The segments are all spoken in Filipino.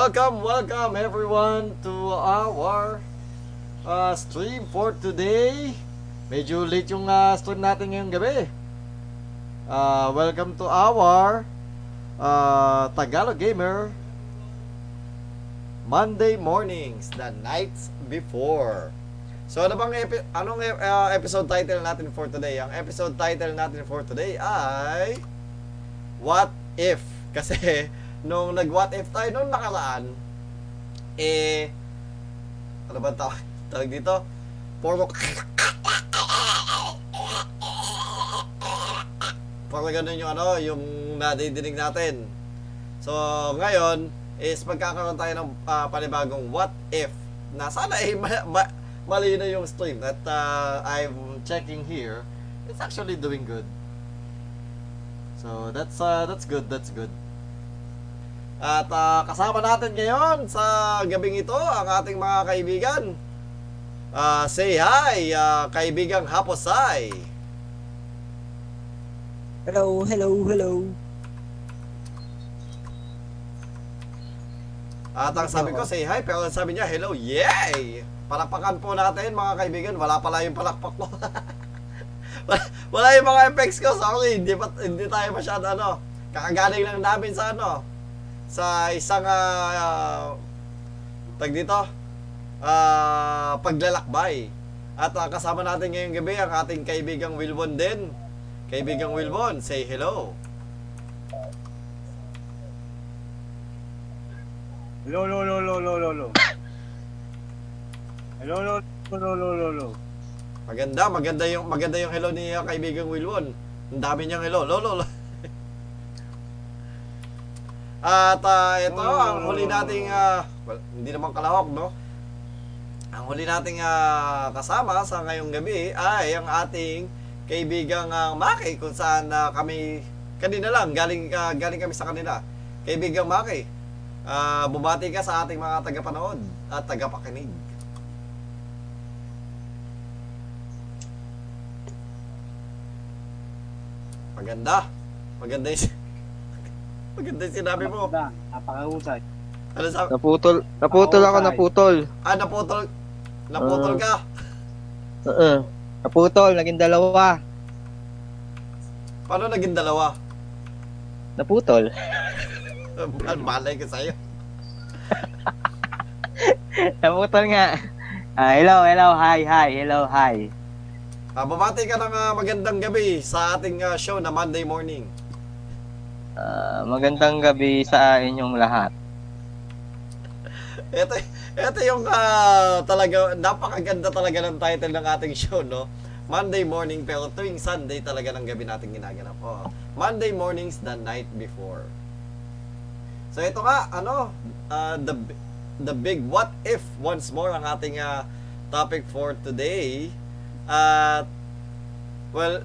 Welcome everyone to our stream for today. Medyo late yung stream natin ngayong gabi. Welcome to our Tagalog Gamer Monday mornings, the nights before. So anong episode title natin for today? Ang episode title natin for today ay What If? Kasi nung nag-what if tayo nung nakaraan, ano ba tawag dito? Parang ganun yung yung nadidinig natin. So, ngayon is magkakaroon tayo ng panibagong what if na sana malino yung stream that I'm checking here. It's actually doing good. So, that's good. At kasama natin ngayon sa gabing ito ang ating mga kaibigan. Say hi, kaibigang Happosai. Hello. At ang sabi ko, say hi, pero ang sabi niya, hello, yay! Palakpakan po natin mga kaibigan, wala pala yung palakpak ko. wala yung mga effects ko, sorry, hindi tayo masyado kakagaling lang namin sa sa isang paglalakbay. At kasama natin ngayong gabi ang ating kaibigang Wilwon din. Kaibigang Wilwon, say hello. Hello. Maganda yung hello ni kaibigang Wilwon. Ang dami niyang hello. At ito ang huli nating hindi naman kalawak, no? Ang huli nating kasama sa ngayong gabi ay ang ating kaibigang Macky, kung saan kami kanina lang galing kami sa kanila. Kaibigang Macky, bumati ka sa ating mga tagapanood at tagapakinig. Maganda 'yan. Maganda yung sinabi mo. Napakahusay. Ano sabi? Naputol. Ah, naputol. Naputol ka. Naputol, naging dalawa. Paano naging dalawa? Naputol. Malay ka sa'yo. Naputol nga. Hello, hi. Babati ka ng magandang gabi sa ating show na Monday morning. Magandang gabi sa inyong lahat. Ito yung talaga napakaganda talaga ng title ng ating show, no? Monday morning pero tuwing Sunday talaga ng gabi natin ginaganap. Oh, Monday mornings the night before. So ito nga the big what if once more ang ating topic for today. Well,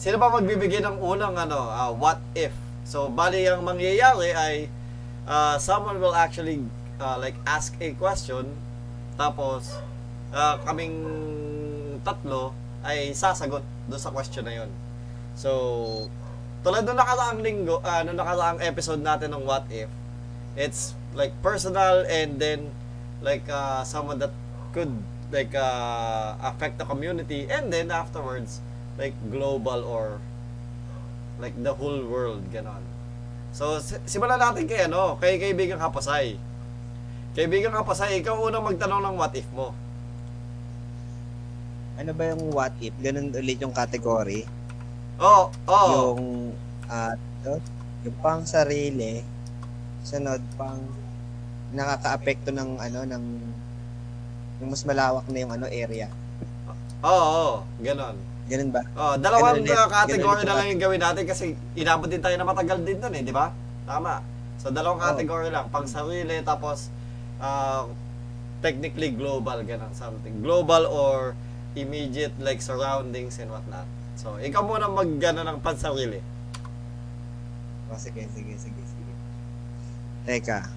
sino ba magbibigay ng unang what if? So, bali ang mangyayari ay someone will actually ask a question, tapos kaming tatlo ay sasagot doon sa question na yon. So, tulad nung nakaraang linggo, nung nakaraang episode natin ng What If, it's like personal and then someone that could affect the community and then afterwards global or the whole world, ganon. So, simulan natin kay kaibigang Happosai. Kaibigang Happosai, ikaw unang magtanong ng what if mo. Ano ba yung what if? Ganon ulit yung category? Oo. Yung, yung pang sarili, sunod pang nakaka-apekto ng, yung mas malawak na yung, area. Oo, ganon. Ganun ba? Oh, dalawang category na lang yung gawin natin kasi inabot din tayo na matagal din doon di ba? Tama. So, dalawang category lang. Pang sarili, tapos technically global, ganun, something. Global or immediate surroundings and whatnot. So, ikaw muna mag-gano ng pansarili. Oh, sige. Teka,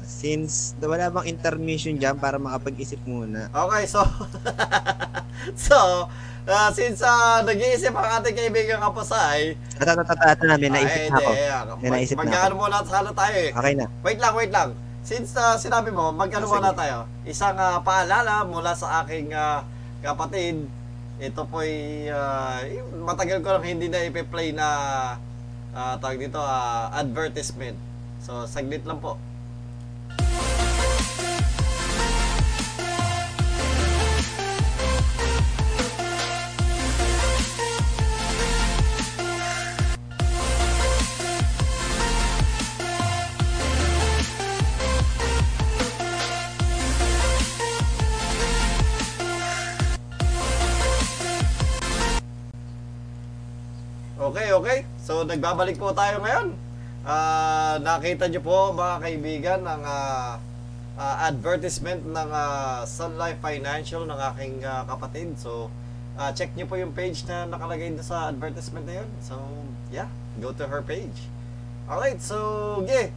since wala bang intermission dyan para makapag-isip muna. Okay, so, since nag-iisip ang ating kaibigang Happosai, naisip na ako. Magkano muna sana tayo eh. Okay na. Wait lang. since sinabi mo, mag-ano muna tayo. Isang paalala mula sa aking kapatid. Ito po'y matagal ko lang hindi na ipe-play na tawag dito, advertisement. So, saglit lang po. Okay, okay. So, nagbabalik po tayo ngayon. Nakita nyo po mga kaibigan ang advertisement ng Sun Life Financial ng aking kapatid. So, check nyo po yung page na nakalagay na sa advertisement na yun. So, yeah, go to her page. Alright, so, yeah,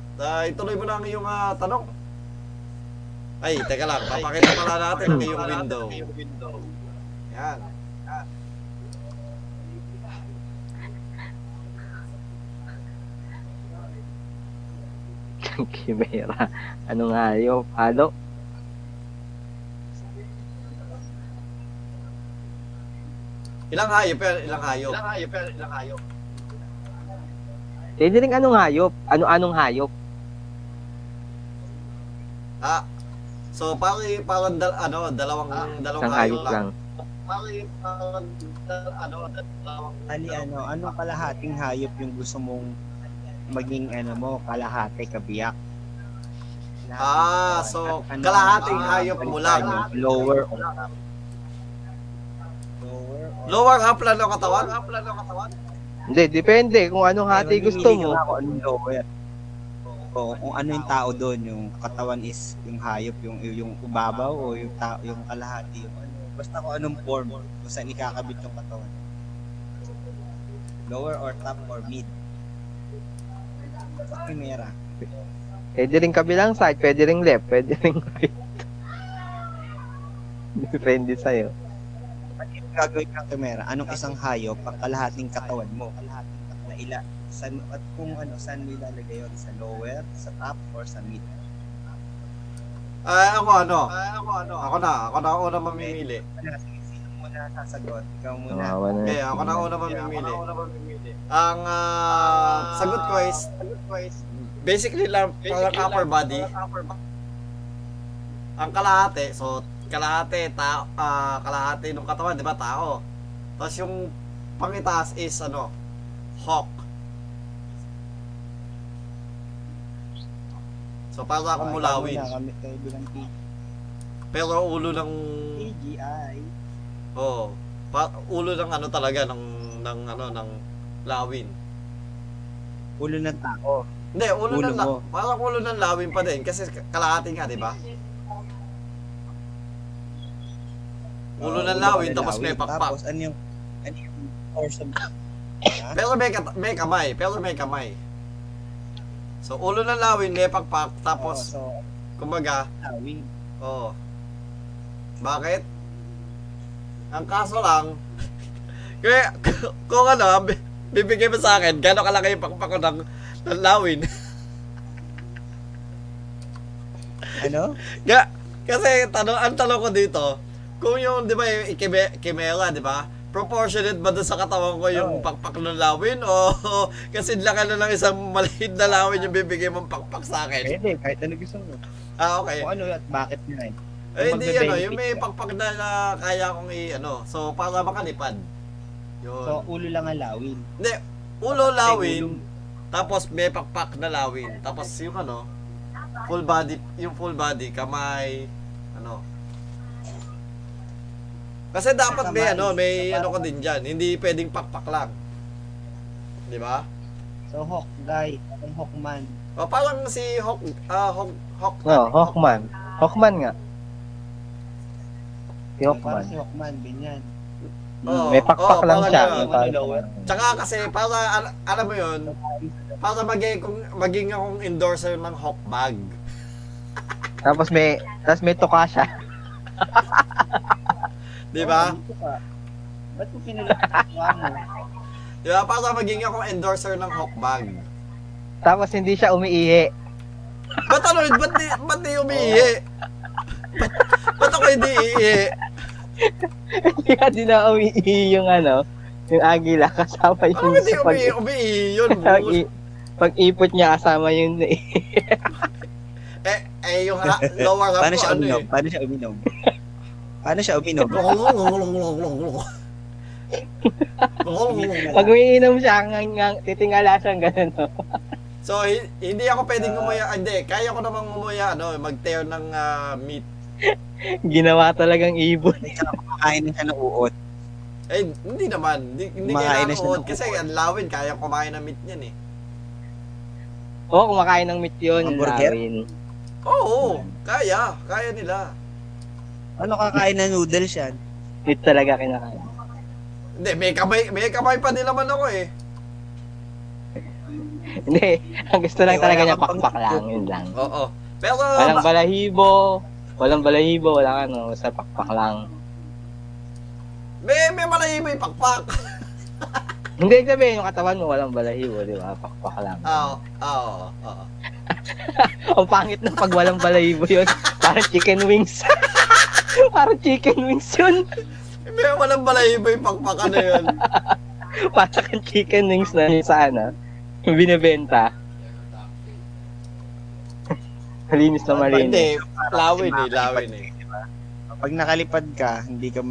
ituloy mo na ang iyong tanong. Ay, teka lang, papakita pala natin ang iyong window. Yan. Kimera. Ano nga yun? Halo? Ilang hayop? Ilang hayop? Pwede rin anong hayop? Ano-anong hayop? Ah, so parang dalawang hayop lang. Ano kalahating hayop yung gusto mong maging ano mo, kalahati kabiyak. Ah, so kalahating hayop mo lang. Lower haplan o katawan? Hindi, depende kung anong hati gusto mo. O kung ano yung tao doon, yung katawan is yung hayop, yung ubabaw o yung tao, yung kalahati, yung ano. Basta kung anong form, kung saan ikakabit yung katawan. Lower or top or mid. Kimera. Pwede rin kabilang side, pwede rin left, pwede rin right. Depende sa'yo. At yung gagawin ng Kimera, anong isang hayop ang kalahating katawan mo? Kalahating katawan ila. San, at kung ano, saan mo ilalagay yun? Sa lower, sa top, or sa mid? Ako na una mamimili. Sasagot. Ikaw muna. Okay, ako na una mamimili. Ang sagot ko is basically lang parang upper body. Ang kalahati, so kalahati tao, kalahati ng katawan, 'di ba, tao. Tapos yung pangitaas is ano, hawk. So para akong mulawin. Pero ulo ng AGI. Oh, ulo ng ano talaga ng ano ng lawin. Ulo ng tao. Hindi, ulo ng tao. Parang ulo ng lawin pa din kasi kalahati nga, 'di ba? Ulo ng lawin tapos may pakpak. Tapos ano yung awesome. Pero may kamay. So ulo ng lawin may pakpak tapos kumbaga lawin. Oh. Bakit? Ang kaso lang, kaya kung ano, bibigay mo sa akin, gano'n ka lang kayo pakpako ng lawin. Ano? Kasi ang tanong ko dito, kung yung, di ba, yung kimera, di ba, proportionate ba doon sa katawan ko yung pakpak ng lawin o kasi lang ano lang isang maliit na lawin yung bibigay mong pakpak sa akin? Pwede, kahit ano gusto mo. Ah, okay. Kung ano at bakit nyo eh. Eh, hindi ano, yung may pagpag na kaya kong i-ano. So, para makalipad. Yun. So, ulo lang ang lawin. Hindi, ulo lawin, tapos may pakpak na lawin. Tapos yung ano, full body, kamay, ano. Kasi dapat may ano ko din dyan. Hindi pwedeng pakpak lang. Di ba? So, hawk guy, hawkman. O, parang si hawkman. Hawkman nga. Si Hawkman, ganyan. May pakpak lang siya. Tsaka kasi, para, alam mo yun, para maging akong endorser ng Hawkbag. Tapos may tuka siya. Diba? Ba't mo pinulatuwa mo? Diba, para maging akong endorser ng Hawkbag. Tapos hindi siya umiihi. Ba't ano, ba't di umiihi? Ba't ako hindi iihi? Hindi ka din na umiihi yung ano, yung agila kasama yung... Hindi umiihi yun, boss. Pag-ipot niya kasama yung naiihi. Eh, yung lower half ko ano eh. Paano siya uminom? Paano siya uminom? Pag umiinom siya, titingala siyang gano'n, no? So, hindi ako pwedeng umuya. Hindi, kaya ko namang umuya, no? Mag-tear ng meat. Ginawa talagang ibon. Hindi ka kumakain na siya ng uot. Eh, hindi naman. Hindi kaya ng uot. Kasi ang lawin, kaya kumain ng meat niyan, eh. Oo, kumakain ng meat yun. Ang burger? Oo, kaya. Kaya nila. Ano kakain ng noodles yan? Meat talaga kinakain. Hindi, may kamay pa din naman ako eh. Hindi, ang gusto lang talaga niya pakpak lang, yun lang. Oo. Pero walang balahibo, walang ano, sa pakpak lang. May balahibo yung pakpak. Hindi sabihin yung katawan mo, walang balahibo, di ba? Pakpak lang. Oo. Ang pangit ng pag walang balahibo yun, parang chicken wings. Parang chicken wings yun. May walang balahibo yung pakpaka na yun. Para kang chicken wings na yun sa ano, binibenta. Malinis na malinis. Hindi, lawin eh. Pag nakalipad ka, hindi ka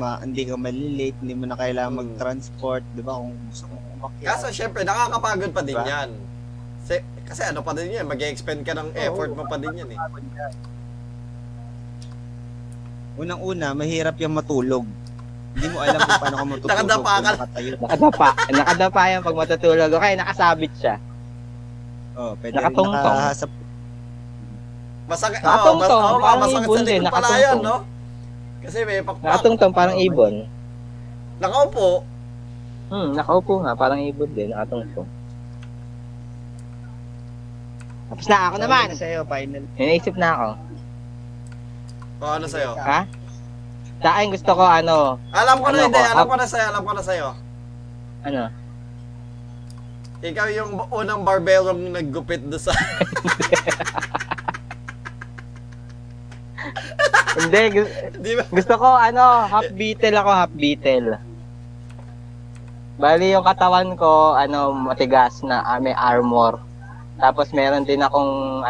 malilate, hindi mo na kailangan mag-transport, di ba? Kung gusto mo umakyat. Kaso syempre, nakakapagod pa din diba? Yan. Kasi ano pa din yan, mag-expend ka ng effort mo pa din yan eh. Unang-una, mahirap yung matulog. Hindi mo alam kung paano ka matutulog. Nakadapa ka. Nakadapa yan pag matutulog. Okay, nakasabit siya. Oh, pwede nakatungtong. Masakit sa likod pala yan, no? Kasi may pakpak. Nakatungtong, parang ibon. Nakaupo. Nakaupo nga, parang ibon din. Nakatungtong. Tapos na ako naman. Ano sa'yo, final? Inaisip na ako. Oh, ano sa'yo? Ha? Dahil gusto ko ano. Alam ko na sa'yo. Ano? Ikaw yung unang barbelong naggupit doon sa... Hindi. Gusto ko ano, half beetle. Bali yung katawan ko, ano, matigas na may armor. Tapos meron din akong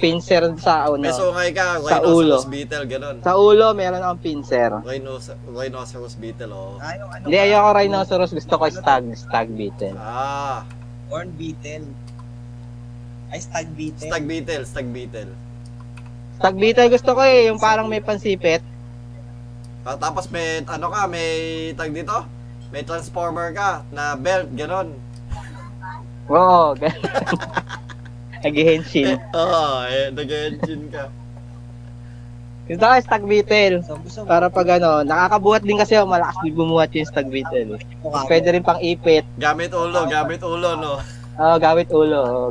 pincer sa ulo. Meso kay ka, rhinoceros beetle, gano'n. Sa ulo, meron akong pincer. Rhinoceros beetle, oh. Hindi, ayoko rhinoceros. Gusto ko stag beetle. Ah. Horn beetle. Ay, stag beetle. Stag beetle gusto ko eh. Yung parang may pansipit. Tapos may, ano ka, may tag dito? May transformer ka na belt, gano'n. Oo, gano'n. Nag-Genshin. Nag-Genshin ka. Gusto ko stag beetle. Para pag ano, nakakabuhat din kasi, malakas din bumuhat yung stag beetle. Pwede rin pang ipit. Gamit ulo, no? Oo, gamit ulo.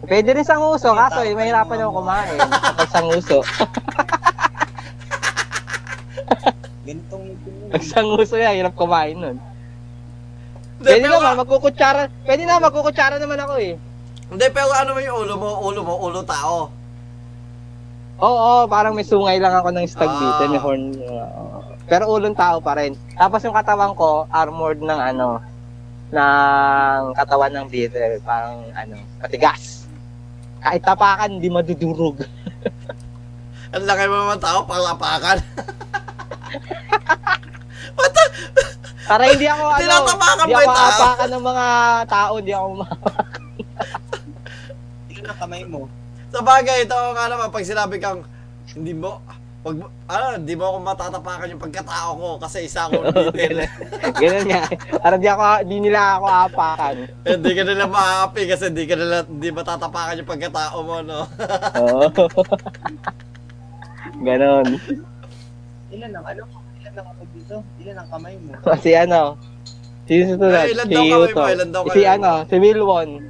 Pwede rin sanguso, kaso mahirapan ako kumain kapag sanguso. Pag sanguso yan, hirap kumain nun. Pwede na, magkukutsara naman ako eh. Hindi, pero ano mo yung ulo tao? Oo, parang may sungay lang ako ng stag beetle, may horn. Pero ulong tao pa rin. Tapos yung katawan ko, armored ng ano, ng katawan ng beetle. Parang ano, matigas. Kahit tapakan, hindi madudurog. Ang laki mo naman tao, pang tapakan. What the... Para hindi ako tinatapakan ba yung tao? Apakan ng mga tao, hindi ako mapakan. Tingnan na kamay mo. Sa bagay, ito nga naman, pag sinabi kang, hindi mo ako matatapakan yung pagkatao ko kasi isa akong beetle. Ganun nga. Para di nila ako apakan. Hindi ka nila maapi kasi hindi matatapakan yung pagkatao mo, no? Oo. Ganun. Ilan ang kamay mo? Si ano? Si Wilwon.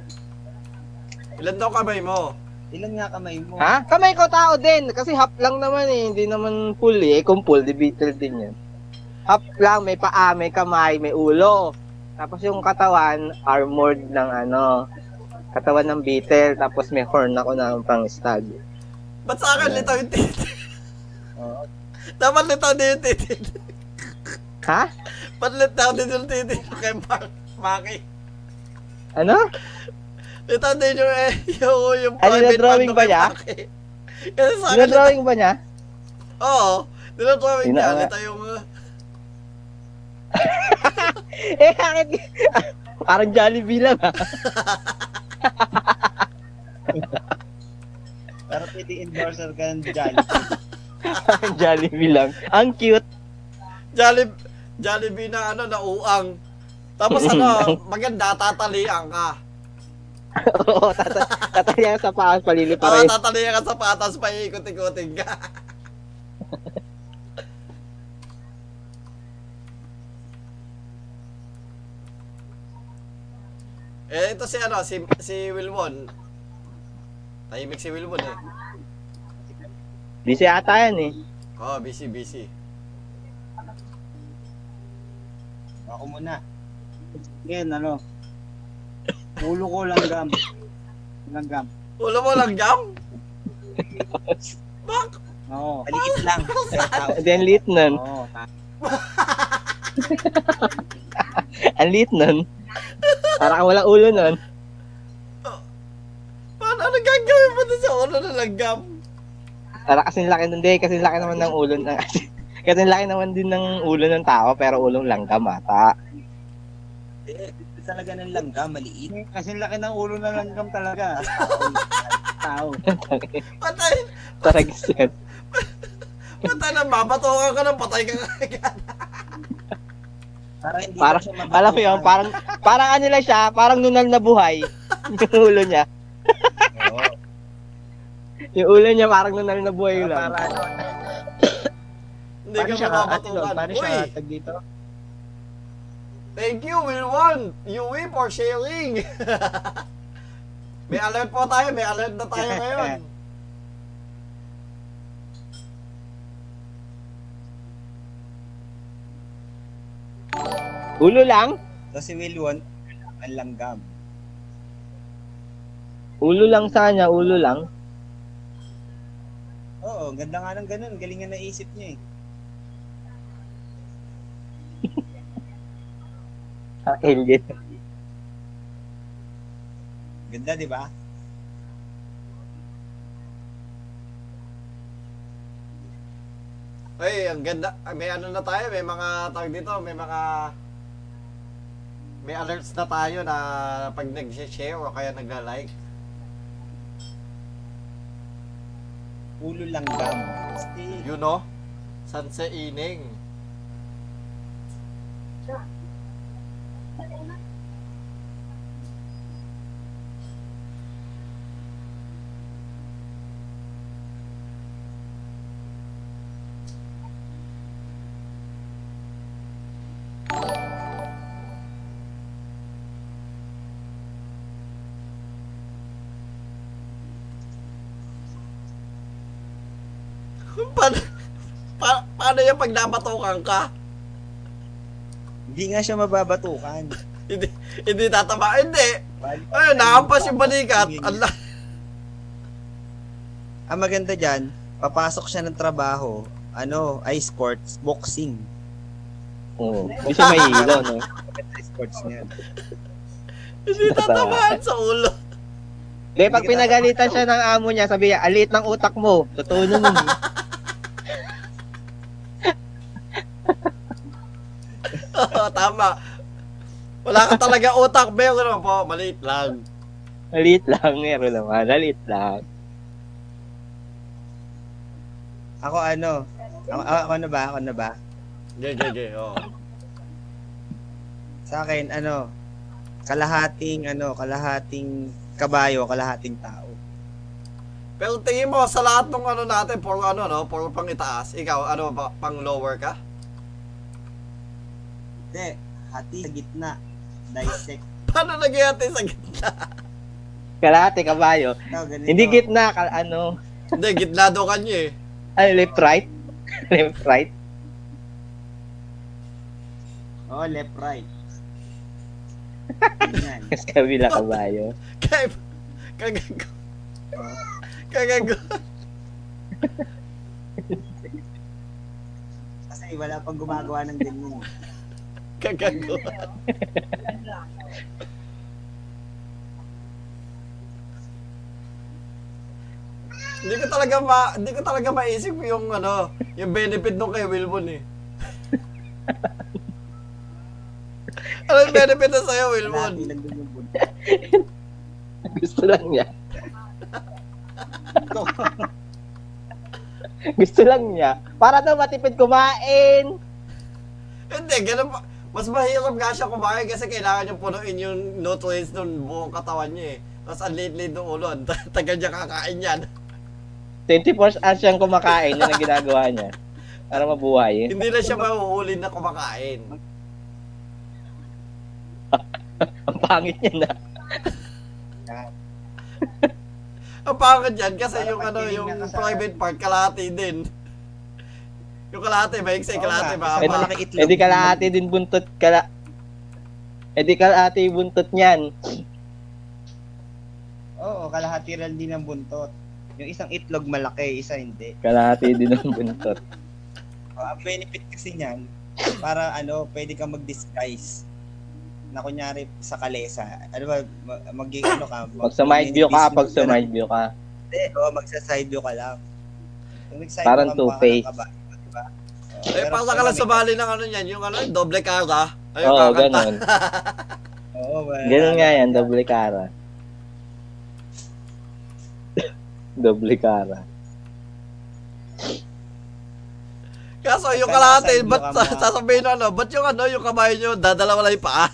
Ilan daw kamay mo? Ilan nga kamay mo? Ha? Kamay ko tao din. Kasi half lang naman eh. Hindi naman full eh. Kung full, di beetle din yan. Half lang. May paa, may kamay, may ulo. Tapos yung katawan, armored ng ano. katawan ng beetle, tapos may horn ako na pang stag. Ba't sa akin litaw yung titi? Dapat litaw din yung titi. Ha? Ba't litaw din yung titi kay Maki? Ano? Litaw din yung eh, yung private drawing ba niya? Kasi sa akin drawing ba niya? Oo, drawing niya litaw yung... Eh, bakit? Parang Jollibee lang, ha? Parang pwede endorser ka ng Jollibee. Parang Jollibee lang. Ang cute. Jollibee na ano, na uang. Tapos ano, maganda, tataliang ka. Oo, tataliang sa patas, paliliparin. Oo, tataliang ka sa patas, paikot-ikotin ka. Eh, ito si ano, si Wilwon. Tahimik si Wilwon eh. Busy ata yan eh. Oo, oh, busy. Ako muna. Yan, ano. Ulo ko langgam. Langgam. Ulo mo langgam? Bak? Oo. Palikit lang. Then lit nun. Oo. Ang lit nun. Para kang walang ulo nun. Paano nagagawin pa sa ulo na langgam? Para kasing laki nun, day. Kasing laki naman ng ulo ng... Kasing laki naman din ng ulo ng tao, pero ulong langgam, ata. Eh, talaga ng langgam, maliit. Kasing laki ng ulo ng langgam talaga. Tao. Patay. Patay. Patay na, mapatokan ka ng patay ka kagad. Parang, alam mo yun, parang ano lang siya, parang nunal na buhay, yung ulo niya. Oo. Yung ulo niya parang nunal na buhay lang. Parang, hindi ka makakatukan. Paano siya tag dito? Thank you, Wilwon, Yui, for sharing. May alert po tayo, may alert na tayo ngayon. Ulo lang? So si Wilwon, ang langgam. Ulo lang sana, ulo lang. Oo, ganda nga ng ganun. Galing nga naisip niya eh. Alien. Ganda, di ba? Ay, ang ganda. May ano na tayo, may mga tawag dito, may alerts na tayo na pag nag-share o kaya nagla-like. Ulo langgam. You know? San sa ining? Paano yung pag nabatukan ka? Hindi nga siya mababatukan. Hindi tatama. Hindi. Ayun, nakapas yung balikat. Ang maganda dyan, papasok siya ng trabaho, ano, ice courts, boxing. Oo. Hindi siya may ilaw, no? Ice courts niya. Hindi tatamaan sa ulo. Hindi, pag pinagalitan siya ng amo niya, sabi niya, alit ng utak mo. Totoo naman. Oo, tama. Wala ka talaga utak, Bel. Ano po? Maliit lang. Maliit lang. Meron naman. Maliit lang. Ako ano? Ako na ba? Hindi. Oo. Sa akin, ano? Kalahating kabayo, kalahating tao. Pero tingin mo, sa lahat ng ano natin, puro ano, no? Puro pang itaas. Ikaw, ano, pang lower ka? Hindi, hati sa gitna. Dissect. Paano nag-hati sa gitna? Kalahati, kabayo. No, hindi gitna, ano? Hindi, gitnado ka niya eh. Ano, left-right? Left-right? Oo, left-right. Kasi kabila kabayo. Kagago. Kasi wala pang gumagawa ng ganyan. Kagago. Hindi ko talaga maiisip yung ano, yung benefit nung kay Wilwon eh. Anong benefit na sa'yo, Wilwon? Gusto lang niya. Gusto lang niya. Para daw matipid kumain. Hindi, ganun pa. Mas mahirap nga siya kumain kasi kailangan niya punuin yung nutrients ng buong katawan niya eh. Tapos ang late-late ng ulo, tagal niya kakain yan. 24 hours siyang kumakain, yun ang ginagawa niya. Para mabuhay. Eh. Hindi na siya mahuhuli na kumakain. Ang pangit niya na. Ang pangit yan kasi para yung, ano, yung private part, kalahati din. Yung kalahati, maiksi, kalahati, mahaba. E di kalahati din buntot, kalahati buntot niyan. Oo, kalahati rin din ang buntot. Yung isang itlog malaki, isa hindi. Kalahati din ang buntot. Ang benefit kasi niyan, para ano, pwede kang mag-disguise. Na kunyari sa kalesa. Ano ba, magiging ano ka? Pag sa side view ka. Hindi, oo, magsa-side view ka lang. Parang two-face. Diba? Eh, parang ka lang sabali ng ano niyan, yung ano, doble cara. Ayun, oo, ganun. Oo, ba? Ganun nga yan, doble cara. Doble cara. Kaso yung kalahati, ba't sasabihin na ano, ba't yung ano, yung kamay nyo, dadalawa lang yung paa?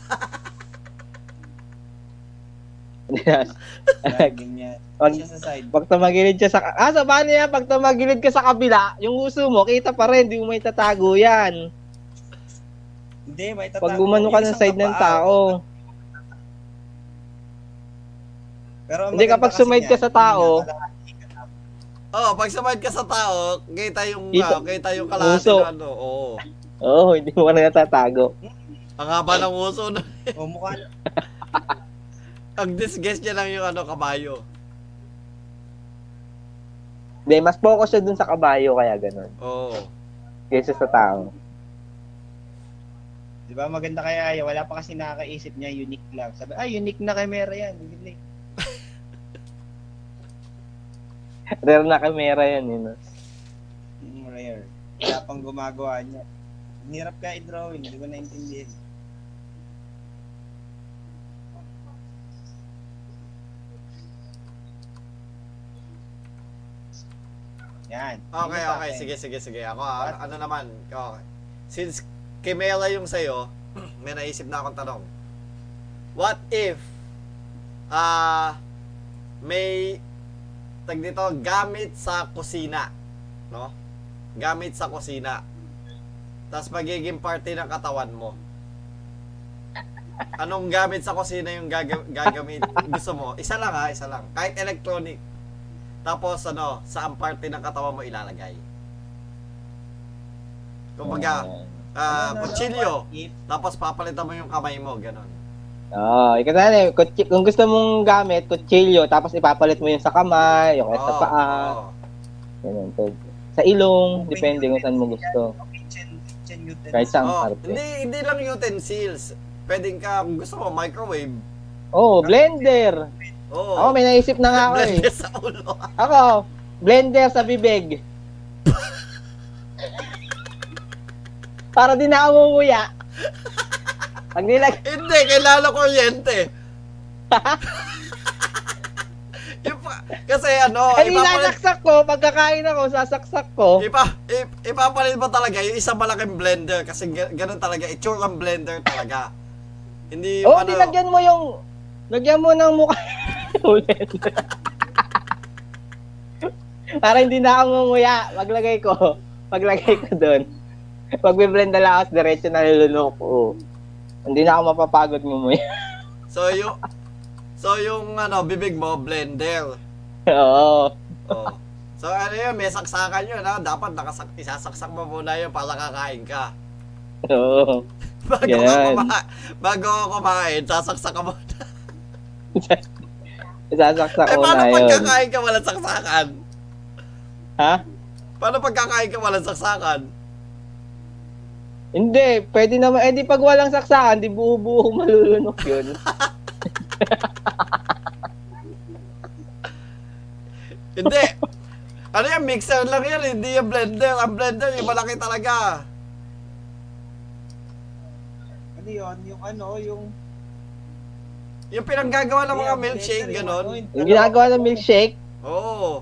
Pag tumagilid siya sa... Ah, sabahan niya, pag tumagilid ka sa kabila, yung uso mo, kita pa rin, di mo may tatago yan. Hindi, may tatago. Pag gumano ka ng side ng tao. Pero hindi, kapag sumide ka sa tao... Oh, pag sumahid ka sa tao, kita yung kalahati na ano, oo. Oo, hindi mo ka na natatago. Ang haba ng uso na. Oo, mukha na. Ang disguise niya lang yung ano, kabayo. Hindi, mas focus siya dun sa kabayo, kaya ganun. Oo. Kaysa sa tao. Diba, maganda kaya, wala pa kasi nakakaisip niya, unique lang. Sabi, unique na camera yan, unique. Rare na kamera yan, yun. Rare. Wala pang gumagawa niya. Hirap ka i-drawing, hindi ko naintindihan. Yan. Okay. Sige. Ako, ano naman? Okay. Since kamera yung sa'yo, may naisip na akong tanong. What if, may... tag dito, gamit sa kusina, no? Gamit sa kusina. Tapos magiging party ng katawan mo. Anong gamit sa kusina yung gagamit? Gusto mo? Isa lang. Kahit electronic. Tapos ano, saan party ng katawan mo ilalagay? Kumbaga, kutsilyo. Tapos papalitan mo yung kamay mo, ganun. Oo, ikatali, kung gusto mong gamit, kutsilyo, tapos ipapalit mo yung sa kamay, yung sa paa, ganun, sa ilong, depende kung saan mo gusto. Kahit saan parte. Hindi lang utensils, pwedeng ka, kung gusto mo, microwave. Oo, blender. Ako, may naisip na nga ako eh. Blender sa ulo. Ako, blender sa bibig. Para di na umuuya. Hindi, kailangan kuryente. Kasi ano, ipapalit ko, pagkakain ako, sasaksak ko. Ipapalit mo talaga yung isang malaking blender kasi ganun talaga, itsurang blender talaga. Hindi yung ano. Lagyan mo ng mukha yung blender. Para hindi na ako munguya, paglagay ko dun. Pagbiblend na lakas, diretso na nalulunok ko. Hindi na ako mapapagod mo yan. So yung ano, bibig mo, blender. Oo. Oh. So ano yun, may saksakan yun ha. Dapat isasaksak mo muna yun para kakain ka. Oo. Bago ako kumain, sasaksak ka muna. Sasaksak ko na yun. Eh, paano pagkakain ka walang saksakan? Ha? Paano pagkakain ka walang saksakan? Hindi, pwede naman. Eh, di pag walang saksakan, di buo-buo malulunok yun. Hindi. Ano yan? Mixer lang yan. Hindi yung blender. Ang blender, yung malaki talaga. Ano yun? Yung ano, yung... Yung pinanggagawa ng mga milkshake, gano'n. Yung ginagawa ng milkshake? Oo.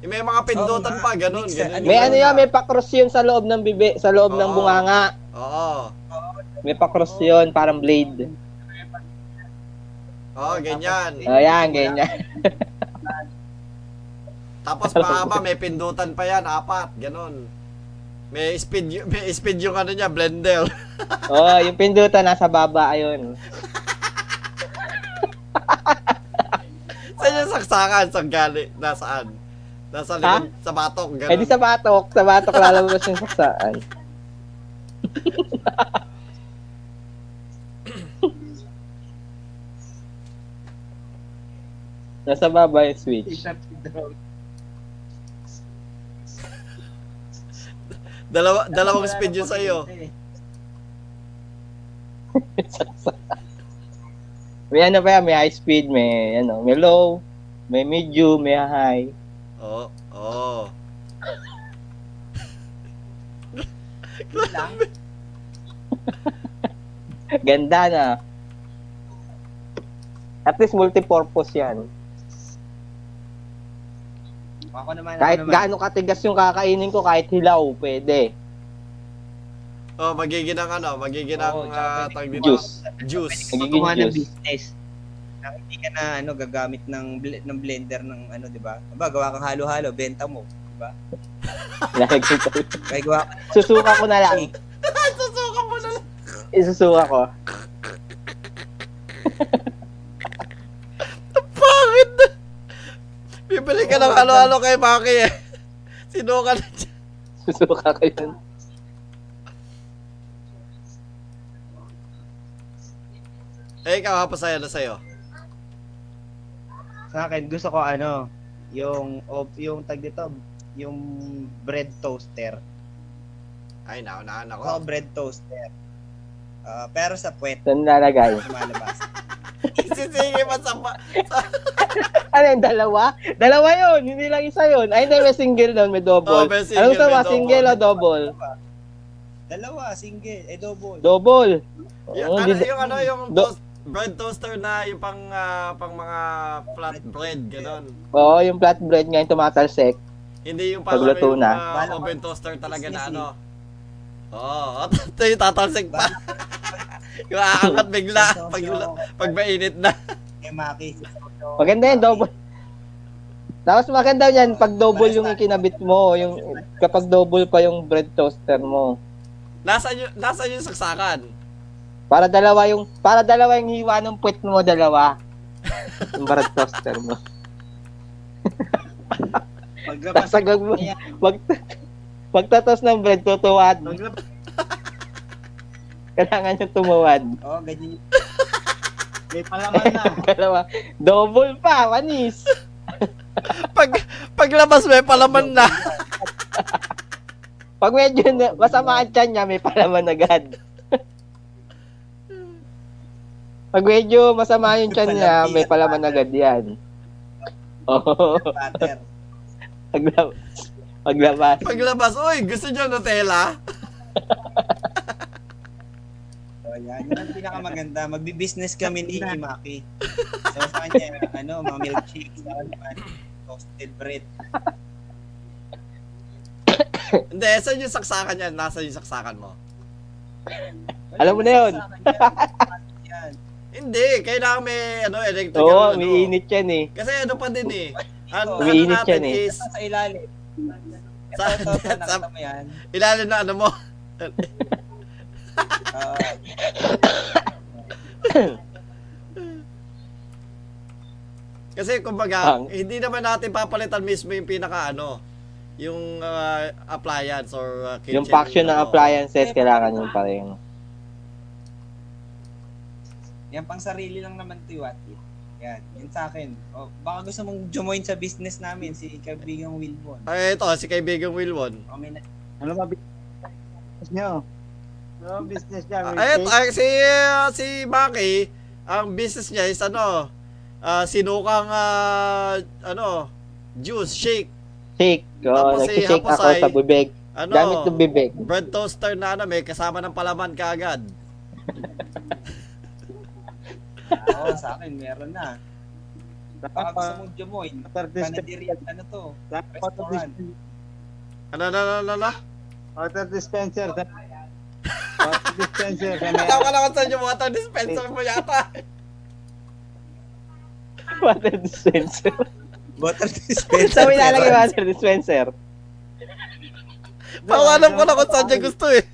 Yung may mga pindutan pa, gano'n. May ano yun, may pakros yun sa loob ng bibi, sa loob ng bunganga. Oo. May pakros yun, parang blade. Oo, ganyan. O yan, ganyan. Tapos mahaba, may pindutan pa yan, apat, gano'n. May speed yung ano niya, blender. Oo, yung pindutan nasa baba, ayun. Saan yung saksakan? Saan gali? Nasaan? Nasa likod? Sa batok? Ganun. Hindi sa batok. Sa batok lalabas yung saksakan. Nasa baba yung switch. Dalawang speed yun sa'yo. May ano pa yan, may high speed, may ano, may low, may medium, may high. Oo, oo. Ganda na. At least multi-purpose yan. Ako naman, kahit gaano katigas yung kakainin ko, kahit hilaw, pwede. Oh, magiging ng ano, juice. Magiging ng business. Hindi ka na ano gagamit ng blender ng ano, 'di ba? Aba, gawa kang halo-halo, benta mo, 'di ba? Susuka ko na lang. Susuka mo na lang. Isusuka ko. Pangit. Bibili ka ng halo-halo kay Macky. Eh. Sinuka na siya. Susuka ko 'yun. Eh, ikaw, Happosai, ano sa'yo? Sa akin, gusto ko ano, yung tag dito, yung bread toaster. Ay, naunahan ako. Oo, bread toaster. Pero sa puwet. Saan nalagay? Sa malabas. Isisingin mo sa... Ano yung dalawa? Dalawa yun, hindi lang isa yun. Ay, may single doon, may double. Oh, may single, anong sama, single o double? Dalawa, single, double. Double. Yung, ano, yung ano yung bread toaster na yung pang mga flatbread gano'n. Oo, yung flatbread nga yung tumatalsik. Hindi yung pang oven toaster talaga na ano. Oo, ito yung tatalsik pa. Yung aangat bigla pag mainit na. Maganda yung double. Tapos maganda yan pag double yung ikinabit mo, yung kapag double pa yung bread toaster mo. Nasaan yung saksakan? Para dalawa yung hiwa ng puwet mo, dalawa. Yung bread toaster mo. Pagsagag mo. Pagtatos ng bread, tutuwad. Kailangan yung tumawad. Oo, ganyan. May palaman na. Dalawa. Double pa, manis. Paglabas may palaman na. Pag medyo masama ang tiyan niya, may palaman agad. Pag medyo masama yung tiyan niya, may palaman agad yan. Oo. Paglabas. Uy, gusto niyo Nutella? So, yan. Yun ang pinakamaganda. Magbi-business kami ni Macky. So, sa kanya, mga milkshakes, toasted bread. Hindi, saan yung saksakan niya? Nasa yung saksakan mo? Alam mo na yun. Hindi, kailangan may electric. Oo, umiinit yan eh. Kasi pa din eh. Umiinit yan eh. Sa ilalim. Sa ilalim na ano mo. Kasi kumbaga, hindi naman natin papalitan mismo yung pinaka yung appliance or kitchen. Yung function ng appliances, kailangan yung pareho. Yan, pang sarili lang naman to Iwati. Yan, yan sa akin. O, baka gusto mong join sa business namin, si Kaibigang Wilwon. Ay, ito, si Kaibigang Wilwon. O, may na- ano ba business nyo? Ano business niya? Ay, si Macky, ang business niya is ano, sinukang, ano, juice, shake. Shake. Oh, tapos si Happosai, ako sa bibig. Ano, gamit ng bibig. Bread toaster na ano, may kasama ng palaman kaagad. Oo, sa akin, meron na. Baka gusto mong join. Panadirian, ano to? Restaurant. Ano? Water dispenser. Water dispenser. Tawag ka lang ako sa inyo, water dispenser mo yata. Water dispenser. Water dispenser. Saan mo ilalagay water dispenser? Pawalan ko na kung saan siya gusto eh.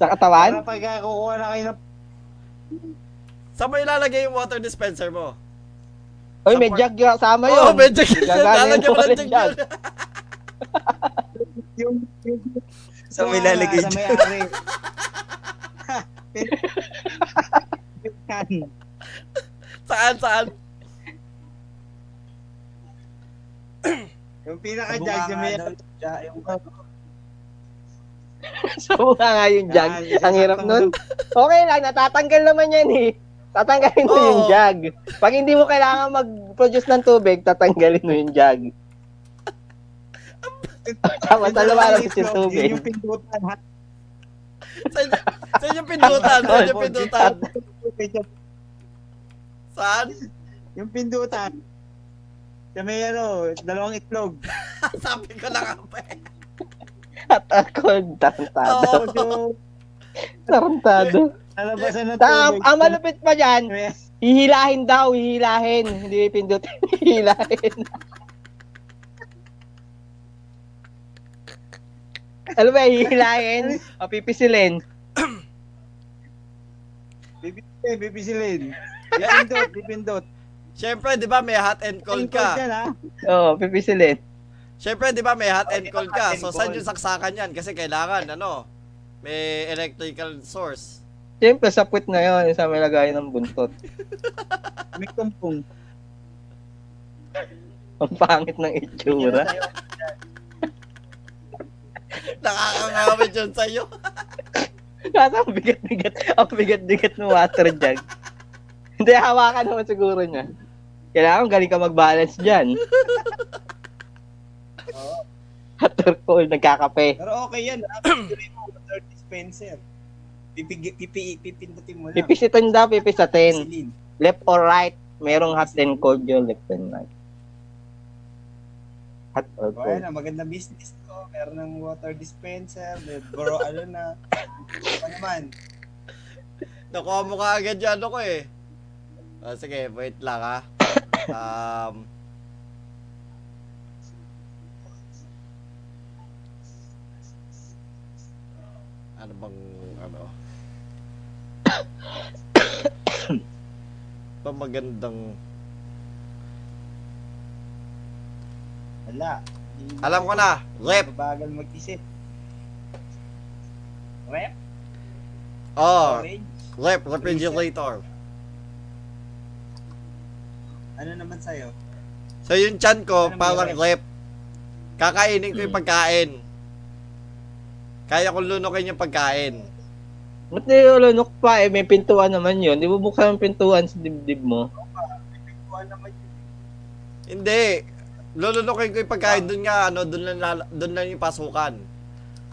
Sa katawan? Pagkakukuha na kayo ng... Saan mo ilalagay yung water dispenser mo? Uy, may jug yung sama yun. Oo, may jug yun. Lalagyan mo ng jug yun. Saan mo ilalagay yung jug? Saan? Yung pinaka-jug yung may... Sabuka nga yung jug. Ang hirap nun. Okay lang, natatanggal naman yan eh. Tatanggalin mo yung jug. Pag hindi mo kailangan mag-produce ng tubig, tatanggalin mo yung jug. Tapos na lumalabas yung tubig. Yung pindutan ha? Saan yung pindutan? Saan? Yung pindutan. Sa may ano, 2 itlog. Sabi ko lang ako eh. At ako, tarantado. Ang malupit pa dyan, hihilahin daw. Hindi pindutin, hihilahin. Alam ba, hihilahin o pipisilin? Pipisilin. Pipindot. Siyempre, di ba may hot and cold ka? Oo, pipisilin. Siyempre, di ba, may hot and cold ka. So, saan yung saksakan yan? Kasi kailangan, ano, may electrical source. Siyempre, sa puwit na yun. Isa may lagay ng buntot. May tumpong. Ang pangit ng itsura. Nakakangawit yun sa'yo. Kasi ang bigat-bigat ng water jug. Hindi, hawakan naman siguro niya. Kailangan galing ka mag-balance dyan. Water cold, nagkakape. Pero okay yan. Pagkiri mo, water dispenser. Pipindutin mo lang. Pipisitin daw, pipisatin. Pisilin. Left or right. Merong hot and cold yung left and right. Hot or cold. Ayan, maganda business ko. Meron ng water dispenser. Bro, ano na. Ano naman? Nakuha mo ka agad yan ako eh. Oh, sige, wait lang ha. Ano bang, ano? Pamagandang... Wala. Alam ko na. Rep. Mabagal mag-isip. Rep? Oh. Rep. Refrigerator. Ano naman sa'yo? So yung chan ko, ano parang rep. Kakainin ko yung pagkain. Kaya kong lunukin yung pagkain. Ba't na yung lunok pa eh? May pintuan naman yun. Di bubuksan ang pintuan sa dibdib mo? May pintuan naman yun. Hindi. Lulunukin ko yung pagkain. Doon nga, ano, doon lang yung pasukan.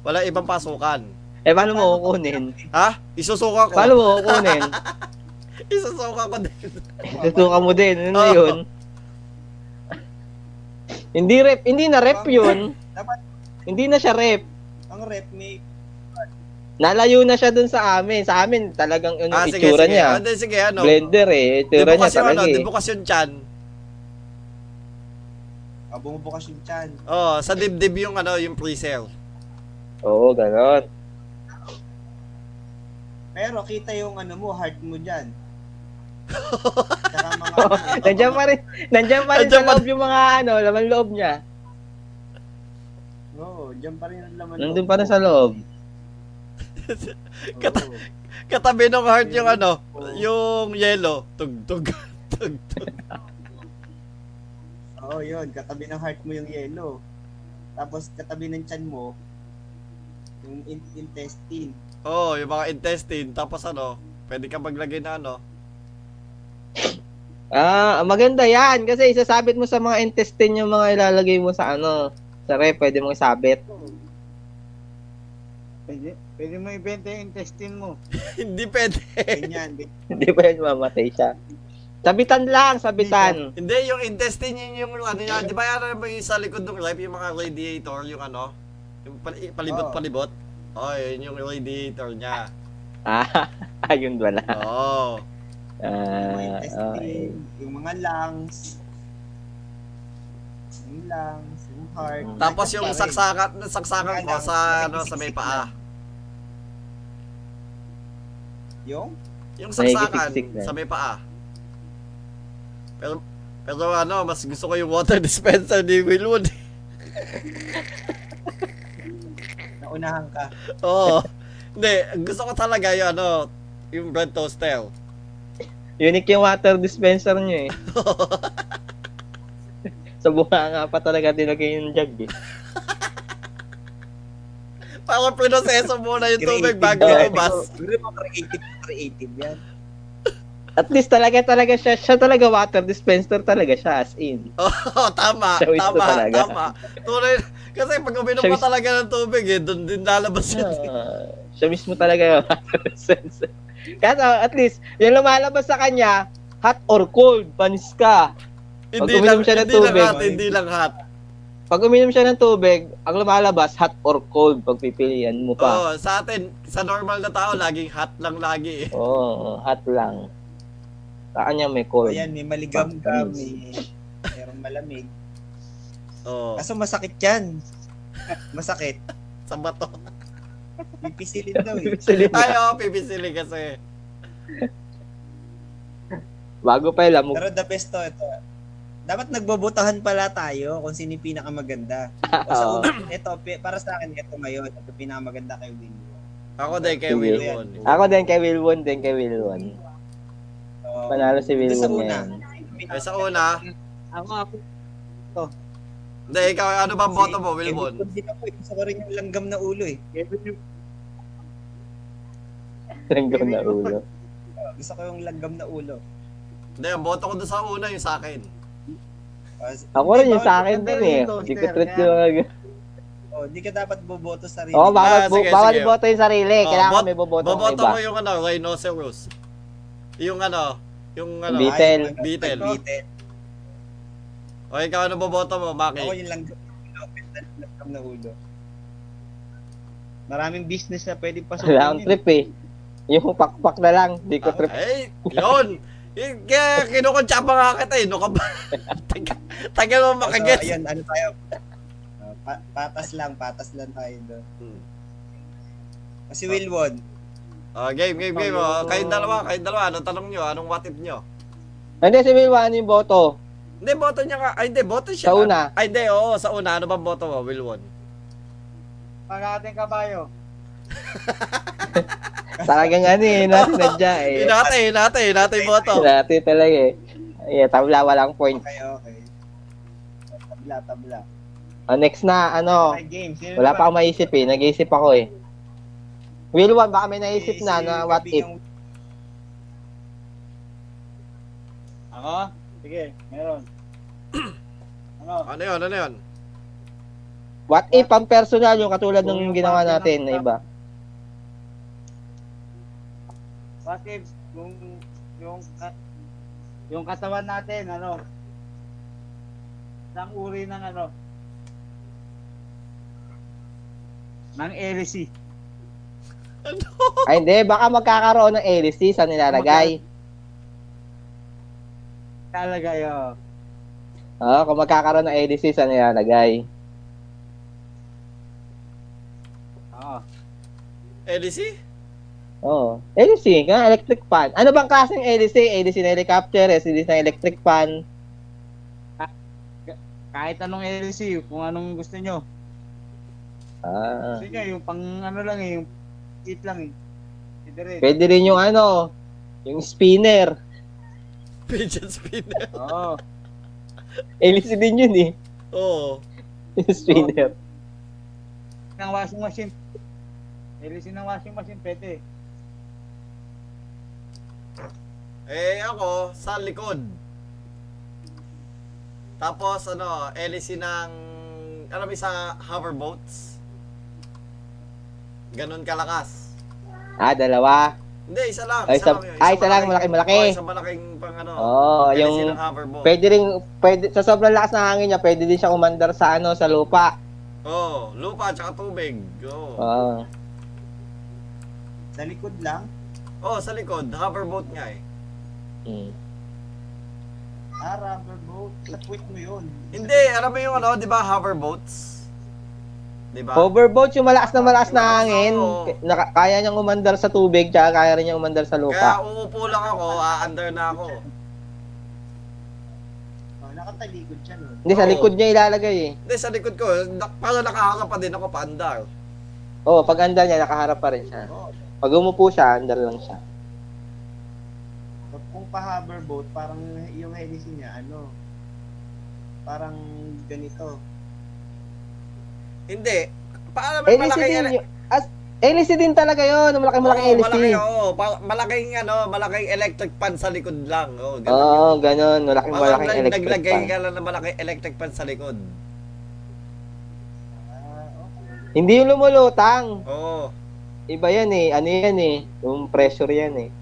Wala ibang pasukan. Eh, paano mo kukunin? Ha? Isusuka ko. Paano mo kukunin? Isusuka ko din. Isusuka mo din. Ano yun? Hindi na rep yun. Hindi na siya rep. Ang rep may... Nalayo na siya dun sa amin. Sa amin, talagang yung itsura niya. Sige, ano? Blender eh. Itsura niya talaga eh. Dibukas yung chan. Bumubukas yung chan. Oo, sa dibdib yung ano, yung pre-sale. Oo, ganon. Pero kita yung ano mo, heart mo dyan. Nandiyan pa rin sa loob yung mga ano, laman loob niya. Diyan pa rin ang laman. Nandun pa rin sa loob. Katabi ng heart yung ano, yung yellow. Tugtog. Tugtog. Oo, yun. Katabi ng heart mo yung yellow. Tapos katabi ng tiyan mo, yung intestine. Oo, oh, yung mga intestine. Tapos ano, pwede ka maglagay na ano. Ah, maganda yan. Kasi isasabit mo sa mga intestine yung mga ilalagay mo sa ano. Sa ref, pwede mong isabit. Pwede mo ibenta yung intestine mo. Hindi pwede. Hindi pwede mamatay siya. Sabitan lang, sabitan. Hindi, yung intestine yun yung ano yan. Di ba yan yung sa likod ng ref, yung mga radiator, yung ano? Yung palibot-palibot. Oh, yun yung radiator niya. Ah, yun wala. Oo. Yung intestine, yung mga lungs. Yung lungs. Heart. Tapos yung saksakan ko sa ano sa may paa. Yung saksakan sa may paa. Pero ano, mas gusto ko yung water dispenser ni Wilwon. Naunahan ka. Oo. Hindi, gusto ko talaga yung ano, yung bread toaster. Unique yung water dispenser niyo eh. Sa bunga nga pa talaga dinagay yung jug eh. Parang pinoseso muna yung tubig bago ubas. Creative yan. At least talaga siya. Siya talaga water dispenser talaga siya as in. Oo, tama. Tama. Tunay, kasi pag uminom mo talaga ng tubig eh, doon din lalabas yun. Siya mismo talaga yung water dispenser. Kasi at least, yung lumalabas sa kanya, hot or cold, panis ka. Hindi lang hot. Pag uminom siya ng tubig, ang lumalabas, hot or cold, pag pipilian mo pa. Oo, sa atin, sa normal na tao, laging hot lang lagi eh. Oo, hot lang. Sa kanya may cold. Ayan, may maligam-gam, mayroong malamig. Oo. Kaso masakit yan. Masakit. Sa bato. Pipisilin daw eh. Ay, oo, pipisilin kasi. Bago pa yung lamog. Pero the best to, ito. Dapat nagbobotahan pala tayo kung sino yung pinakamaganda. So, ito, para sa akin, ito ngayon. Ito pinakamaganda kay Wilwon. Ako din kay Wilwon. So, panalo si Wilwon ngayon. Sa una. Ako. Hindi, ikaw, ano ba ang boto mo, Wilwon? Gusto ko rin yung langgam na ulo eh. Langgam na ulo? Gusto ko yung langgam na ulo. Hindi, ang boto ko doon sa una, yung sa akin. Ako rin yung sa akin din eh. Hindi ko treat yung mga... Hindi ka dapat boboto sa sarili. Oo, bawal boto yung sarili. Kailangan may boboto ng iba. Boboto mo yung ano, rhinoceros. Yung ano... Beetle. O, ikaw ano boboto mo, Macky? Ako yung langgam na ulo. Maraming business na pwedeng pasukin. Wala akong trip eh. Yung pakpak na lang, hindi ko trip. Ay, yun! Kaya kinukuntsapa nga kita eh, no ka ba? Tagal mo makaget. So, ayan, ano tayo? Patas lang tayo doon. Kasi Wilwon. Game. Kayong dalawa, anong tanong nyo? Anong what if nyo? Hindi, si Wilwon, ano yung boto? Hindi, boto niya ka. Ay, hindi, boto siya. Sa una? Ay, hindi, oo, sa una. Ano bang boto mo, Wilwon? Pag-ating kabayo. Talagang ano eh, natinadya eh. Hinatay boto. Hinatay talaga eh. Yeah, tabla, walang point. Okay. Tabla. Oh, next na, ano. Wala pa akong maisip eh, nag-iisip ako eh. Wilwon, baka may naisip na, na what if? Ako? Sige, meron. Ano yun? What if ang personal, yung katulad ng ginawa natin na iba? What if yung katawan natin ano ng uri ng ano ng LC. Ano? Ay hindi, baka magkakaroon ng LC sa nilalagay. Talagay oh. Ah, kung magkakaroon ng LC sa nilalagay. Ah. LC? Oh, LC, electric fan. Ano bang klaseng LC? LC na helicopter, LC na electric fan. Kahit anong LC, kung anong gusto nyo. Ah. Sige, yung pang ano lang eh, yung kit lang eh. Pwede rin yung ano, yung spinner. Pigeon spinner. Oo. LCD din yun eh. Oo. Yung spinner. Ng washing machine. LCD ng washing machine, pwede. Eh ako, sa likod. Tapos ano, LCD ng, alam mo sa hoverboats? Ganon kalakas. Ah, dalawa? Hindi, isa lang. Ay, isa lang, malaki-malaki. Oh, isang malaking pang ano. Oh, yung pwede rin, pwede, sa sobrang lakas ng hangin niya, pwede din siya umandar sa ano, sa lupa. Oh, lupa at saka tubig. Oh. Oh. Sa likod lang? Oh, sa likod. Hoverboat nga eh. Mm. Ah, hoverboat. Sa-tweet mo yun. Hindi, alam mo yung ano, di ba hoverboats? Diba? Hoverboat, yung malakas na hangin, kaya niyang umandar sa tubig, tsaka kaya rin niyang umandar sa lupa. Kaya uupo lang ako, aandar na ako. Oh, nakatalikod siya, no? Hindi, sa likod niya ilalagay eh. Hindi, sa likod ko. Para nakaharap pa din ako, paandar. Oo, pag andar niya, nakaharap pa rin siya. Pag umupo siya, andar lang siya. Kung pa-hoverboat, parang yung hélice niya, ano, parang ganito. Hindi. Paano may malaki yan? LC din talaga yun. Malaking LC. Malaki, oo. Malaking, ano, malaking electric pan sa likod lang. Oo, ganun. Malaking electric pan. Naglagay ka lang na malaking electric pan sa likod. Hindi yung lumulutang. Oo. Iba yan eh. Ano yan eh. Yung pressure yan eh.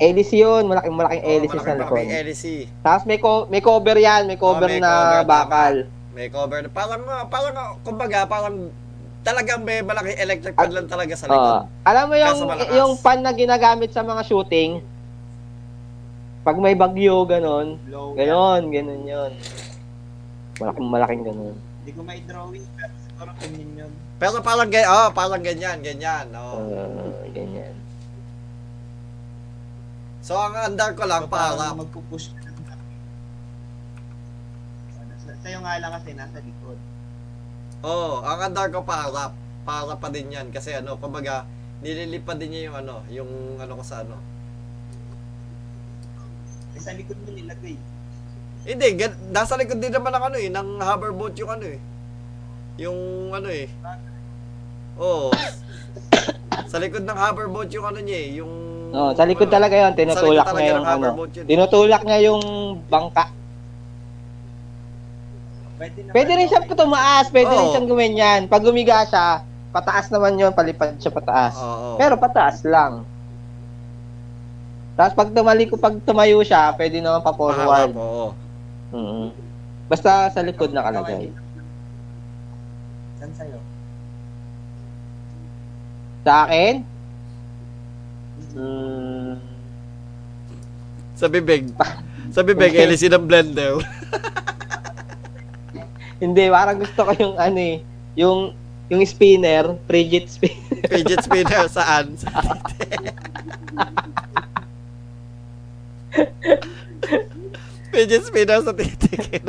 LC yun. Malaking LC sa likod. Malaking LC. Tapos may cover yan. May cover na bakal. May cover na parang kumbaga parang talagang may malaking electric pan lang talaga sa likod. Alam mo yung pan na ginagamit sa mga shooting pag may bagyo ganun 'yon. Malaking ganun. Hindi ko mai-drawing pero siguro kunin 'yon. Pero parang ganyan. Oh. Ganyan. So ang andar ko lang para magpupush. Sa'yo nga lang kasi nasa likod. Oo, ang andar ko paharap. Paharap pa din yan. Kasi ano, kumbaga, nililipad din niya yung ano ko sa ano. Ay, sa likod mo nilagay. Hindi, nasa likod din naman ang ano eh, ng hoverboat yung ano eh. Yung ano eh. Oo. Sa likod ng hoverboat yung ano niya eh, yung... Oo, sa likod ano, talaga yun, tinutulak niya yung ano. Tinutulak niya yung bangka. Pwede rin siya tumaas, rin siyang gawin yan. Pag gumiga siya, pataas naman yun, palipad siya pataas. Pero pataas lang. Tapos pag tumayo siya, pwede naman pa-forward. Basta sa likod nakalagay. Saan sa'yo? Sa akin? Sa bibig. Sa bibig, LC ng blender. Hindi, parang gusto ko yung ano eh, yung spinner, fidget spinner. Fidget spinner, saan? Fidget spinner sa titik.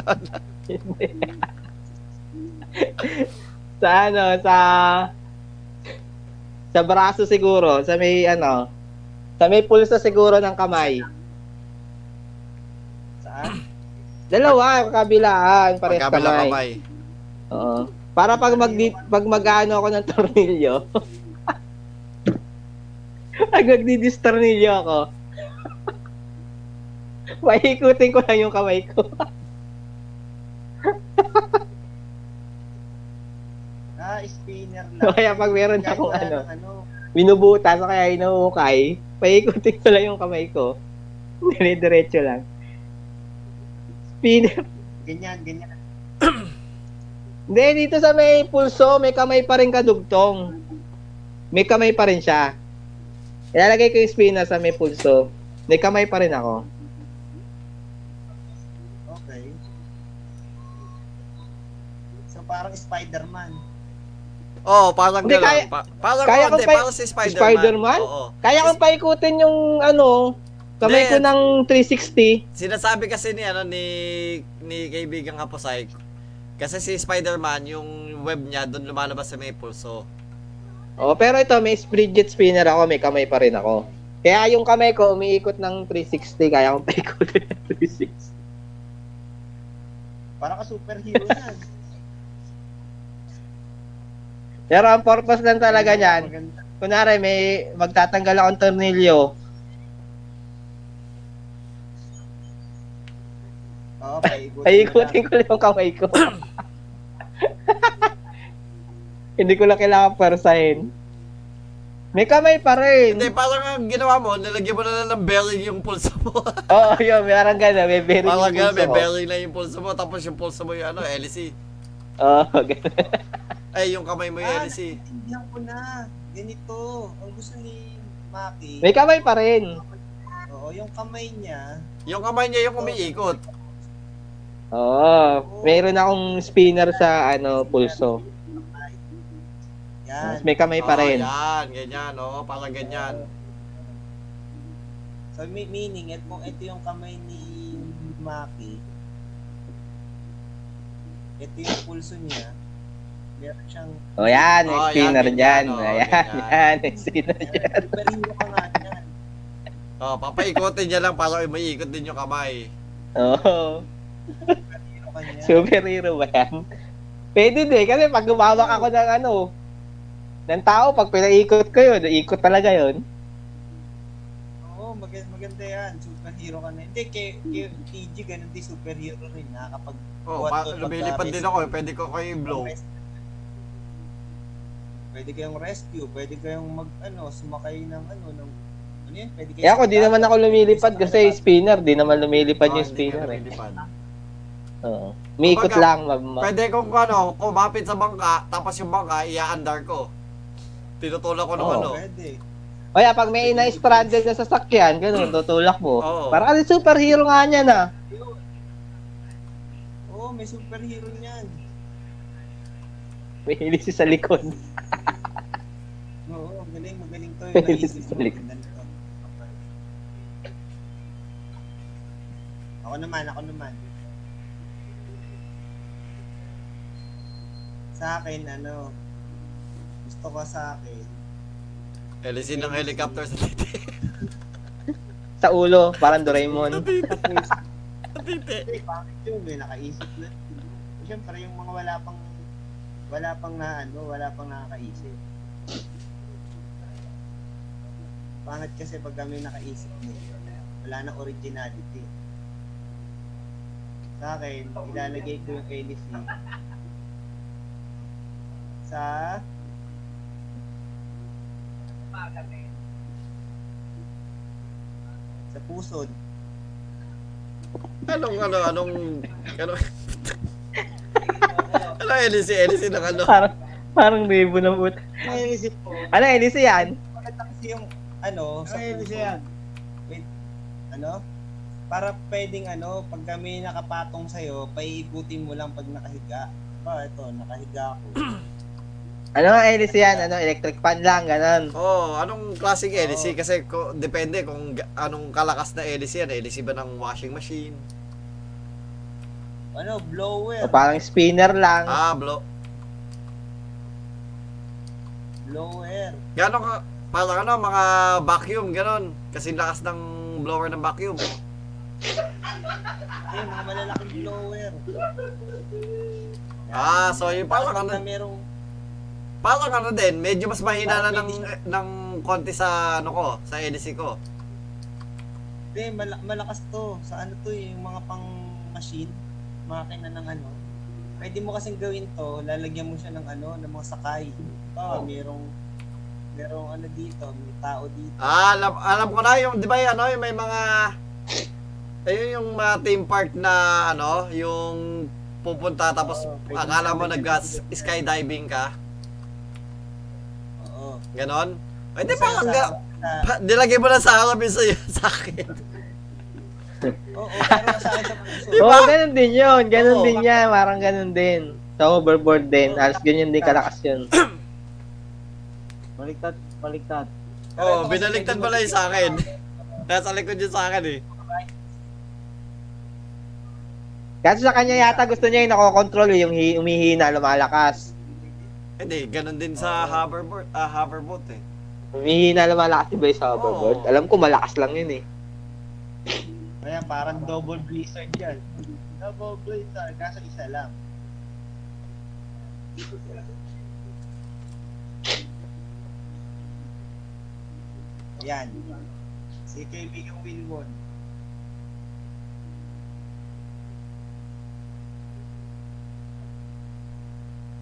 Sa ano, sa braso siguro, sa may pulso siguro ng kamay. Saan? Dalawa, kabilaan, parehas kamay. Oo. Para pag mag-ano ako ng tornilyo, pag magdi-distornilyo ako, maikutin ko lang yung kamay ko. Spinner lang. Kaya pag meron akong ano, binubutas o kaya inuukay, paikutin ko lang yung kamay ko. Dire-diretso lang. Spinner. Ganyan. Hindi, dito sa may pulso, may kamay pa rin kadugtong. May kamay pa rin siya. Ilalagay ko yung spinner sa may pulso. May kamay pa rin ako. Okay. So parang Spider-Man. Oo, parang gano'n. Parang si Spider-Man. Spider-Man? Oo. Kaya kong paikutin yung ano... Kamay ko ng 360. Sinasabi kasi ni kaibigang Happosai. Kasi si Spider-Man, yung web niya, doon lumalabas sa may pulso. Oh, pero ito, may fidget spinner ako, may kamay pa rin ako. Kaya yung kamay ko umiikot ng 360, kaya akong paikutin ng 360. Parang ka superhero yan. Pero ang purpose lang talaga niyan, kunwari may magtatanggal akong tornilyo. Oo, paikutin ko lang yung kamay ko. Hindi ko lang kailangan persahin. May kamay pa rin. Hindi, parang ang ginawa mo, nilagyan mo na lang ng bearing yung pulsa mo. Oo, yun. Parang gano'n, may bearing yung pulsa mo. Parang gano'n, may bearing na yung pulsa mo. Tapos yung pulsa mo yung ano, LC. Oo, gano'n. Ay, yung kamay mo yung LC. Nakitindihan ko na. Ganito. Ang gusto ni Macky. May kamay pa rin. Oo, yung kamay niya. Yung kamay niya yung umiikot. Oo. Meron akong spinner sa ano pulso. Yan. Mas may kamay pa rin. Yan, ganyan, oh, parang ganyan. So may meaning at kung ito yung kamay ni Macky, ito yung pulso niya, meron siyang... Oh, yan, may spinner dyan. Ayan, may spinner dyan. Ibarino ka nga dyan. Oh, papaikotin niya lang para maiikot din yung kamay. Oo. Superhero ka niya. Superhero ba yan? Pwede din, kasi pag gumawak ako ng ano, ng tao, pag pinaikot ko yun, ikot talaga yun. Oo, maganda yan. Superhero ka na. Hindi, kay TG, ganun din superhero rin na kapag... Oo, lumilipad din ako. Pwede ko kayo blow. Pwede kayong rescue. Pwede kayong mag, ano, sumakay ng, ano yun? Pwede kayong... Eh ako, di naman ako lumilipad kasi spinner. Di naman lumilipad yung spinner eh. Oo. Umiikot lang. Pwede kong, ano, kumapit sa bangka, tapos yung bangka, iaandar ko. Tinutulak ko ng ano. O yan, pag may ina-stranded na sasakyan, ganun, tutulak mo. Oh. Parang superhero nga niyan, ah. Oo, may superhero niyan. May hilisi sa likod. Oo, magaling to. May hilisi sa likod. Ako naman. Sa akin, ano, gusto ko sa akin. Elisin ng helicopter sa titi. Sa ulo, parang Doraemon. Sa titi. Ay, bakit yun? May nakaisip na. Siyempre, yung mga wala pang nakakaisip. Pangit kasi pag kami nakaisip na yun, wala na originality. Sa akin, ilalagay ko yung elisin sa... sa pusod. Anong ano, LC ng ano? Parang ribo ng buta. LC po. Ano, LC yan? Maganda kasi yung, ano, sa LC yan. Wait, ano? Para pwedeng, ano, pag kami nakapatong sa'yo, paiibutin mo lang pag nakahiga. Ba, ito, nakahiga ako. Ano ang LC yan? Ano, electric fan lang, ganun. Oo, anong klaseng LC? Kasi depende kung anong kalakas na LC yan. LC ba ng washing machine? Ano, blower. O parang spinner lang. Ah, blower. Gano'n ka, parang ano, mga vacuum, gano'n. Kasi lakas ng blower ng vacuum. Eh, mga malalaking blower. Ah, so yung parang ano. Parang ano din, medyo mas mahina na ng konti sa ano ko, sa LC ko. Hindi, malakas to. Sa ano to, yung mga pang machine, makina ng ano. Pwede mo kasing gawin to, lalagyan mo siya ng ano, ng mga sakay. Oh, merong ano dito, may tao dito. Ah, alam ko na yung, di ba ano, yung may mga, ayun yung mga theme park na ano, yung pupunta tapos akala mo nag-skydiving ka. Ganon? Ay, di pa lang nilagay mo na sa harap yung sakit. Oo, parang sa akin sa puso. Diba? Oo, ganon din yun. Ganon din yan. Parang ganon din. Sa overboard din. Alas ganyan din kalakas yun. Baliktad. Oo, binaliktad pala yung sa akin. Nasa likod yun sa akin eh. Kasi sa kanya yata gusto niya yung nakokontrol yung umihina, lumalakas. Hindi, ganun din sa hoverboard, hoverboat eh. Humihina na malakas ba yung hoverboard? Alam ko malakas lang yun eh. Ayan, parang double blizzard yan. Double blizzard, kaso isa lang. Ayan. Si kaibigang Wilwon.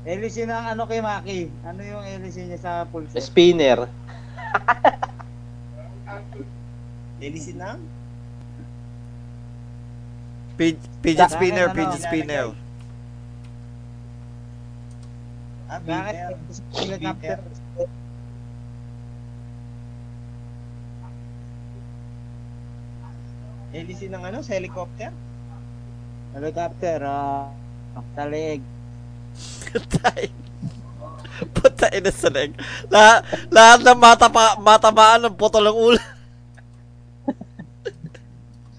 Elisin ang ano kay Macky. Ano yung elisin niya sa pulso? Spinner. Elisin ang? Fidget spinner, fidget spinner. Ah, bakit? Beater. Elisin ang ano? Sa helicopter? Helicopter, talig. Patay. Patay na sa leg. Lahat ng matamaan ng puto ng ulo.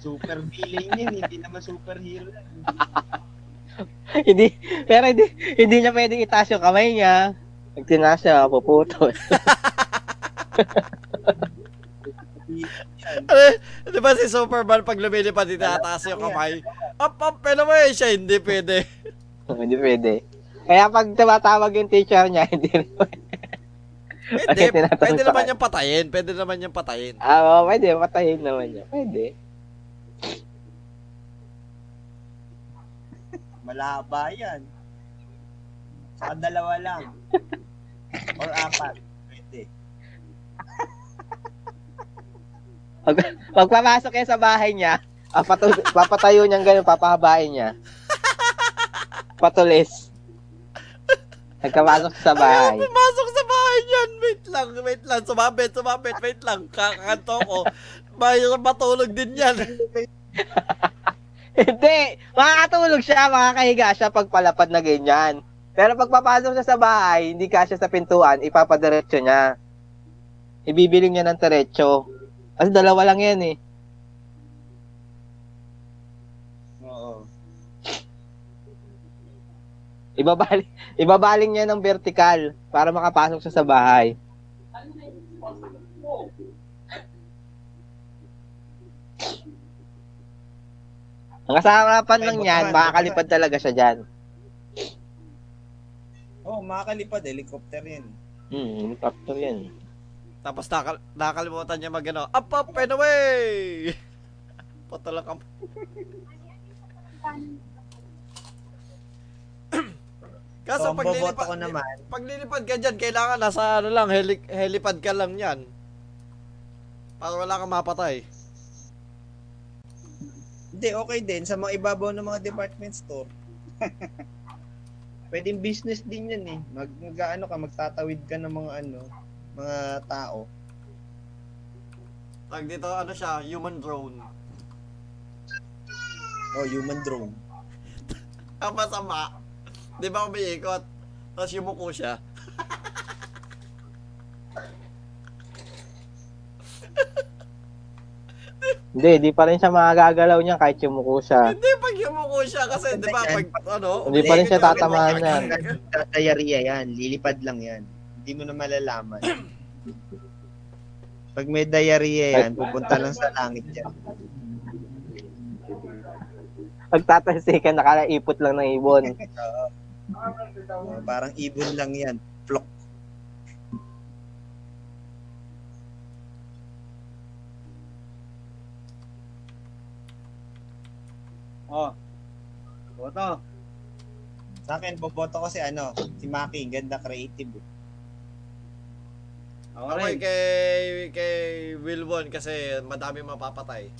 Super villain yun. Hindi naman superhero. Hindi. Pero hindi niya pwedeng itaas yung kamay niya. Pag tinaas niya, puputo. Di ba si Superman pag lumilipad, tinataas yung kamay? Up, pero mo siya. Hindi pwede. Hindi pwede. Kaya pag tumatawag yung teacher niya, hindi rin pwede naman niyang patayin. Pwede naman niyang patayin. Ah, oo, pwede. Patayin naman niya. Pwede. Malaba yan. Saka dalawa lang. Or apat. Pwede. Pag pamasok yan sa bahay niya, papatayo niyang ganun, papahabain niya. Patulis. Nagkamasok sa bahay. Ayaw, pumasok sa bahay niyan. Wait lang. Sumabit. Wait lang. Kakanto ko. Matulog din yan. Hindi. Makakatulog siya. Makakahiga siya pagpalapad na ganyan. Pero pagpapasok siya sa bahay, hindi kasya sa pintuan, ipapadiretso niya. Ibibiling niya ng diretso. Kasi dalawa lang yan eh. Ibabaling niya ng vertical para makapasok siya sa bahay. Ang kasarapan lang yan, makakalipad talaga siya dyan. Oo, makakalipad. Helicopter yan. Helicopter yan. Tapos nakalimutan niya mag-ano, up, up, and away! Patala ka. Kaso paglilipad ka dyan, kailangan nasa ano lang, helipad ka lang yan. Para wala kang mapatay. Hindi, okay din. Sa mga ibabaw ng mga department store. Pwedeng business din yan eh. Mag-ano ka, magtatawid ka ng mga ano, mga tao. Pag dito, ano siya, human drone. Oh, human drone. Ang masama. Di ba umiikot? Tapos yumuko siya. Hindi pa rin siya magagalaw niya kahit yumuko siya. Hindi, pag yumuko siya kasi di ba pag ano? Hindi pa rin siya tatamaan niyan. Tatayariya yan, lilipad lang yan. Hindi mo na malalaman. Pag may diarrhea yan, pupunta lang sa langit yan. Pagtatansikan, nakalaipot lang ng ibon. Parang ibon lang yan. Plok. Oh. Boto. Sa akin, boboto ko si ano, si Macky. Ganda, creative. Okay, kay Wilwon kasi madami mapapatay.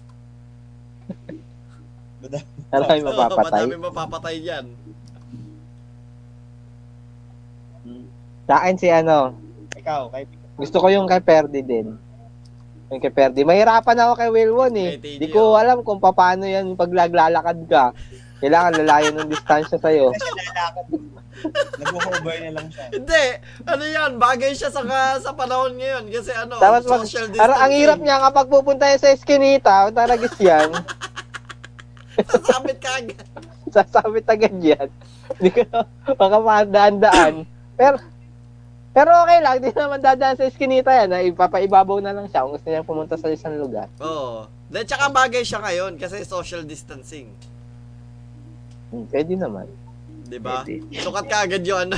Madami mapapatay. Madami mapapatay yan. Sa akin si ano. Ikaw, kay gusto ko yung kay Perdi din. Yung kay Perdi. Mahirapan ako kay Wilwon eh. Hindi ko alam kung paano yan pag naglalakad ka. Kailangan lalayo ng distansya sa'yo. Nag-hover na lang siya. Hindi. Ano yan? Bagay siya sa panahon ngayon. Kasi ano, social distancing. Ang hirap niya kapag pupunta yan sa eskinita, taragis yan. Sasabit ka agad. Sasabit agad yan. Hindi ko makapandaan-daan. Pero Pero okay lang, di naman dadaan sa Eskinita yan. Ipapaibabaw na lang siya kung gusto niya pumunta sa isang lugar. Oo. Then, tsaka bagay siya ngayon kasi social distancing. Pwede naman. Diba? Pwede. Sukat ka agad yun.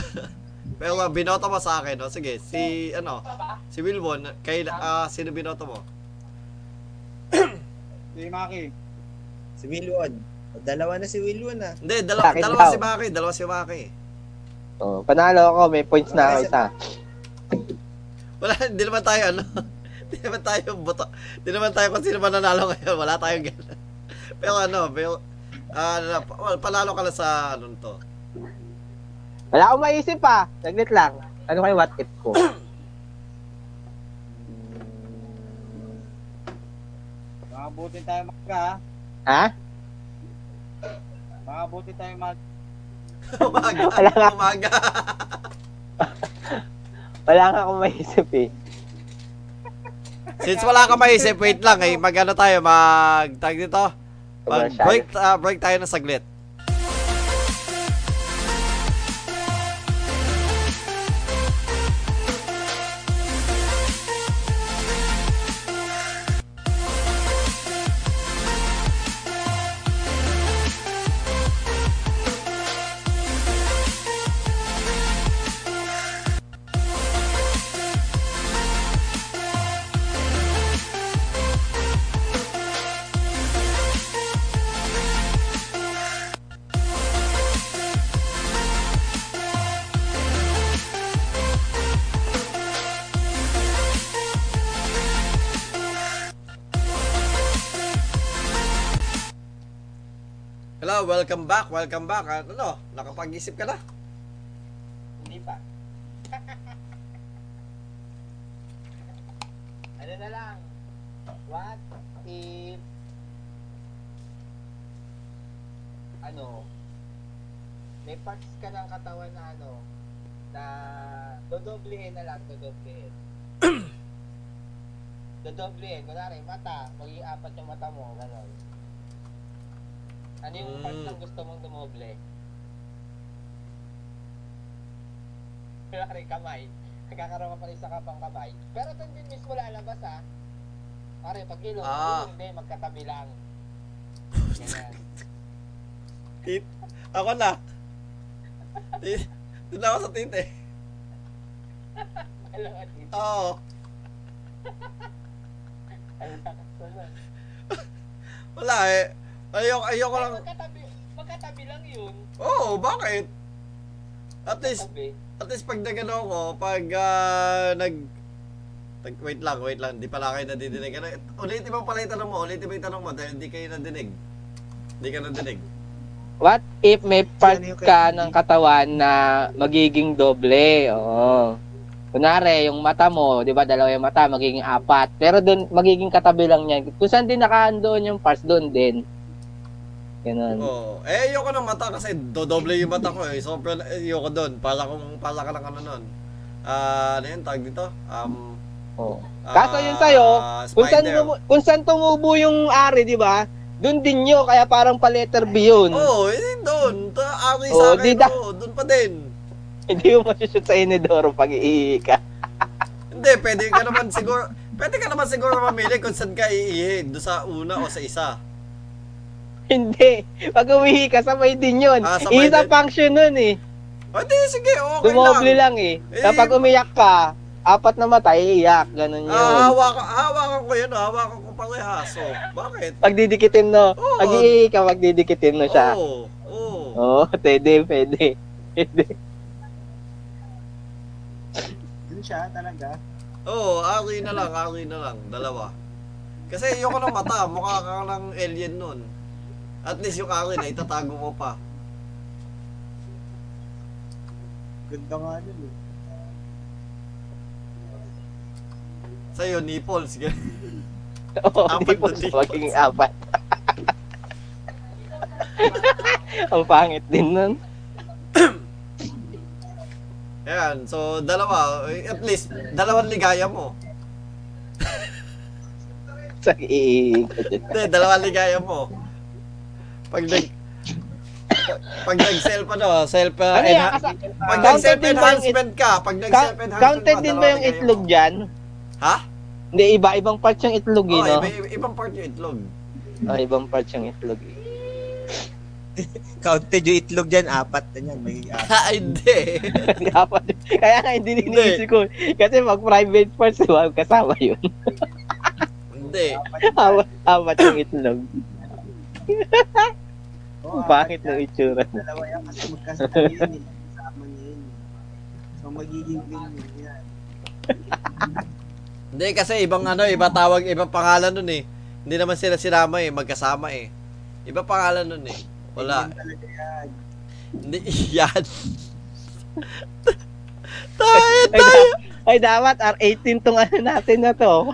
Pero binoto mo sa akin. No? Sige, si, ano, si Wilwon, sino binoto mo? Si Macky. Si Wilwon. Dalawa na si Wilwon ah. Hindi, dalawa si Macky. Dalawa si Macky. Oh, panalo ako, may points na ako isa. Wala, hindi naman tayo ano. Hindi naman tayo boto. Hindi naman tayo kung sino mananalo ngayon. Wala tayong gano'n. Pero ano, panalo ka lang sa ano to. Wala akong maisip pa. Saglit lang. Ano kayo what if ko? Makabuti tayo magka. Ha? Makabuti tayo magka. Umaga. Wala nga akong maisip eh. Since wala akong maisip, wait lang eh. Mag-ano tayo, mag-tag dito. Break tayo ng saglit. Welcome back. Ano, nakapag-isip ka na? Hindi pa. Ano na lang? What if... Ano? May parts ka ng katawan na ano, na dodoblihin. Dodoblihin, kunwari, mata, maging apat yung mata mo, gano'n. Ano yung part ng gusto mong dumoble? Pari kamay. Nagkakaroon ka pa rin sa kapang kamay. Pero doon din mismo lalabas ha. Pari, pag ilong, hindi, magkatabi lang. Ako na. Doon ako sa tint eh. Alam ka dito? Oo. Alam ka sunod. Wala eh. Ayoko lang. Magkatabi lang yun. Oo, bakit? At least pag nagano ko, pag wait lang, di pala kayo nadidinig. Ulitin mo pala yung tanong mo, dahil di kayo nadinig. Di ka nadinig. What if may part ka ng katawan na magiging doble? Oo. Kunwari, yung mata mo, di ba, dalawa yung mata, magiging apat. Pero doon, magiging katabi lang yan. Kung saan din nakaandoon yung parts, doon din. Ganun. Oo. Eh, ayoko ng mata kasi dodoble yung mata ko eh. Sobrang ayoko doon. Pala ka lang ano nun. Ano yun? Tag dito? Kaso yun sa'yo, kung saan tumubo yung ari, di ba? Doon din yun. Kaya parang pa-letter B yun. Oo. Eh, doon. Ari sa akin. Doon pa din. Hindi mo masushoot sa inidoro pag iihi ka. Hindi. Pwede ka naman siguro mamili kung saan ka iihi. Doon sa una o sa isa. Hindi. Pag umihi ka, sabay din yun. Isa function nun eh. O di, sige, okay Dumoble lang. Dumoble lang eh. Kapag umiyak ka, apat na mata, iiyak. Ganun yun. Hawakan ko yun. Hawakan ko parehas. So, bakit? Pagdidikitin no. Oh, pag iihi ka, pagdidikitin no siya. Oo. Oh, oh. Pwede. Yun siya talaga. Oo, ari na lang. Dalawa. Kasi yung ko ng mata, mukha ka ng alien nun. At least yung akin na itatago mo pa. Ganda nga yun eh. Sa'yo, nipples. Oo, nipples. Maging apat. Ang pangit din nun. Ayan, so dalawa. At least, dalawang ligaya mo. Sa'yo. Dalawang ligaya mo. Pag Pag nag-sell pa to, sell pa. Ano yan? Pag nag-sell enhancement ka, pag nag-sell enhancement. Counted din ba yung itlog diyan? Ha? Hindi, iba-ibang part yung itlog, eh, no? Ibang part yung itlog. Oh, ibang part yung itlog. Counted yung itlog diyan, apat na yan, may hindi. Apat. Kaya nga hindi niniisip ko. Kasi pag private parts, wag kasama yun. Hindi. Apat yung itlog. Oh, bakit na itsura na? Dalawa yan kasi magkasama yun. Kasama yun. So magiging win yan. Hindi kasi ibang ano, iba tawag, ibang pangalan nun eh. Hindi naman sila sinama eh, magkasama eh. Iba pangalan nun eh. Wala. Hindi yan. Tayo. Ay dapat R18 tong ano natin na to.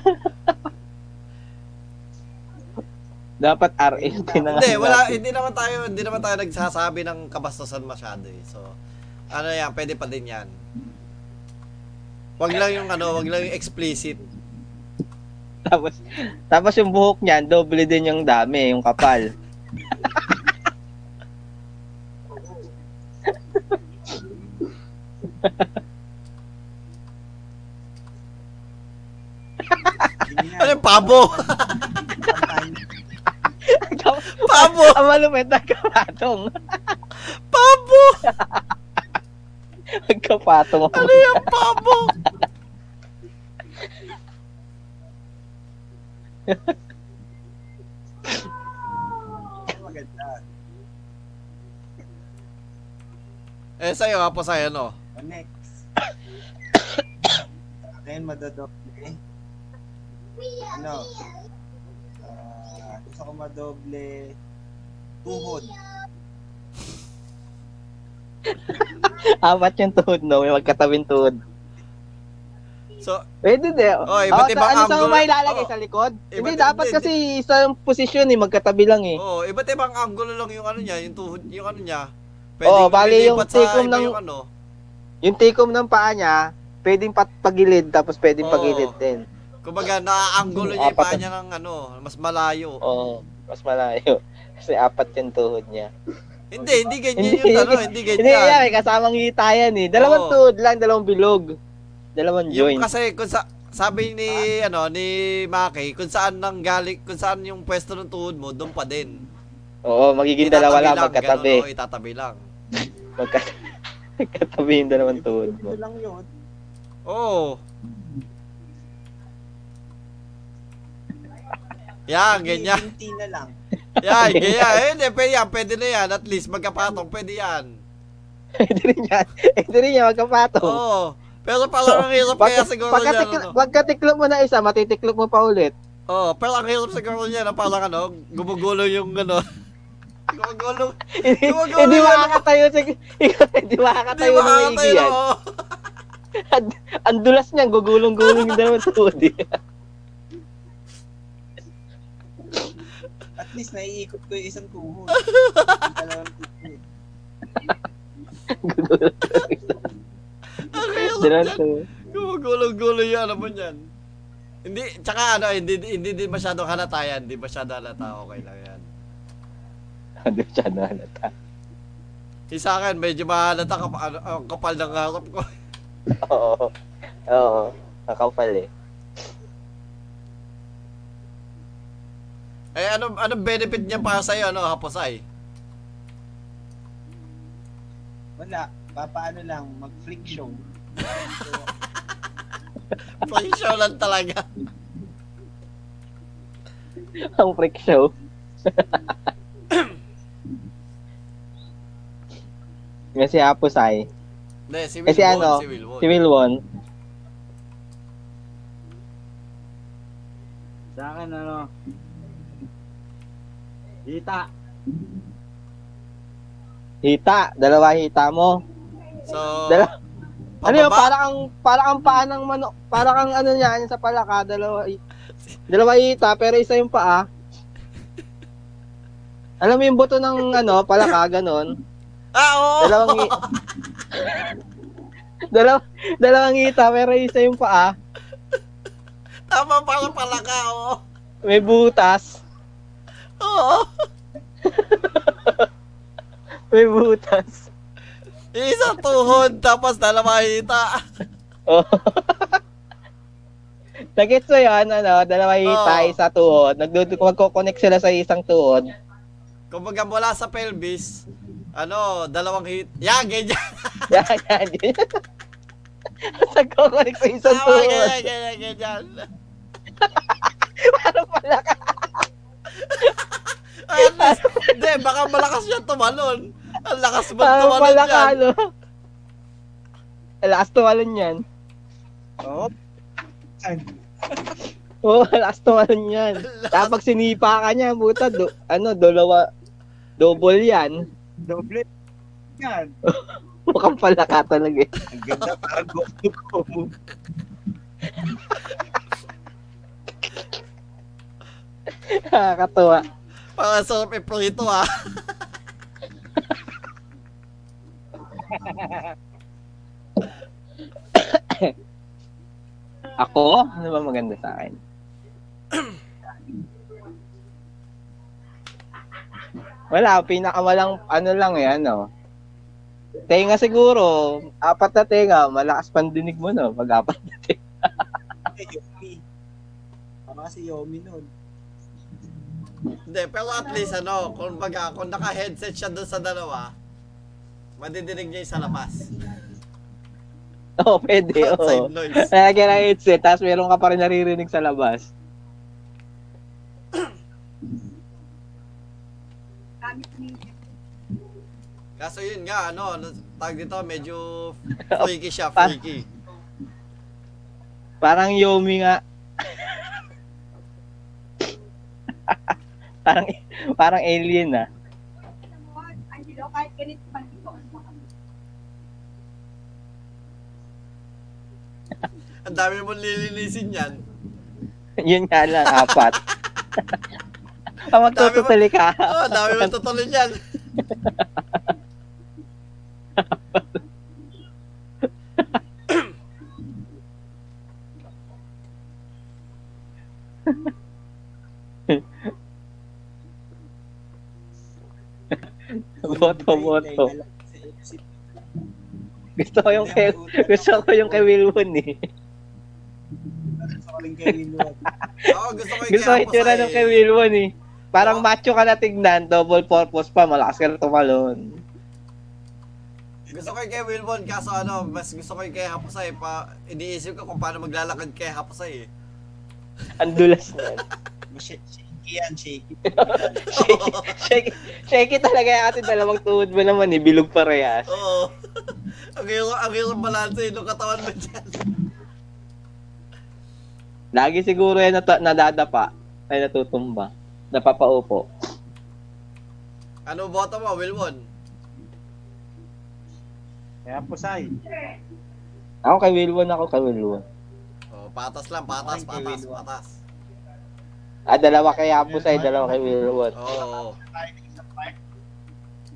Dapat R18 na nga. Hindi, wala, hindi naman tayo nagsasabi ng kabastusan masyado eh. So, ano yan, pwede pa din yan. Wag lang yung explicit. Tapos yung buhok niyan, doble din yung dami, yung kapal. Ano yung pabo? Pabo! Ang malumit na kapatong. Pabo! Ang kapatong. Ano yung pabo? Eh, sa'yo nga po sa'yo, no? Next. Akin, madadoble. Ano? Gusto ko madoble tuhod. Apat yung tuhod, no? May magkatabing tuhod. So, pwede din. Oh, iba't ibang angle. Ano saan mo mailalagay sa likod? Hindi, dapat kasi isang position eh, magkatabi lang eh. Oo, iba't ibang angle lang yung ano niya, yung tuhod, yung ano niya. Oo, bali yung tikom ng ano. Yung tikom ng paa niya, pwedeng patagilid tapos pwedeng pagilid din. Kumbaga, na-anggulo niya yung paa niya ng ano, mas malayo. Oo, mas malayo. Kasi apat yung tuhod niya. Hindi ganyan yung ano, hindi ganyan. Hindi yan, may kasamang hita yan eh. Dalawang tuhod lang, dalawang bilog. Dalawang joint. Yung kasi, kung sabi ni, ano, ni Macky, kung saan nang galing, kung saan yung pwesto ng tuhod mo, doon pa din. Oo, magiging dalawa lang, magkatabi. Ganun, itatabi lang. Magkatabi yung dalawang tuhod mo. Ito lang yun. Oo. Yan, ganyan. Hinti na lang. Yan, ganyan. Hindi, pwede na yan. At least, magkapatong, pwede yan. Pwede rin yan, magkapatong. Oo. Pero parang ang hirap kaya siguro niya. Pagkatiklop mo na isa, matitiklop mo pa ulit. Oo, pero ang hirap siguro niya na parang ano, gumugulo yung ano. Gumugulo. Hindi makakatayo. Hindi makakatayo ng maigi yan. Ang dulas niya, gugulong-gulong daw sa todi. At least naiikot ko yung isang tuhod. Dalawang tuhod. Gulo yan, alam mo yan. Hindi, tsaka ano, hindi masyado halata yan. Hindi masyado halata, okay lang yan. Hindi masyado halata. Isa akin, medyo mahalata kapal ng harap ko. Oo, nakapal eh. Eh, anong benefit niya para sa'yo, ano, Happosai? Wala. Papaano lang, mag-freak show. Freak show lang talaga. Ang freak show. Nga si Happosai. Hindi, si Wilwon. Si Wilwon. Sa akin, ano, Hita. Dalawa hita mo. So, ano yun, parang ang paa ng manok. Parang ang ano niya, sa palaka. Dalawa hita, pero isa yung paa. Alam mo yung buto ng ano, palaka, ganun. Oo! Dalawang hita, pero isa yung paa. Tama pala palaka, oo. May butas. Oo. May butas. Isang tuhod, tapos dalawahita. Oh. Nag-gets mo yun, ano, dalawahita, oh. Isa tuhod. Magkoconnect sila sa isang tuhod. Kumbaga mula sa pelvis, ano, dalawang hit. Yan, ganyan. Yan, ganyan. Nagkoconnect sa isang tuhod. Ganyan, ganyan, ganyan. Parang pala ka. Hindi, baka malakas yan tumalon. Ang lakas mo tumalon yan. Ano? Ang lakas tumalon yan. Oo. Oo, ang lakas tumalon yan. Tapag sinipa ka niya, buta, ano, dalawa, double yan. Double yan. Mukhang pala ka talaga eh. Ang ganda, parang gusto ko. Nakakatuwa. Parang sarap iprito ah. Ako? Ano ba maganda sa akin? Wala, pinakawalang ano lang eh, ano. Tenga siguro, apat na tenga, malakas pandinig mo no, pag apat na tenga. Yomi. Tama si Yomi nun. Hindi, pero at least ano, kung baga, kung naka-headset siya doon sa dalawa, madidinig niya yung sa labas. Oo, pwede. Outside oo. Noise. Nagagyan ang headset, tapos meron ka pa rin naririnig sa labas. Kaso yun nga, ano, tag dito, medyo freaky siya, freaky. Parang Yomi nga. Parang alien na. Ang dami mong lilinisin yan. Yun nga lang, apat. Ang magtututuli ka. Oo, dami mong tutuli yan. Boto. Gusto ko yung kay Wilwon eh. Gusto ko rin kay Wilwon. Oo, gusto ko yung tira ng kay Wilwon eh. Parang macho ka na tignan, double purpose pa, malakas ka na tumalon. Gusto ko yung kay Wilwon, kaso ano, mas gusto ko yung kay Happosai pa. Iniisip ko kung paano maglalakad kay Happosai eh. Ang dulas na. Shaky. Shaky talaga yung ating dalawang tuhod mo naman eh. Bilog parehas. Oo. Ang iyong balanse yung katawan mo dyan. Lagi siguro yan nadadapa. Ay natutumba. Napapaupo. Ano boto mo, Wilwon? Kaya Happosai. Ako kay Wilwon. Oh, patas lang. Ah, dalawa kay Happosai, dalawa kay Wilwon. Oo.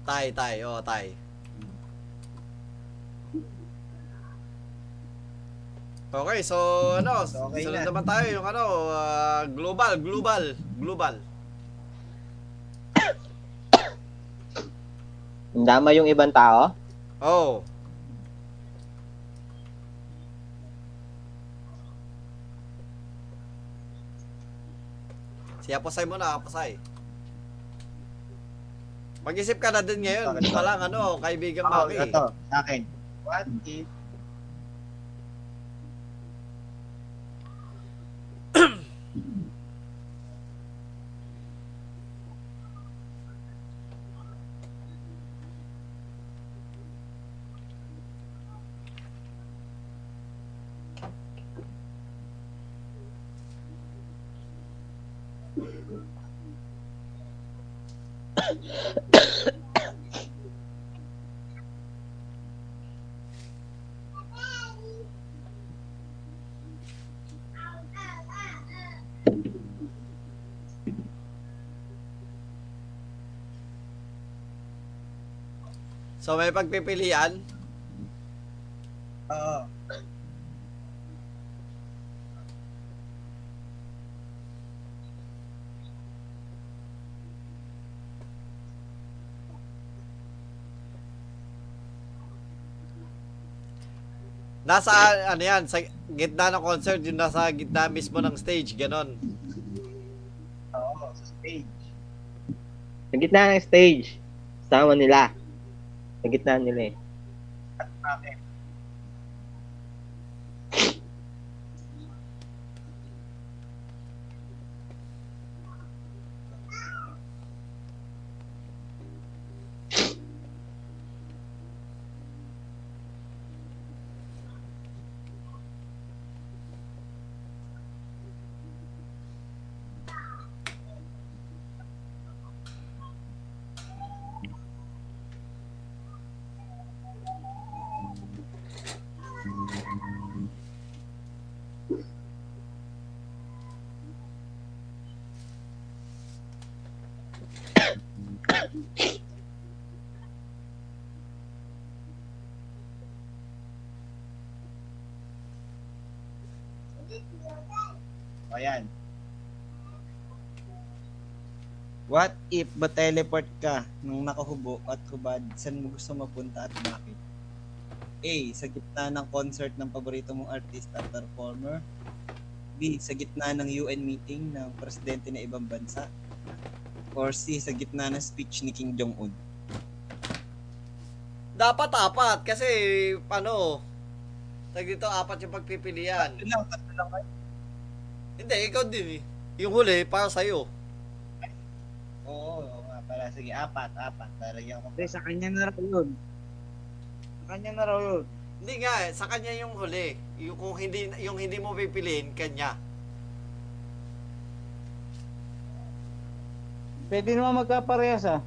Tay. Okay, so ano, okay, sunod naman tayo yung ano, global. Dama yung ibang tao? Oo. Oh. Si Happosai muna, Happosai. Mag-isip ka na din ngayon. Ito lang, ano, kaibigan Macky. Ito, sa akin. What if... So may pagpipilian? Oo. Nasa ano yan, sa gitna ng concert, yung nasa gitna mismo ng stage, ganon. Oo, sa stage. Sa gitna ng stage, sama nila. Sa gitna nila eh. At bakit? Ayan. What if mateleport ka nung nakahubo at hubad, saan mo gusto mapunta at bakit? A. Sa gitna ng concert ng paborito mong artista at performer. B. Sa gitna ng UN meeting ng presidente ng ibang bansa. Or C. Sa gitna ng speech ni Kim Jong-un. Dapat apat kasi ano, tag dito apat yung pagpipilian. Tatlo lang. Hindi, ikaw din eh. Yung huli, para sa'yo. Oo nga, para sige, apat. Lalagyan ko. Sa kanya na raw yun. Hindi nga, sa kanya yung huli. Yung, kung hindi, yung hindi mo pipiliin, kanya. Pwede naman magkaparehas ah.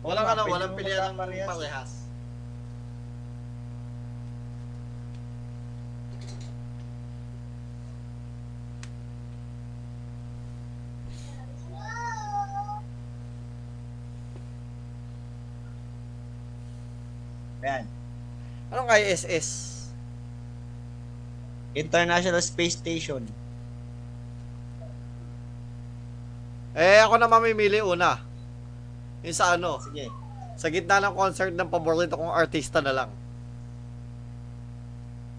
Walang pilihan ng parehas. Ayan. Anong ISS? International Space Station. Eh, ako na mamimili una. Yung sa ano? Sige. Sa gitna ng concert ng paborito kong artista na lang.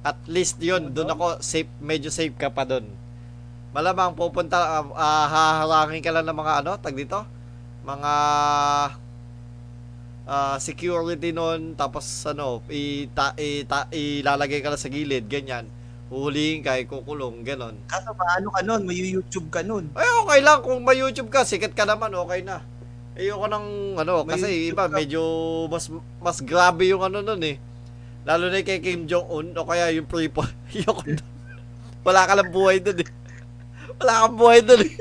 At least yun, doon ako safe, medyo safe ka pa doon. Malamang pupunta, haharangin ka lang ng mga ano, tag dito? Mga... security nun, tapos ano, ilalagay ka lang sa gilid, ganyan. Huhulihin ka, ikukulong, ganon. Kaso paano ka nun? May YouTube ka nun? Ay, okay lang. Kung may YouTube ka, sikat ka naman, okay na. Ayoko nang, ano, may kasi YouTube iba, ka. Medyo mas grabe yung ano nun eh. Lalo na kay Kim Jong-un, o kaya yung Pripo. Ayoko na. Wala ka lang buhay dun eh.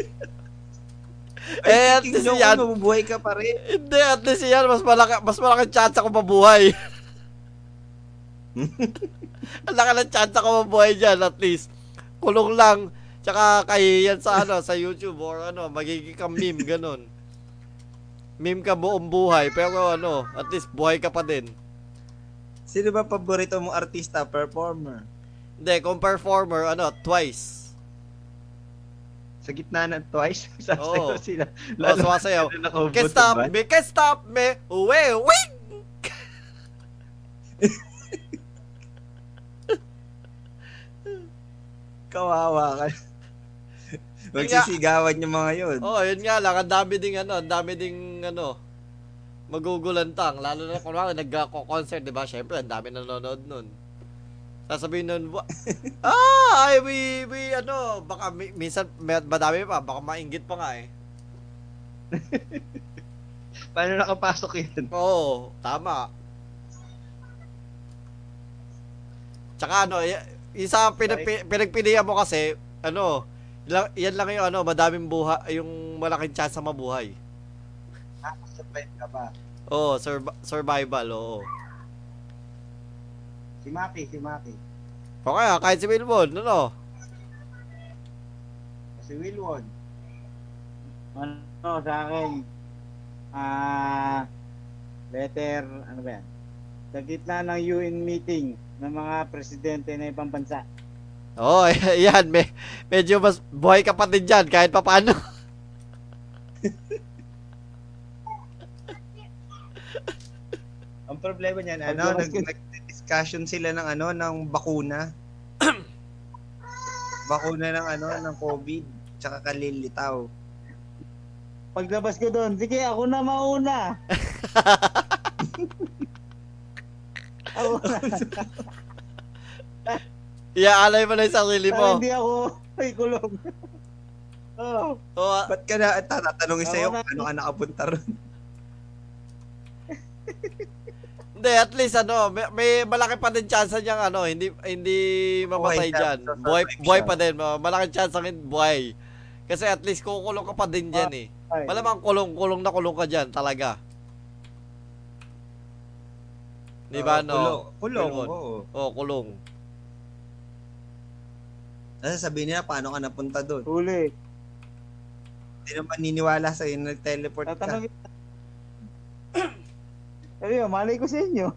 Eh, at least yan. Mabubuhay ka pa rin. Hindi, at least yan. Mas malaki chance ako mabuhay. Ang laki ng chance ako mabuhay dyan, at least. Kulong lang. Tsaka kahiyan sa ano, sa YouTube or ano, magiging ka meme, ganun. Meme ka buong buhay, pero ano, at least buhay ka pa din. Sino ba paborito mong artista, performer? Hindi, kung performer, ano, Twice. Sa gitna ng Twice, sasayaw sila. Sasayaw. Can't stop me, can't stop me. Uwe, wing! Kawawa ka. Magsisigawan yung mga yun. Oo, yun nga lang. Ang dami ding magugulantang. Lalo na kung nag-concert, diba? Siyempre, ang dami nanonood nun. Sasabihin nun, baka minsan madami pa, baka mainggit pa nga eh. Paano nakapasok yun? Oo, tama. Tsaka ano, isa pinagpilihan mo kasi, ano, yan lang yung ano, madaming buhay, yung malaking chance na mabuhay. Survive ka ba? Oo, survival, oo. Si Macky. Okay, kahit si Wilwon, ano? Si Wilwon. Ano, sa akin, ano ba yan? Sa gitna ng UN meeting ng mga presidente na ibang bansa. Oo, yan. Medyo mas buhay ka pa din dyan, kahit pa paano. Ang Ang problema niyan, ano, nag-discussion sila ng ano, ng bakuna. Bakuna ng ano, ng COVID, tsaka kalilitaw. Paglabas ko doon, sige, ako na mauna. Iaalay mo na yung sarili mo. Hindi ako may kulong. Oh. Oh, ba't ka na, tatanungin sa'yo kung ano ka nakapunta ron? Hindi, at least ano, may malaki pa din chance niyang ano, hindi mamatay diyan. Buhay pa din, malaking chance ng buhay. Kasi at least kukulong ka pa din diyan eh. Malamang kulong na kulong ka diyan talaga. Di ba no? Kulong. Oo, kulong. Nasasabihin nila paano ka napunta doon. Huli. Hindi naman niniwala sa'yo na nag-teleport ka. Sabi mo, malay ko sa inyo.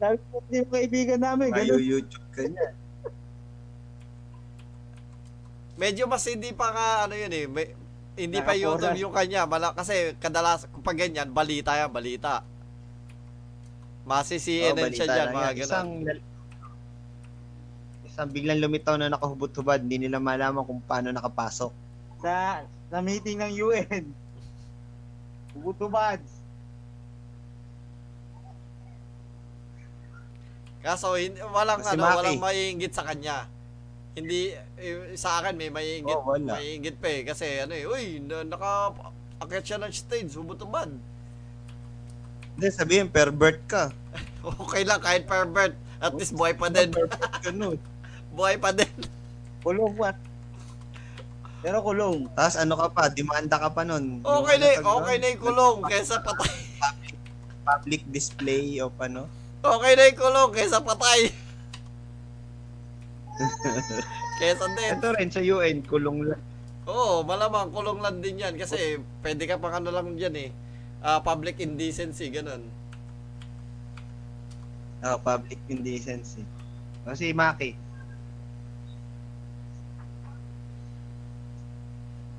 Sabi po yung kaibigan namin. Mayo YouTube ka niya. Medyo mas hindi pa ka, ano yun eh. Hindi pa YouTube yung kanya. Kasi kadalas, pag ganyan, balita yan, balita. Masi CNN siya dyan, mga ganun. Isang biglang lumitaw na nakahubot-hubad, hindi nila malaman kung paano nakapasok. Sa meeting ng UN. Hubot-hubad. Kaso walang maiinggit sa kanya. Hindi sa akin may maiinggit, maiinggit pa eh kasi ano eh, uy, naka-akit siya ng stage, hubot-hubad. Hindi sabihin pervert ka. Okay lang kahit pervert, at least buhay pa din. Buhay pa din. Kulong pa. Pero kulong. Tapos ano ka pa, demanda ka pa nun. Okay na yung kulong kaysa patay. Public display o ano. Okay na yung kulong kaysa patay. Kaysa din. Ito rin sa UN, kulong lang. Oo, malamang kulong lang din yan. Kasi pwede ka pang ano lang dyan eh. Public indecency, ganun. Public indecency. Kasi Macky.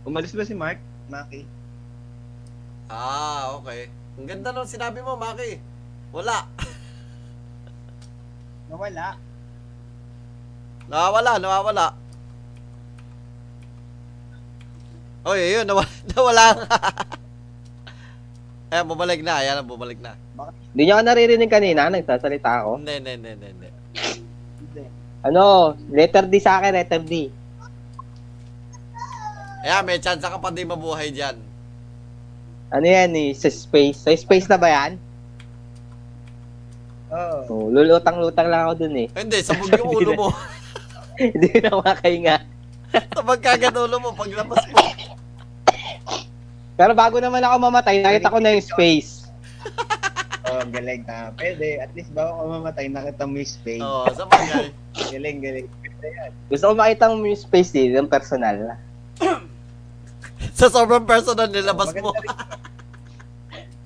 Umalis ba si Mark? Macky? Okay. Ang ganda nung sinabi mo, Macky. Wala. Nawala. Oy, yun, nawala. Eh, bumalik na. Hindi niyo ako naririnig kanina. Nagsasalita ako. Hindi. Ano, letter D sa akin, letter D. Ayan, may chance ka pa din mabuhay dyan. Ano yan eh? Sa space. Sa space na ba yan? Oo. Lulutang-lutang lang ako dun eh. Hindi, sabog yung ulo mo. Hindi na makahinga. Sabag kagad ulo mo pag lapas mo. Pero bago naman ako mamatay, nakita ko na yung space. Oh, galing na. Pwede. At least bago ako mamatay, nakita mo yung space. Oo, sabagay. Galing. Gusto ko makita mo yung space eh. Yung personal na. Sa sobrang personal nilabas mo.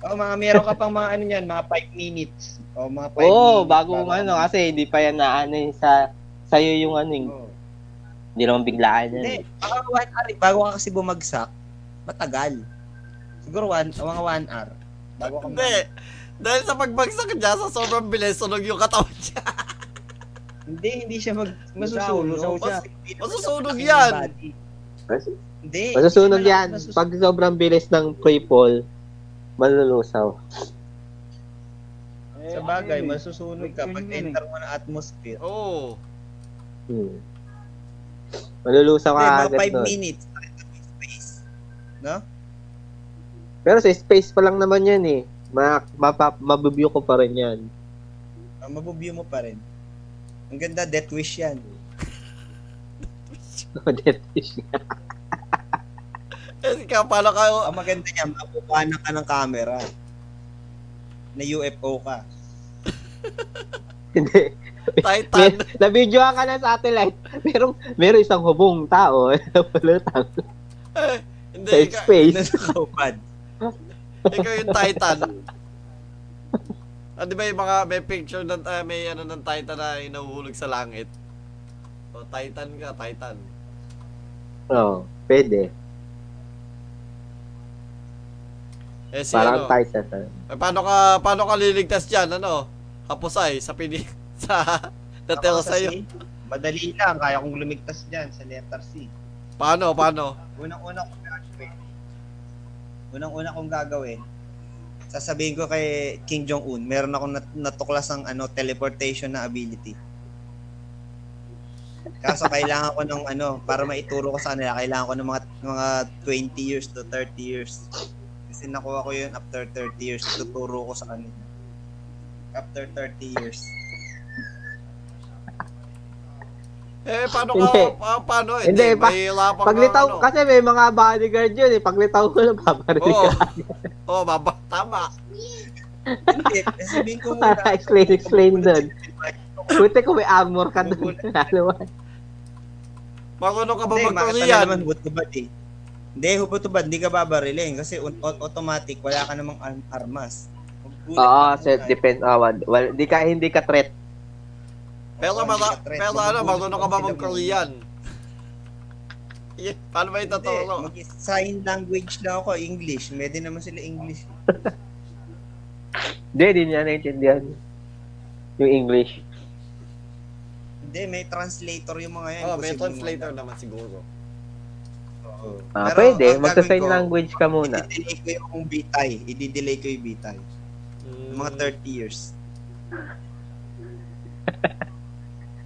Mga meron ka pang mga ano yan, mga 5 minutes. Mga 5 minutes. Bago ano, kasi hindi pa yan naano sa iyo yung ano. Hindi naman biglaan yan. Hindi, baka 1 hour bago ka kasi bumagsak, matagal. Siguro mga 1 hour. Bago ka hindi. Dahil sa pagbagsak niya, sa sobrang bilis, sunog yung katawan niya. Hindi siya masusunog. Masusunog yan. Kasi hindi. Masusunog yan. Pag sobrang bilis ng free fall, malulusaw. Sa bagay, masusunog ka pag enter mo ng atmosphere. Oo. Malulusaw ka agad doon. 5 minutes. Space. No? Pero sa space pa lang naman yan eh. Mabubyo ko pa rin yan. Mabubyo mo pa rin. Ang ganda, death wish yan. Death wish yan. Kasi paano ka... Ang maganda niya, mapupanak ka ng camera. Na UFO ka. Hindi. Titan. Nabidyoan ka ng satellite. Merong isang hubong tao. Napalutang. Hindi, sa space. Ikaw yung Titan. Di ba yung mga may picture ng, may ano ng Titan na inuhulog sa langit? O Titan ka, Titan. Oo, pwede. Eh si parang ano? Tysetter. Eh, paano ka liligtas diyan ano? Happosai sa pini sa detail sa iyo. Madali lang, kaya kong lumigtas diyan sa letter C. Paano? Unang-una kong gagawin. Sasabihin ko kay King Jong-un, meron akong natuklas ng teleportation na ability. Kaso kailangan ko ng para maituro ko sa kanila, kailangan ko ng mga 20 years to 30 years. Kasi nakuha ko yun after 30 years, tuturo ko sa kanila. After 30 years. Eh, paano? Hindi, paglitaw, kasi may mga bodyguard yun eh. Paglitaw ko lang, babarinig ka. Oo, tama. Hindi, sabihin ko muna. Para explain doon. Buti ko may armor ka doon. Marunong ka ba magkuriyan? Hindi, hubotubad, hindi ka babariling. Kasi automatic, wala ka namang armas. Oo, self-defense. Well, hindi ka threat. Pero marunong ka ba mag-Korean? Paano ba yung totoo? Sign language na ako, English. Pwede naman sila English. Hindi, hindi niya naintindihan yung English. Hindi, may translator yung mga yan. Oo, may translator naman siguro. Pwede, magta-sign language ka muna. I-delay ko yung bitay. Mga 30 years.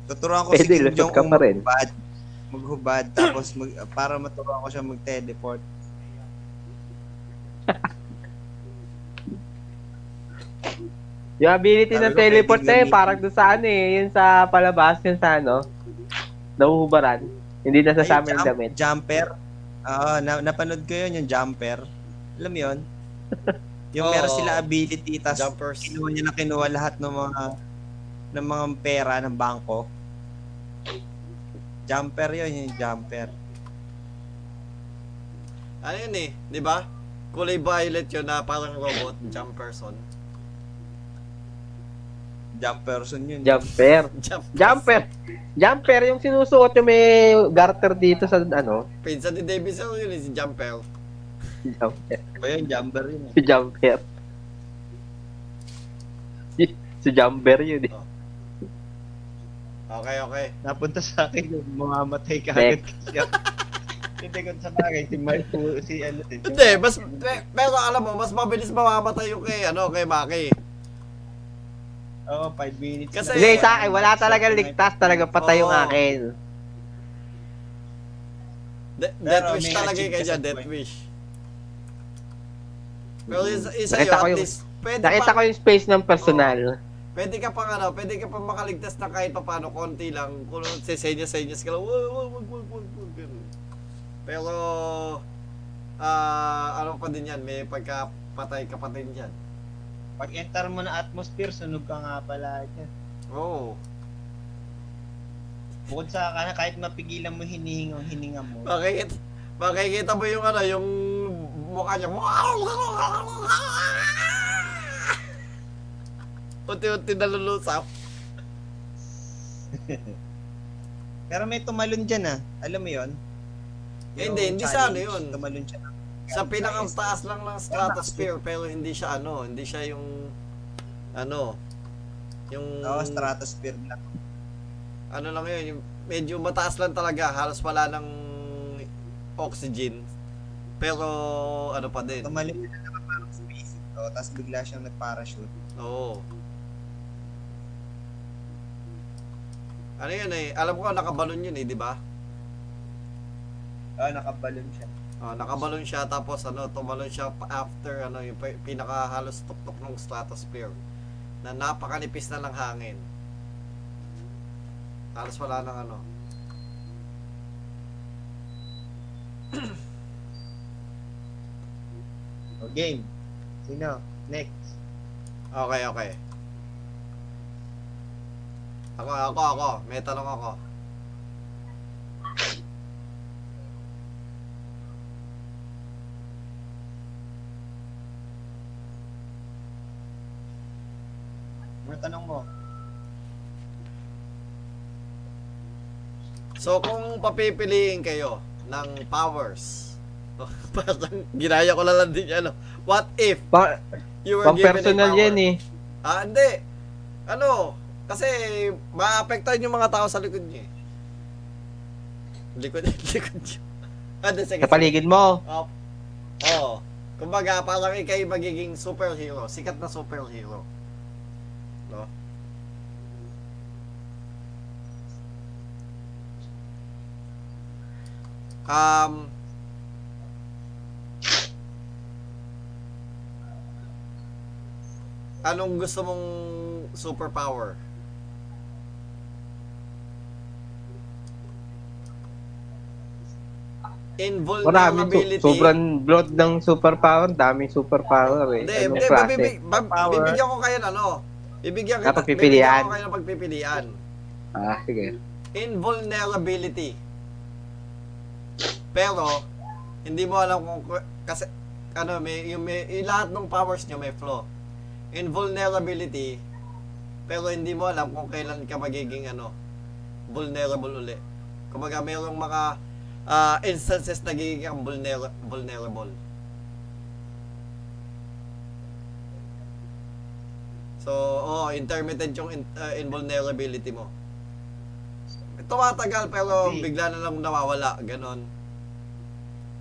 Tuturuan ko si Kim Jong-un maghubad tapos para maturuan ko siya mag-teleport. Yung ability ng teleport na parang doon sa yun sa palabas, yun sa nahuhubaran. Hindi nasasama yung damit. Jumper. Napanood ko yun, yung Jumper. Alam mo yun? Yung meron sila ability, tapos kinuha niya na lahat ng mga pera ng bangko. Jumper yun, yung Jumper. Ano yun eh, di ba? Kulay violet yun na parang robot, Jumperson yun. Jumper yung sinusuot yung may garter dito sa Pinsan ni Davis yun eh, si Jumper. Si Jumper yun eh. Okay. Napunta sa akin yung mamamatay ka agad kasi. Hindi ko sa bagay, Hindi, pero alam mo, mas mabilis mamamatay yung kay Macky. Oo, 5 minutes. Kasi sa akin, wala talaga ligtas, talaga patay yung akin. Death wish talaga kaya, death wish. Pero isa yun, at least, nakita ko yung space ng personal. Pwede ka pang makaligtas na kahit paano, konti lang. Kung sesenyas ka lang, wag. Pero, pa din yan, may pagkapatay ka pa din yan. Pag enter mo na atmosphere, sunog ka nga pala dyan. Oo. Oh. Bukod sa kahit mapigilan mo, hinihinga mo. Makikita mo yung yung mukha niya. Unti-unti nalulusap. Pero may tumalon dyan Alam mo yun? Hindi siya yun. Tumalon siya. Sa pinakataas lang ng stratosphere, pero hindi siya hindi siya yung stratosphere lang. Lang yun, yung medyo mataas lang talaga, halos wala ng oxygen. Pero pa din. Tumalon na lang parang space tapos bigla siyang nag-parachute. Oo. Yun alam ko nakabalon yun di ba? Nakabalon siya. Tapos tumalon siya after yung pinakahalos tuktok ng stratosphere na napakanipis na lang hangin. Halos wala nang game. Sino? Next. Okay. Ako. May tanong ako. May tanong mo. So, kung papipiliin kayo ng powers, parang ginaya ko lang din What if you were given personal yan eh. Ah, hindi. Ano? Kasi maapektuhan yung mga tao sa likod niyo eh. Likod niyo. Ano, sige. Sa paligid mo. Oo. Oh. Kumbaga, parang ikay magiging superhero. Sikat na superhero. No? Anong gusto mong superpower? Invulnerability. Sobrang bloat ng superpower, daming superpower eh. Hindi, bibigyan ko kayo ng ano. Bibigyan kita. Pagpipilian. Bibigyan ko kayo ng pagpipilian. Ah, sige. Invulnerability. Pero hindi mo alam kung kasi ano may lahat ng powers niyo may flaw. Invulnerability. Pero hindi mo alam kung kailan ka magiging ano vulnerable uli. Kumbaga mayroong mga instances na giging vulnerable. So, intermittent yung invulnerability mo. Tumatagal pero bigla na lang nawawala, ganon.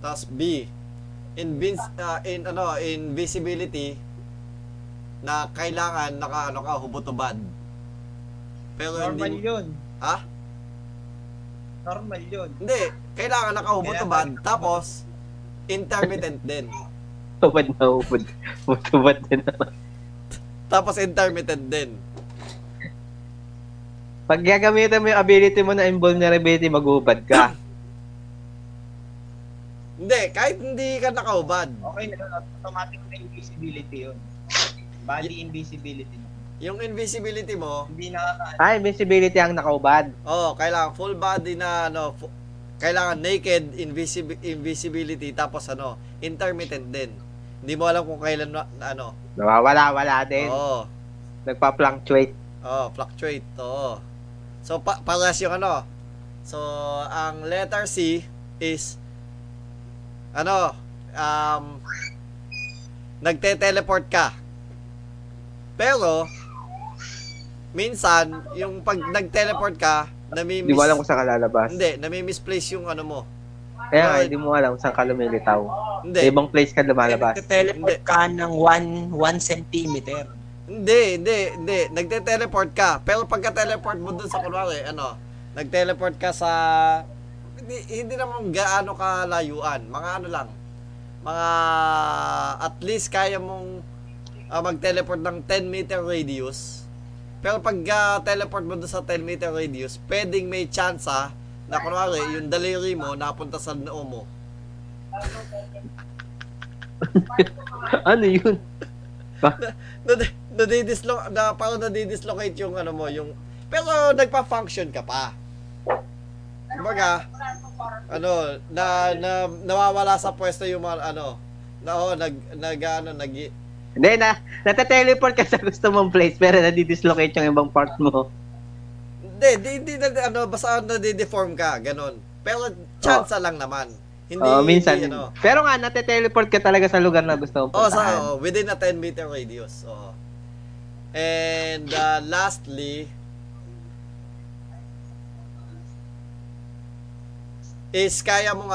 Tapos B, invisibility na kailangan nakaano ka hubot-hubad. Pero normal hindi, yun. Ha? Normal yun. Hindi, kailangan nakahubot-hubad tapos intermittent din. Hubad na hubot-hubad din. Tapos intermittent din. Pag gagamitin mo yung ability mo na invulnerability, maghubad ka. Hindi, kahit hindi ka nakahubad. Okay na, automatic na invisibility yun. Body invisibility. Yung invisibility mo, hindi nakaka- invisibility ang nakahubad. Oo, kailangan full body na, kailangan naked, invisibility, tapos intermittent din. Hindi mo alam kung kailan, Nawawala din. Oo. Nagpa-fluctuate. Oo, fluctuate, oo. So, paras yung So, ang letter C is, nagte-teleport ka. Pero, minsan, yung pag nag-teleport ka, hindi mo alam kung saan ka lalabas. Hindi, nami-misplace yung mo. Kaya, hindi mo alam kung saan ka lumilitaw. Hindi. Sa ibang place ka lumalabas. Nagte-teleport ka ng 1 centimeter. Hindi. Nagte-teleport ka. Pero pagka-teleport mo dun sa kunwari, nagte-teleport ka sa... Hindi naman gaano ka layuan. Mga lang. Mga... At least kaya mong mag-teleport ng 10-meter radius. Pero pagka-teleport mo dun sa 10-meter radius, pwedeng may chance na kunwari, yung daliri mo napunta sa noo mo. Ano yun? Nadidislocate yung pero nagpa-function ka pa. Kumbaga, na nawawala sa pwesto yung hindi na, nate-teleport ka sa gusto mong place pero nadidislocate yung ibang part mo. Hindi, basta nadideform ka, ganun. Pero chance lang naman. Hindi, minsan. Pero nga, nate-teleport ka talaga sa lugar na gusto mong puntahan. Within a 10-meter radius. Oo. And lastly, is kaya mong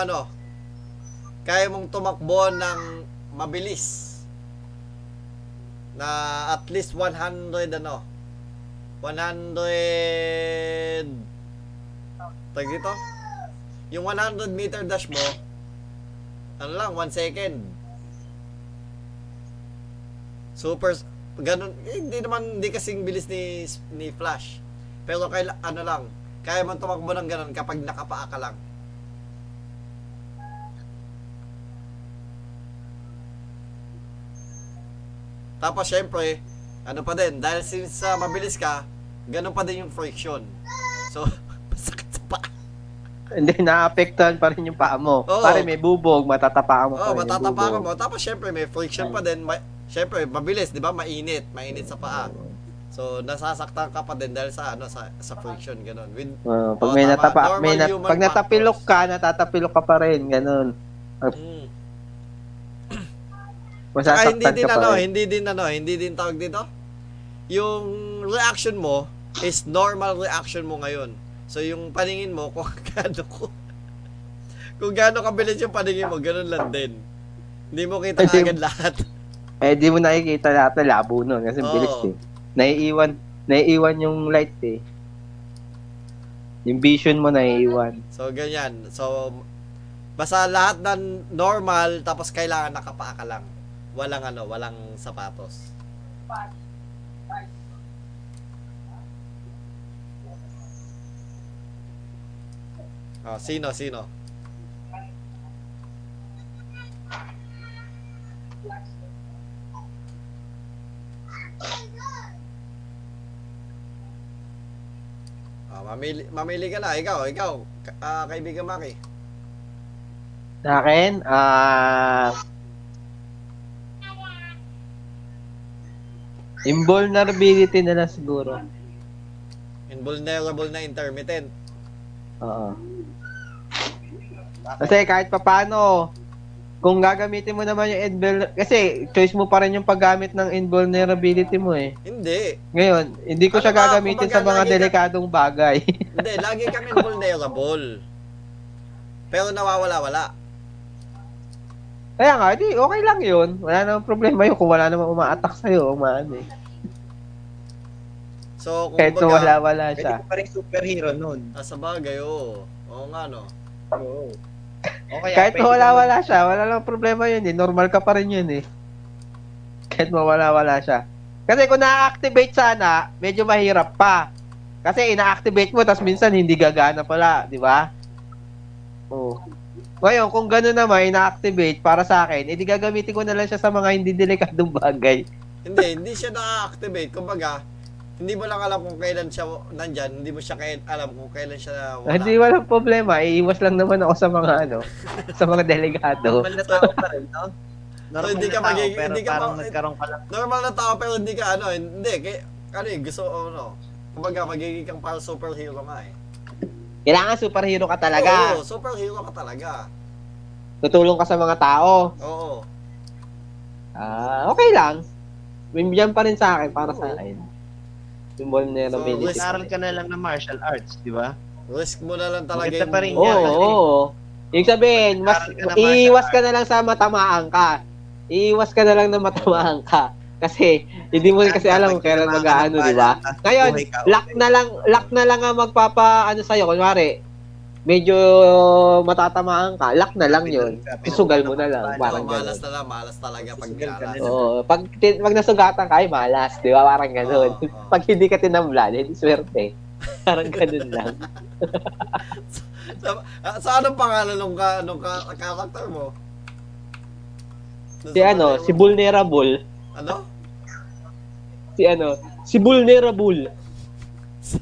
tumakbo ng mabilis. Na at least 100 tag dito? Yung 100-meter dash mo, 1 second. Super, ganun, hindi kasing bilis ni Flash. Pero kaya man tumakbo ng ganun kapag nakapaa ka lang. Tapos syempre, pa din, dahil since mabilis ka, ganun pa din yung friction. So, sakit sa paa. Hindi, naapektuhan pa rin yung paa mo. Oo. Pare may bubog, matatapaan mo pa rin matatapaan mo. Tapos syempre may friction pa din. Syempre, mabilis, di ba? Mainit sa paa. So, nasasaktan ka pa din dahil sa friction, ganun. Pag pag natapilok ka, natatapilok ka pa rin, ganun. Masasaktan hindi din, ka pa ano, rin. Hindi din tawag dito. Yung reaction mo is normal reaction mo ngayon. So yung paningin mo kung gaano kabilis yung paningin mo, ganun lang din. Hindi mo kita kasi, agad lahat. Eh di mo nakikita lahat na labo nun kasi bilis eh. Naiiwan yung light eh. Yung vision mo naiiwan. So ganyan. So basta lahat na normal tapos kailangan nakapaa ka lang. Walang sapatos. Oh, sino? Oh, mamili ka na. Ikaw. Kaibigan Maki. Sa akin? Invulnerability na lang siguro. Invulnerable na intermittent. Oo. Kasi kahit papaano, kung gagamitin mo naman yung kasi choice mo pa rin yung paggamit ng invulnerability mo eh. Hindi. Ngayon, hindi ko siya gagamitin sa mga delikadong bagay. Hindi, lagi kang invulnerable. Pero nawawala-wala. Kaya nga, di, okay lang yun. Wala namang problema yun kung wala namang umaatak sa'yo. Eh. So, kung kahit baga, wala-wala siya. Pwede ko pa rin superhero nun. Sa bagay, oo. Oo nga, no? Oo. Okay, kahit mawala-wala siya, wala lang problema yun eh. Normal ka pa rin yun eh. Kahit mawala-wala siya. Kasi kung na-activate sana, medyo mahirap pa. Kasi ina-activate mo, tapos minsan hindi gagana pala, di ba? Oo. Ngayon, kung gano'n naman, ina-activate para sa akin, hindi gagamitin ko na lang siya sa mga hindi delikadong bagay. Hindi siya na-activate. Kumbaga, hindi mo lang alam kung kailan siya nandyan, hindi mo siya alam kung kailan siya wala. Hindi, walang problema. Iiwas lang naman ako sa mga sa mga delegado. Normal na tao pa rin, no? Normal so, hindi na ka tao, magiging, pero hindi parang nagkaroon ka lang. Normal na tao, pero hindi ka hindi. Kaya, gusto, kumbaga, magiging kang parang superhero ka eh. Kailangan superhero ka talaga. Oo, superhero ka talaga. Tutulong ka sa mga tao. Oo. Okay lang. Bimbiyan pa rin sa akin, para sa akin. Invulnerability. So, aral ka na lang ng martial arts, di ba? Risk mo na lang talaga yung... Oo. Ibig sabihin, iiwas ka na lang sa matamaan ka. Kasi, hindi mo kasi alam kung kailan mag-aano, di ba? Ngayon, luck na lang ang magpapa-ano sa'yo. Kunwari, medyo matatamaan ka, luck na lang yun. Isugal mo na lang. Parang malas na lang, malas talaga pag malas. Oo, pag nasugatan ka, ay malas, di ba? Parang ganun. Pag hindi ka tinamblan, hindi swerte. Parang ganun lang. Sa anong pangalan nung character mo? Si Vulnerable. Si Vulnerable. So,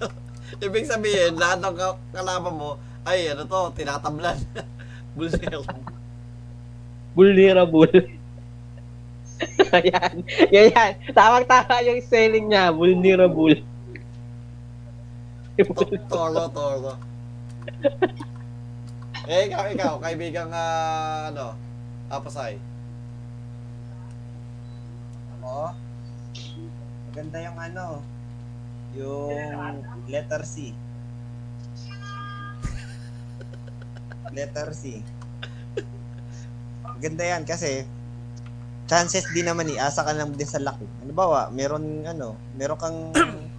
ibig sabihin, lahat ng kalaban mo, ay, tinatablan. Vulnerable. Ayan. Tawag-tawa yung selling niya. Vulnerable. Toro. Eh, ikaw, kaibigang, Happosai. Ako? Maganda yung yung letter C. Letter C. Maganda yan kasi chances din naman asa ka lang din sa luck. Ano ba? Meron kang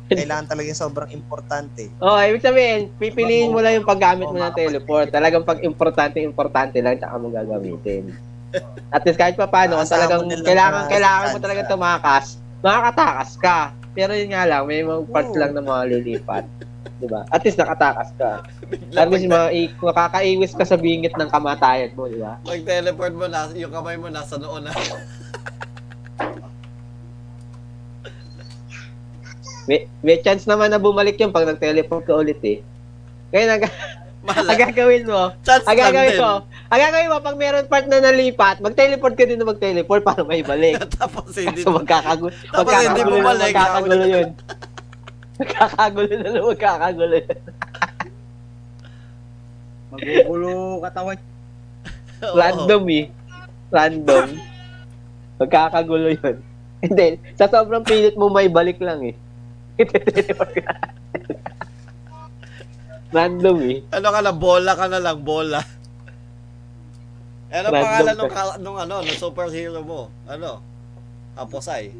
kailangan talaga sobrang importante. Oo, ibig sabihin, pipiliin mo lang yung paggamit mo ng teleport. Talagang pag importante lang tsaka mo gagamitin. At least kahit paano, talagang kailangan mo talaga tumakas. Makakatakas ka. Pero yun nga lang, may mga parts lang na mga lilipat. Diba? At least nakatakas ka. At least makakaiwis ka sa bingit ng kamatayan mo, diba? Mag-teleport mo, yung kamay mo nasa noon na. may chance naman na bumalik yun pag nag-teleport ka ulit eh. Kaya ang gagawin mo pag meron part na nalipat, mag-teleport ka din na mag-teleport para may balik. Tapos hindi bumalik. Magkakagulo yun. Magkakagulo yun. Magugulo katawan. Random eh. Magkakagulo yun. And then, sa sobrang pilit mo, may balik lang eh. Random eh. Ano ka na, bola ka na lang, bola. Ano pangalan nung ano, nung superhero mo? Ano? Happosai.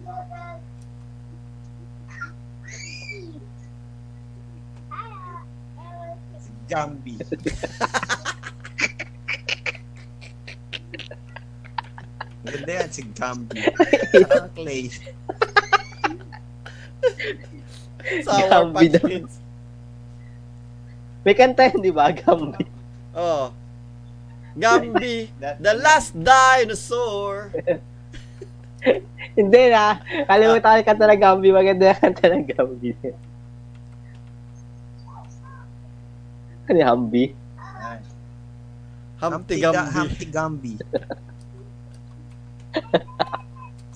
Jambi. Ganda yan, si Jambi. Parang clay. Sour Patch Kids. May kanta yun, di ba? Gambi. Oo. Oh. Gambi, the last dinosaur. Hindi na. Alam mo tayo kanta ng Gambi. Maganda yung kanta ng Gambi. Ano yung Hambi? Hamti Gambi. Hamti Gambi.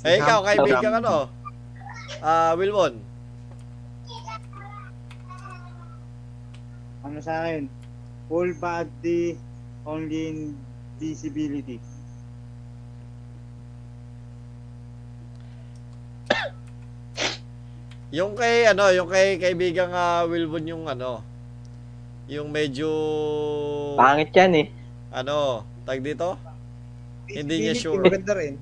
Eh, ikaw, kaibigan ka no? Wilwon. Ano sa akin? Full body, only in disability. Yung kay, ano, yung kay kaibigang Wilwon yung ano, yung medyo... Pangit yan eh. Ano, tag dito? Hindi niya sure. Maganda rin.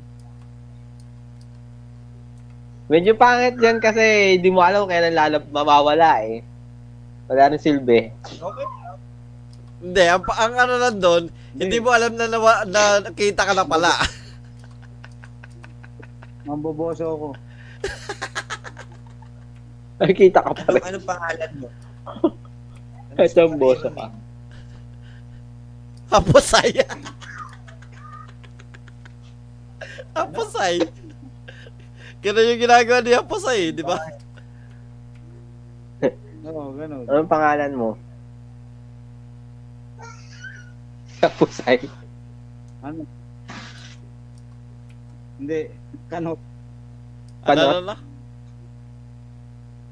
Medyo pangit yan kasi hindi mo alam kailan lalap mawawala eh. Wala nang silbi. Okay. Hindi, ang ano lang doon, hindi mo alam na nakita ka na pala. Mamboboso ako. Nakita ka pala. Anong pangalan mo? Ito ang boso ka. Happosai. Happosai. Ganun yung ginagawa ni Happosai, di ba? Oo, ganun. Anong pangalan mo? Happosai. Ano? Hindi. Kanor. Kanor? Ano na?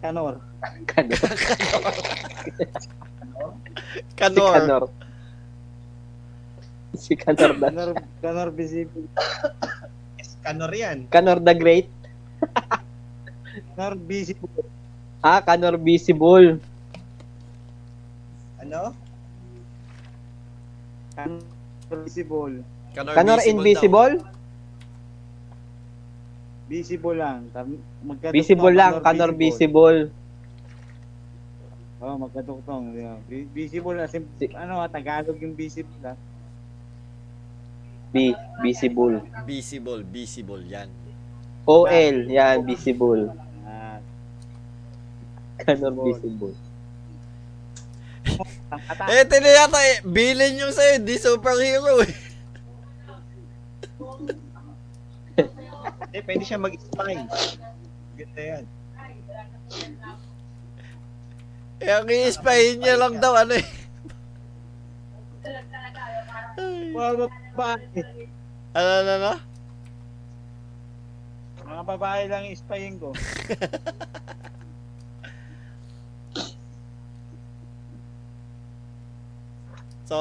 Kanor. Kanor. Kanor. Kanor. Si Kanor. Kanor visible. Kanor yan. Kanor the Great. Kanor visible. Ah, Kanor visible. Ano? Kanor visible. Kanor invisible? Visible lang. Visible lang, Kanor visible. Oh, magkatuktong. Visible na. Ano, Tagalog yung visible na. B, visible. Visible, visible, yan. OL, yan, visible. Kanor visible. Eh, tiniyata eh. Bilin yung sa'yo, di superhero eh. Eh, pwede siya mag-spine. Ganda yan. Eh, ang i-spine niya lang daw, ano eh. Mga babae. Ano? Mga babae lang i-spine ko. So,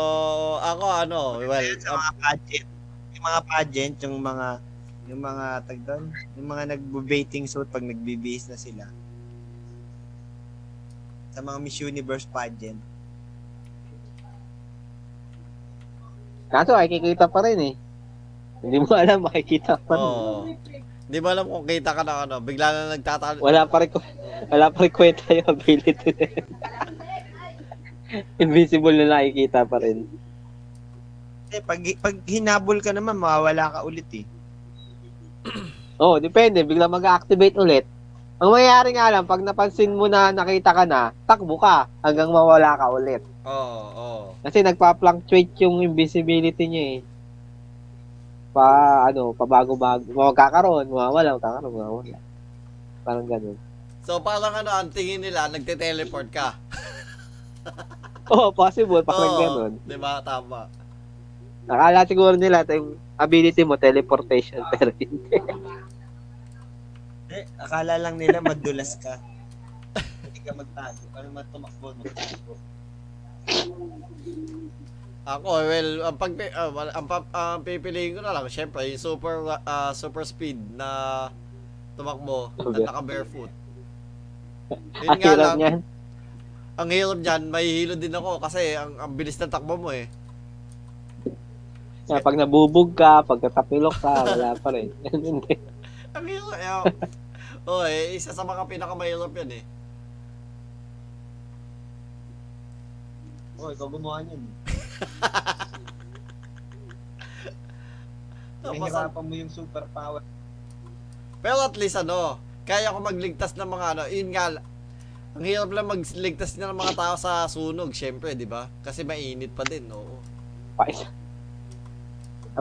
ako ano, well, sa mga pageant, yung mga tag doon, yung mga nagbo-bathing suit pag nagbe-base na sila. Sa mga Miss Universe pageant. Kaso ay kikita pa rin eh. Hindi mo alam makikita pa rin. Oh. Hindi mo alam kung kita ka na ano, bigla na nagtatalo. Wala pa rin kwenta yung ability. Invisible na nakikita pa rin. Eh, pag hinabol ka naman, mawawala ka ulit eh. Oo, depende. Bigla mag-activate ulit. Ang mangyayari nga lang, pag napansin mo na nakita ka na, takbo ka hanggang mawala ka ulit. Oo. Kasi nagpa-fluctuate yung invisibility niya eh. Pabago-bago. Magkakaroon, mawawala, magkakaroon, mawawala. Parang ganun. So, parang ano, ang tingin nila, nagte-teleport ka. Oo, oh, possible. Parang ganun. Diba? Tama. Nakala siguro nila yung ability mo, teleportation, pero hindi. Eh, akala lang nila madulas ka. Hindi ka magtago. Parang matumakbo. Ako, well, ang pipiliin ko na lang, syempre, yung super speed na tumakbo at naka-barefoot. Ang hirap niyan. Ang hirap niyan, may hilo din ako kasi ang bilis ng takbo mo eh. Pag nabubog ka, pag natapilok ka, wala pa rin. Ang hirap. Oo, isa sa mga pinakamahirap yan eh. Oo, ikaw gumawa niyan. Mahirapan mo yung superpower. Pero at least ano, kaya ko magligtas ng mga ano, yun nga, ang hirap lang magligtas ng mga tao sa sunog, syempre, di ba? Kasi mainit pa din, oo. Pais.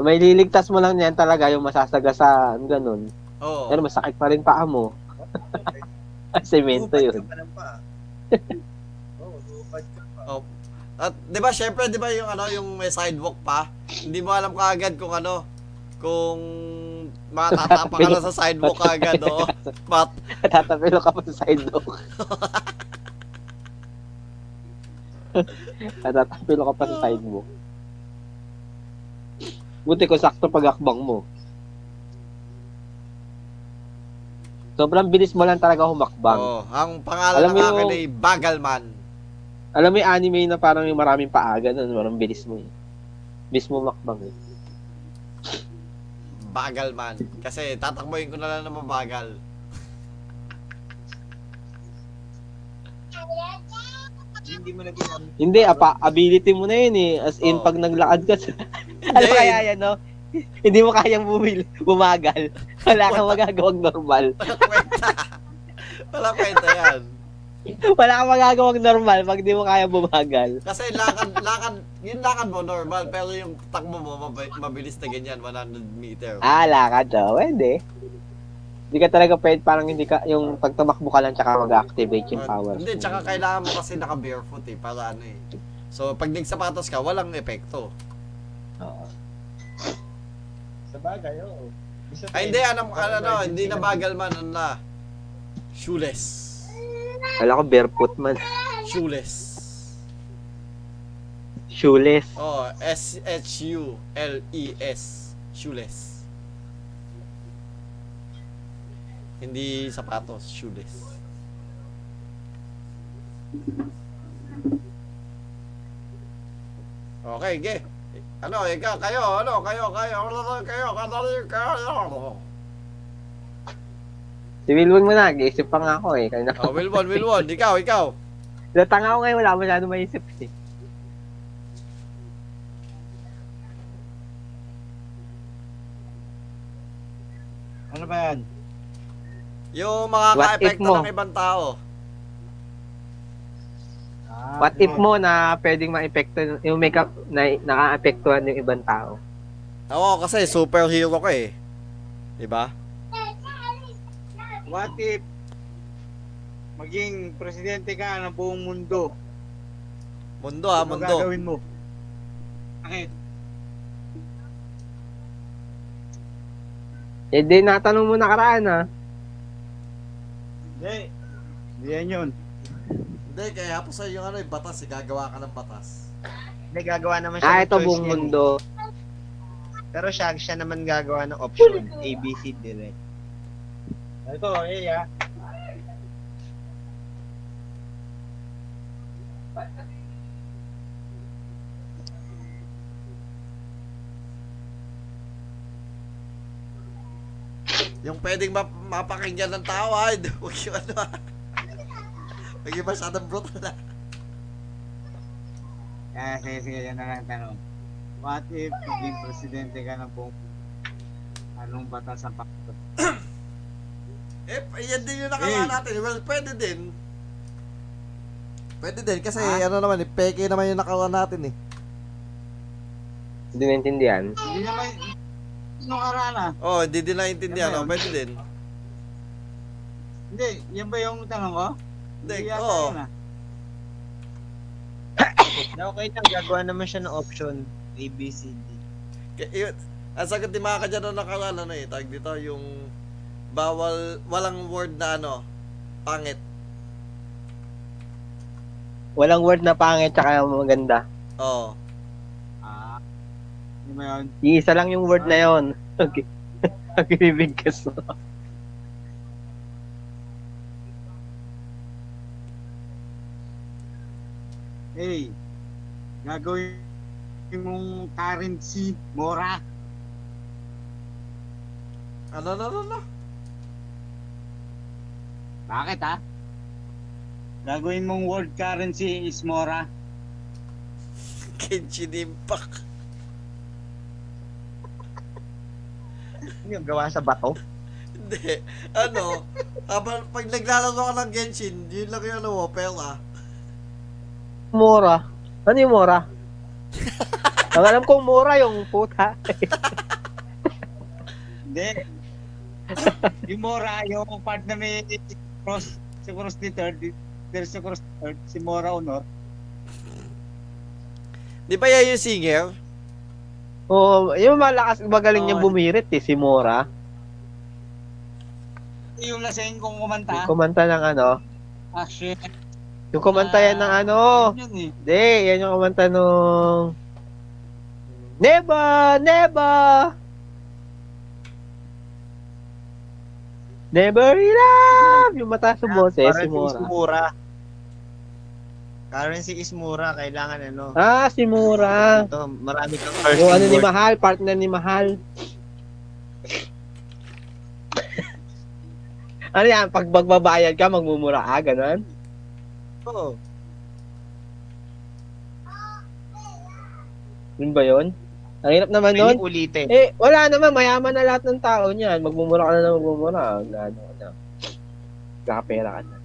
May liligtas mo lang yan talaga yung masasagasaan, ganun. Oo. Pero masakit pa rin paa mo. Semento yun. Oo. At di ba syempre di ba yung ano yung may sidewalk pa? Hindi mo alam kaagad kung ano kung matatapa ka na sa sidewalk kaagad oh. But tatapilo ka pa sa sidewalk. Tatapilo ka pa sa sidewalk. Buti ko sakto pagakbang mo. Sobrang bilis mo lang talaga humakbang. Oh, ang pangalan alam ng akin ay Bagalman. Alam mo yung anime na parang yung maraming paaga nun, parang bilis mo yun. Bilis mo makbang eh. Bagal man. Kasi tatakboyin ko na lang na mabagal. Hindi mo na ginamit. Hindi, ability mo na yun eh. As in, pag naglakad ka sa... Ano kaya yan, no? Hindi mo kayang bumagal. Wala kang magagawag normal. Walang kwenta yan. Wala kang magagawang normal pag di mo kaya bumagal. Kasi yung lakad mo normal, pero yung takbo mo mabilis na ganyan, 100 meter. Ah, lakad daw. Pwede. Hindi ka talaga pwede, parang hindi ka, yung pagtumakbo ka lang tsaka mag-activate yung power. Hindi, tsaka kailangan mo kasi naka-barefoot eh, para ano eh. So, pag nagsapatos ka, walang epekto. Oo. Sabagay, oo. Ay, hindi, hindi na bagal man, shoeless. Kala ko barefoot man. Shoeless. Oh, S-H-U-L-E-S. Shoeless. Hindi sapatos, shoeless. Okay, ge. Ano, ikaw, kayo. Si Wilwon mo na, nag-iisip pa nga ako eh. Oh, Wilwon, ikaw. Natanga ako ngayon, wala masyadong maisip eh. Ano ba yan? Yung makaka-epekto ng ibang tao. What if mo na pwedeng ma-epekto, yung makeup na naka-epektuhan yung ibang tao? Oo, kasi superhero ka eh. Diba? What if maging presidente ka ng buong mundo? Mundo. Ano gagawin mo? Bakit? Eh, di natanong mo nakaraan, ha? Hindi yan yun. Hindi, kaya po sa iyo ano, yung batas, gagawa ka ng batas. Hindi, gagawa naman siya. Ah, ito buong mundo. Pero siya naman gagawa ng option, ABC direct. Ito, iya. Yung pwedeng mapakinggan ng tao, ha? Huwag yung ano, ha? Huwag yung masyadong brutal, ha? Ah, sige, yan na lang tanong. What if maging presidente ka ng buong... Anong batas ang pakto? Eh, yan din yung nakakala natin. Well, pwede din. Pwede din kasi ano naman, peke naman yung nakakala natin eh. Hindi naintindihan. Hindi naman, nung arana. Oo, hindi din naintindihan. Oh, pwede din. Hindi, yan ba yung tanong ko? Hindi, oo. Okay lang, gagawa naman siya ng option A, B, C, D. Ang sagot ni Maka dyan nung nakarana na eh. Tag dito yung... Bawal, walang word na ano, pangit. Walang word na pangit, tsaka maganda. Oo. Iisa lang yung word na yon. Okay. Nagbibigkas na. Hey, gagawin mong currency, Mora. Ano? Bakit ha? Gagawin mong world currency is Mora. Genshin Impact. Yung gawa sa bato? Hindi. Ano? Pag naglalaro ka ng Genshin, yun lang yung ano, pera. Mora. Ano yung Mora? Ang alam kong Mora yung puta. Hindi. Yung Mora, yung part na may cross, si cross ni third, there's a cross third, si Mora Honor. Di ba yan yung singer? Oo, yung malakas, magaling niyang bumirit eh, si Mora. Yung lasing kong kumanta. Yung kumanta ng ano? Ah, shit. Yung kumanta yan ng ano? Hindi, yan yung kumanta nung... Never enough! Yung mataas na boses, si Mora. Si Mora. Currency is mura, kailangan ano. Ah, si Mura. Ito, marami kang currency. Yung ano ni Mahal, partner ni Mahal. Ano yan, pag magbabayad ka, magmumura ka, ganun? Oo. Yun ba yun? Ang hirap naman nun. Eh, wala naman, mayaman na lahat ng tao niyan. Magmumura ka na magmumura. Nakapera ka na.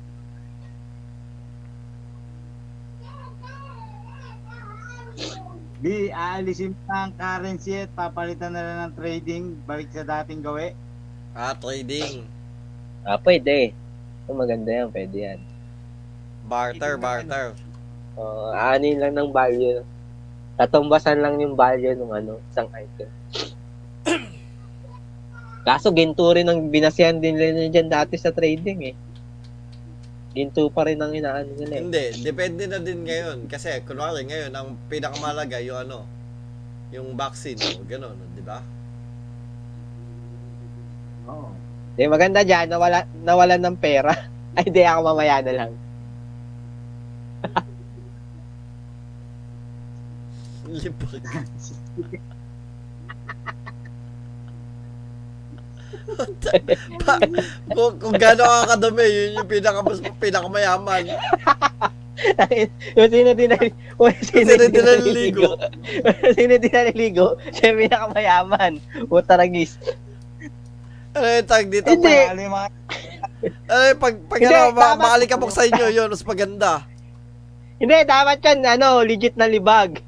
Di, aalisin pa ang currency at papalitan na lang ng trading, balik sa dating gawi. Ah, trading. Ah, pwede. Oh, maganda yan, pwede yan. Barter. Oo, aanin lang ng value. Tatumbasan lang yung value ng ano, isang item. Kaso, ginto rin ang binasihan din nila dyan dati sa trading eh. Ginto pa rin ang inaan nila eh. Hindi, depende na din ngayon. Kasi, kunwari ngayon, ang pinakamalaga yung ano, yung vaccine o gano'n, di ba? Oo. Oh. Eh, maganda dyan, nawalan ng pera. Ay, di ako mamaya na lang. Libre. Kung gano'n ka kadami, yun yung pinakamayaman. Yung sino din naliligo, siya yung pinakamayaman. O taragis. Ano yung tag dito? Hindi. Ano yung pagkakapok sa inyo yun, mas maganda. Hindi, dapat yan, ano, legit na libag.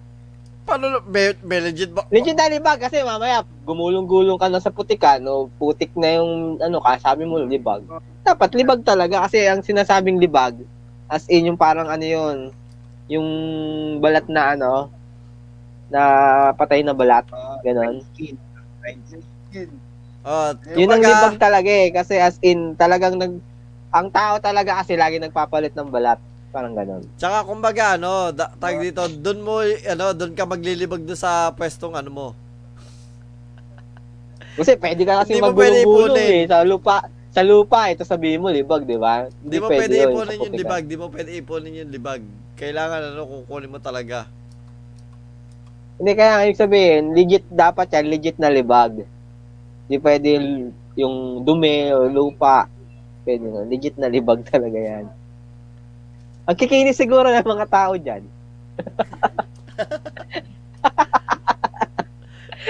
Paano, may legit ba? Legit na libag kasi mamaya gumulong-gulong ka na sa putikan o putik na yung ano kasabi mo libag. Dapat libag talaga kasi ang sinasabing libag as in yung parang ano yun, yung balat na ano, na patay na balat, ganon. Yun ang libag talaga eh kasi as in talagang ang tao talaga kasi lagi nagpapalit ng balat. Parang ganun. Tsaka kumbaga ano, tag dito, doon mo ano, doon ka maglilibag doon sa pwestong ano mo. Kasi pwede ka kasi magbulong eh sa lupa ito sabihin mo libag, di ba? Hindi mo pwede ipunin yung libag, Kailangan ano kukunin mo talaga. Hindi kaya ang sabihin, legit dapat yan, legit na libag. Hindi pwede yung dumi o lupa. Pwede na, legit na libag talaga yan. Ang kikinis siguro ng mga tao dyan.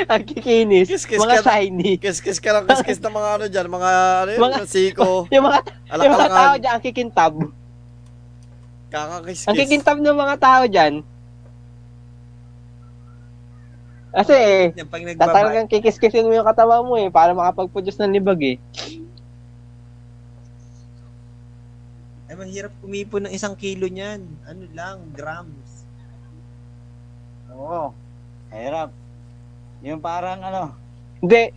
Ang kikinis, kiss mga shiny. Kiss ka lang, kiss ng mga ano dyan, mga siko. Yung mga tao dyan, ang kikintab. Kakakiss-kiss. Ang kikintab ng mga tao dyan. Kasi tatalagang kikis-kissin mo yung katawa mo eh, para makapagpudyos ng libag eh. Ay, mahirap kumipon ng 1 kilo niyan. Ano lang, grams. Oo. Mahirap. Yung parang ano. Hindi.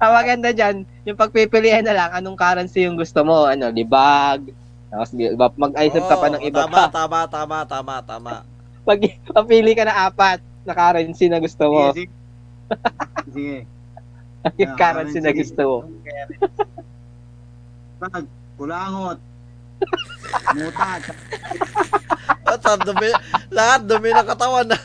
Ang maganda dyan, yung pagpipilihan na lang, anong currency yung gusto mo? Ano, libag. Tapos mag-isip ka pa ng iba. Tama. Pag pili ka na 4, na currency na gusto mo. Sige. Sige. Yung currency na gusto mo. Pag kulangot. Mutat. Lahat dumi, ng katawan na.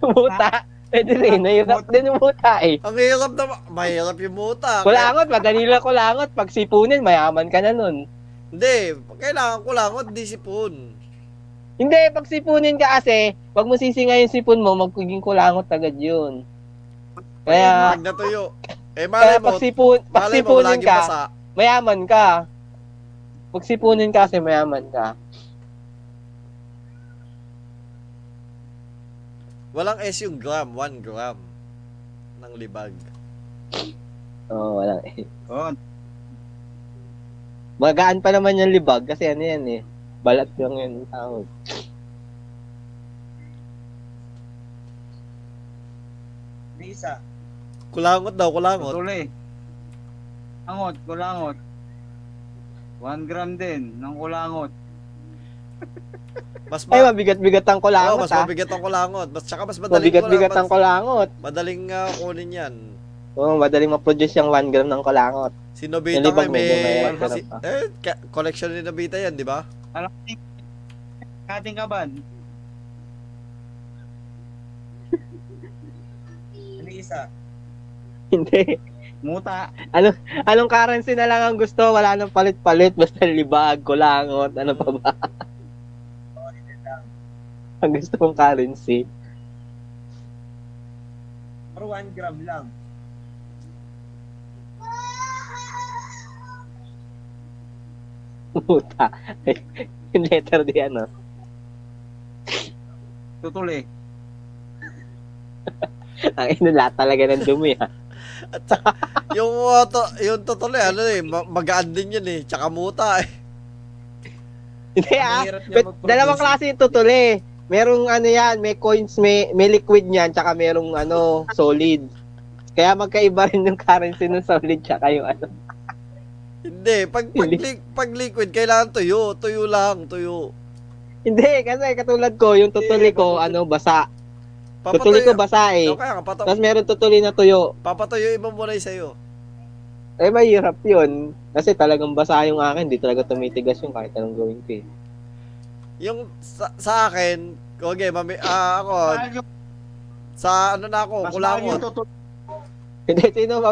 Muta. Pwede rin. Nahirap din yung muta eh. Ang hirap na. Mahirap yung muta. Kulangot. Madali lang kulangot. Pag sipunin, mayaman ka na nun. Hindi. Kailangan kulangot, di sipon. Hindi. Pag sipunin ka kasi, wag mo sisingayin yung sipon mo, magiging kulangot agad yun. Kaya... Magnatuyo. Eh, malay mo. Pag, pag sipunin ka, pasa. Mayaman ka. Pag sipunin ka kasi, mayaman ka. Walang S yung gram, 1 gram ng libag. Oo, walang S. Oh. Magaan pa naman yung libag kasi ano yan eh. Balat lang yun ang tawag. Lisa. Kulangot daw, kulangot. Tuloy. Kulangot, kulangot. 1 gram din ng kulangot. Mas ay, mabigat-bigat ang kulangot. Oo, mas mabigat ang kulangot. Mas saka mas madaling mabigat-bigat ang kulangot. Madaling kunin 'yan. Oo, madaling ma-produce yung 1 gram ng kulangot. Si Nobita may, collection ni Nobita 'yan, di ba? Alam ko. Kating kaban. Ano isa? Hindi. Muta. Ano, anong currency na lang ang gusto? Wala nang palit-palit, basta libag, kulangot, ano pa ba? Ang gusto mong currency. Or 1 gram lang. Puta. Yung letter di ano. Tutuli. Ang inula talaga ng dumi ha. At saka, yung tutuli ano eh, magaan din yun eh. Tsaka muta eh. Hindi ah. Dalawang klase yung tutuli. Merong ano yan, may coins, may liquid niyan, tsaka merong ano, solid. Kaya magkaiba rin yung currency ng solid tsaka yung ano. Hindi, pag liquid, kailangan tuyo. Tuyo lang, tuyo. Hindi, kasi katulad ko, yung tutuli ko, ano, basa. Tutuli ko basa eh. Okay, tapos meron tutuli na tuyo. Papatuyo, iba muna yung sa'yo. Eh, mahirap yun. Kasi talagang basa yung akin, di talaga tumitigas yung kahit anong gawin ko eh. Yung sa akin, okay, ako, sa ano na ako, kulangot. Hindi, sino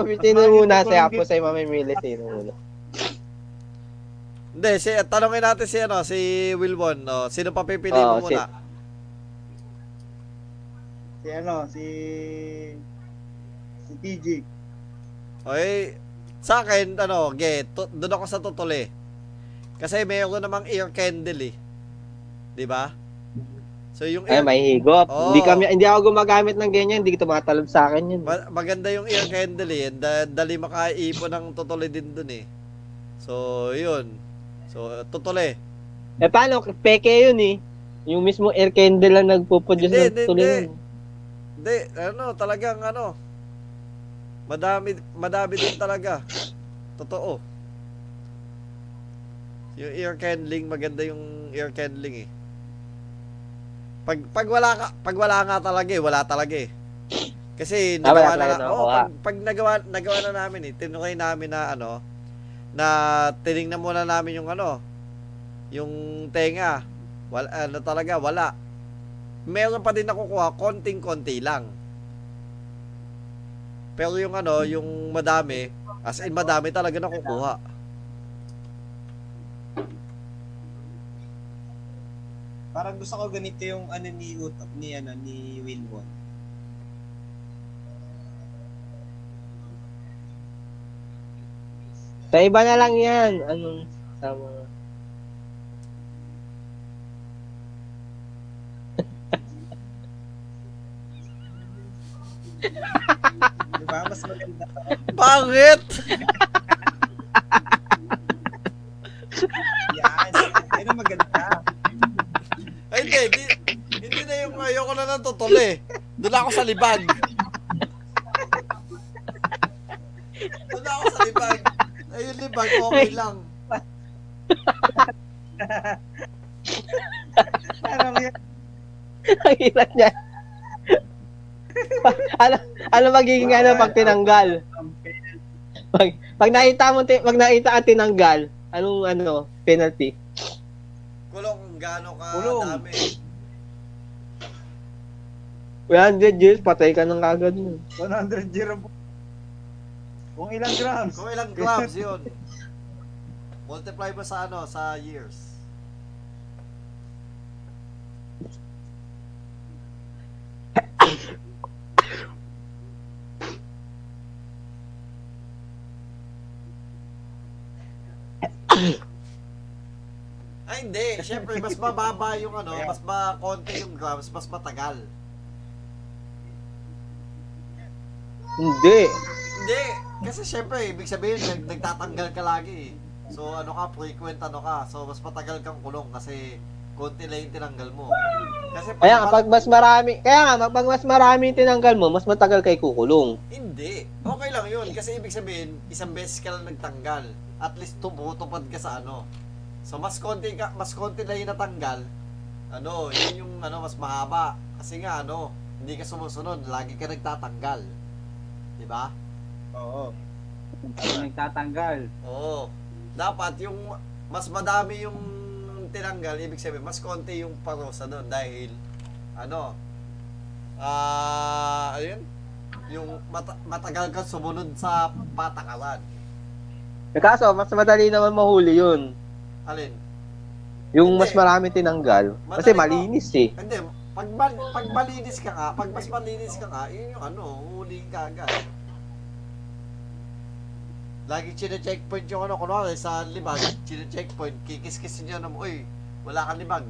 muna si Happosai mamimili, sino muna? Hindi, tanongin natin si, ano, si Wilwon, no? Sino pa pipili mo muna? Si ano, si TG. Okay, sa akin, ano, doon ako sa tutuli. Kasi mayroon namang ear candle eh. Di ba? So yung ear... Ay, may higop. Oh. Hindi ako gumagamit ng ganyan, hindi tumatalab sa akin yun. Maganda yung ear candle eh. Dali makaipon ng tutuli din dun eh. So, yun. So, tutuli. Eh, paano? Peke yun eh. Yung mismo ear candle lang nagpuproduce ng tutuli. Hindi. Ano, talagang ano. Madami din talaga. Totoo. Yung ear candling, maganda yung ear candling eh. Pag wala nga talaga eh, wala talaga eh. Kasi nagawa na nagawa na namin eh. Tinukay namin na ano, na tinignan muna namin yung ano, yung tenga. Wala ano talaga, wala. Meron pa din nakukuha, konting-konti lang. Pero yung ano, yung madami, as in madami talaga nakukuha. Parang gusto ko ganito yung ano ni Utop ni ano ni Wilwon. Sa iba na lang 'yan. Anong tama? Diba mas maganda pa? Bakit? Yan, ano maganda? Hindi na yung ayoko na ng tutuli. Doon ako sa libag. Ayun, libag, okay lang. Ang hirap niya. Ano magiging ano pag tinanggal? Pag nakita mo, pag nakita ang tinanggal, anong ano, penalty? Kulong, gaano ka dami? 100 years, patay ka ng kagad mo. 100 years. Kung ilang grams? Kung ilang grams, yun. Multiply mo sa ano, sa years. Ay hindi, syempre mas mababa yung ano, mas makonti yung grams, mas matagal. Hindi. Hindi, kasi syempre ibig sabihin nagtatanggal ka lagi. So ano ka, frequent ano ka. So mas matagal kang kulong kasi konti lang yung tinanggal mo. Kasi kaya nga, pag mas marami, kaya nga, pag mas marami tinanggal mo, mas matagal kay kukulong. Hindi. Okay lang yun. Kasi ibig sabihin, isang beses ka lang nagtanggal. At least tumutupad ka sa ano. So, mas konti lang yung natanggal. Ano, yun yung ano, mas mahaba. Kasi nga, ano, hindi ka sumusunod. Lagi ka nagtatanggal. Diba? Oo. Nagtatanggal. Oo. Dapat yung, mas madami yung tinanggal, ibig sabihin, mas konti yung parusa doon dahil, ano, ayun, yung matagal kang sumunod sa patakaran. Kaso, mas madali naman mahuli yun. Alin? Yung hindi, mas marami tinanggal. Kasi malinis mo, eh. Hindi, pag malinis ka nga, pag mas malinis ka nga, yun yung ano, huli ka agad. Lagi chine-checkpoint yung ano, kunwari sa libag, chine-checkpoint, kikis-kisin nyo naman, uy, wala kang libag.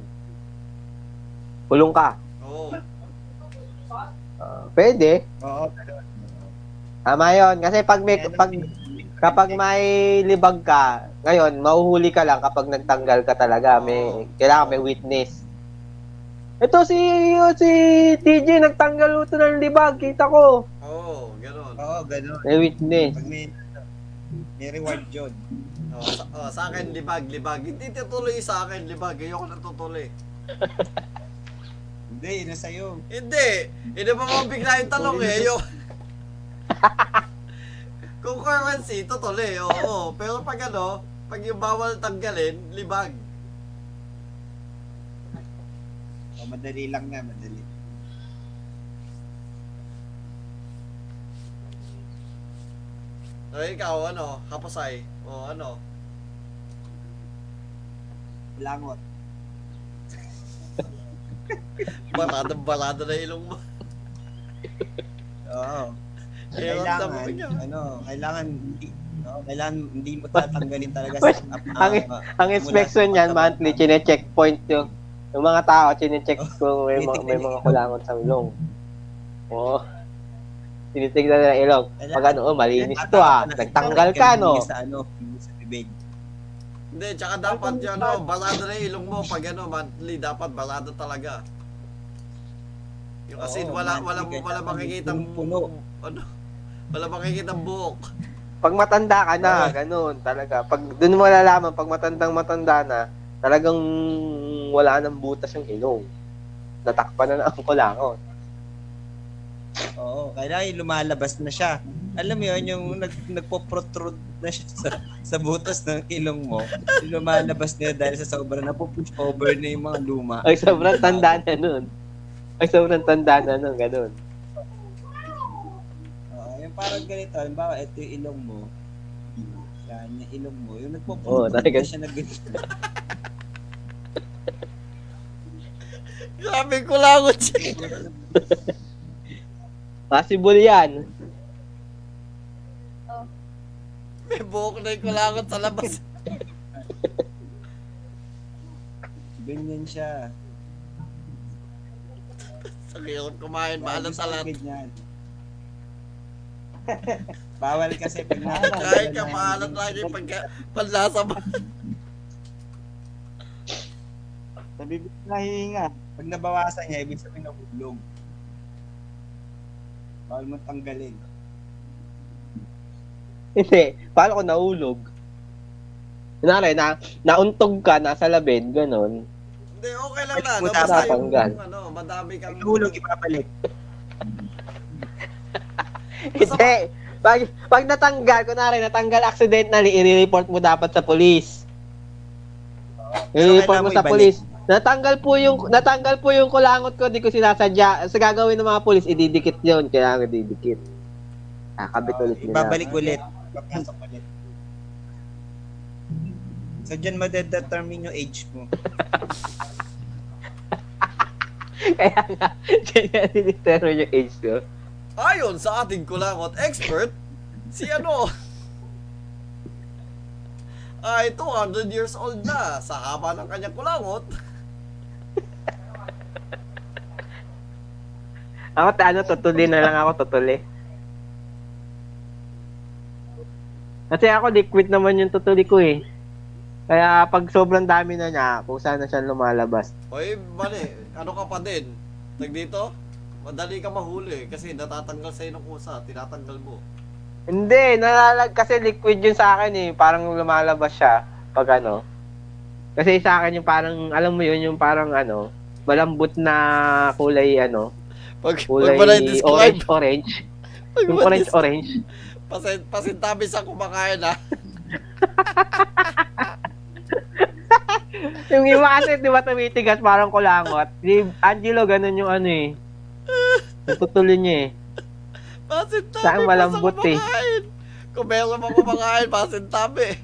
Kulong ka? Oo. Pwede. Oo. Tama yun, kasi kapag may libag ka, ngayon, mauhuli ka lang kapag nagtanggal ka talaga, kailangan may witness. Ito si TJ, nagtanggal ito ng libag, kita ko. Oo, gano'n. Oo, gano'n. May witness. May reward yun. Oh, sa akin, libag. Hindi tutuloy sa akin, libag. Ayoko na tutuloy. Hindi, ina sa'yo. Hindi. Hindi pa mo bigla yung talong eh. Kung currency, tutuloy. Oo. Pero pag ano, pag yung bawal tanggalin, libag. Oh, madali lang nga, madali. Ay, ikaw, ano, Happosai, o ano? Langot. Barada na ilong mo. Oo. Kailangan hindi mo tatanggalin talaga sa ang inspection niyan, monthly, chine-checkpoint yung mga tao, chine-check kung may mga kulangot sa ilong. Oo. Tinitignan na ng ilog. Pag ano, malinis to nagtanggal ka, no? Sa bibig. Hindi, tsaka dapat yun, ano, balado na yung ilog mo. Pag ano, monthly, dapat balado talaga. Yung asin, wala makikita puno. Ano? Wala makikita buhok. Pag matanda ka na, ganun talaga. Pag doon mo malalaman, pag matandang-matanda na, talagang wala nang butas yung ilog. Natakpan na ang kulangot. Oo, kailangan lumalabas na siya. Alam mo yun, yung nagpo-protrude na siya sa butas ng ilong mo. Lumalabas na dahil sa sobrang napupush over na yung mga luma. Ay, sobrang tanda na nun. Ganun. Oo, yung parang ganito. Halimbawa, ito yung ilong mo. Yan, yung ilong mo. Yung nagpo-protrude na siya na ganito. Grabe ko lang ako siya. Possible yan. Oh. May buhok na yung kulangot sa labas. Ganyan siya. Sa ngayon kumain, maalang salat. Bawal kasi pag nasa. Kahit ka, maalang lagi panlasa ba? Nabibig na hihinga. Pag nabawasan niya, ibig sabihin na hulog. Bawal mo tanggalin. Hindi. Paano ko nahulog? Kunwari, nauntog ka, nasa labid, ganun. Hindi, okay lang na. Basta tatanggal. Yung, ano, madami kang... Tulog, ipapalik. Hindi. Pag natanggal, kunwari, natanggal accidentally, i-report mo dapat sa police. I-report mo sa police. Natanggal po yung kulangot ko, di ko sinasadya. Sa gagawin ng mga police, ididikit yun. Kailangan ididikit. Nakakabit ulit nila. Ibabalik ulit. Papasok ulit. So, dyan madedetermine yung age mo. Kaya nga, dyan nga didetermine yung age mo. Ayon sa ating kulangot expert, si ano, ay 200 years old na sa haba ng kanyang kulangot. Ako, tutuli na lang ako, tutuli. Kasi ako, liquid naman yung tutuli ko eh. Kaya pag sobrang dami na niya, kung saan na siya lumalabas. Oy, bali, ano ka pa din? Tag dito, madali ka mahuli kasi natatanggal sa'yo ng kusa, tinatanggal mo. Hindi, kasi liquid yun sa akin eh, parang lumalabas siya pag ano. Kasi sa akin yung parang, alam mo yun, yung parang ano, malambot na kulay ano, kulay orange-orange. Yung orange-orange. Pasintabi sa kumakain ah. Yung iba kasi di ba tumitigas parang kulangot. Si Angelo ganun yung ano eh. Tutulin niya eh. Pasintabi. Saan malambot eh. Kung meron pa kumakain, pasintabi.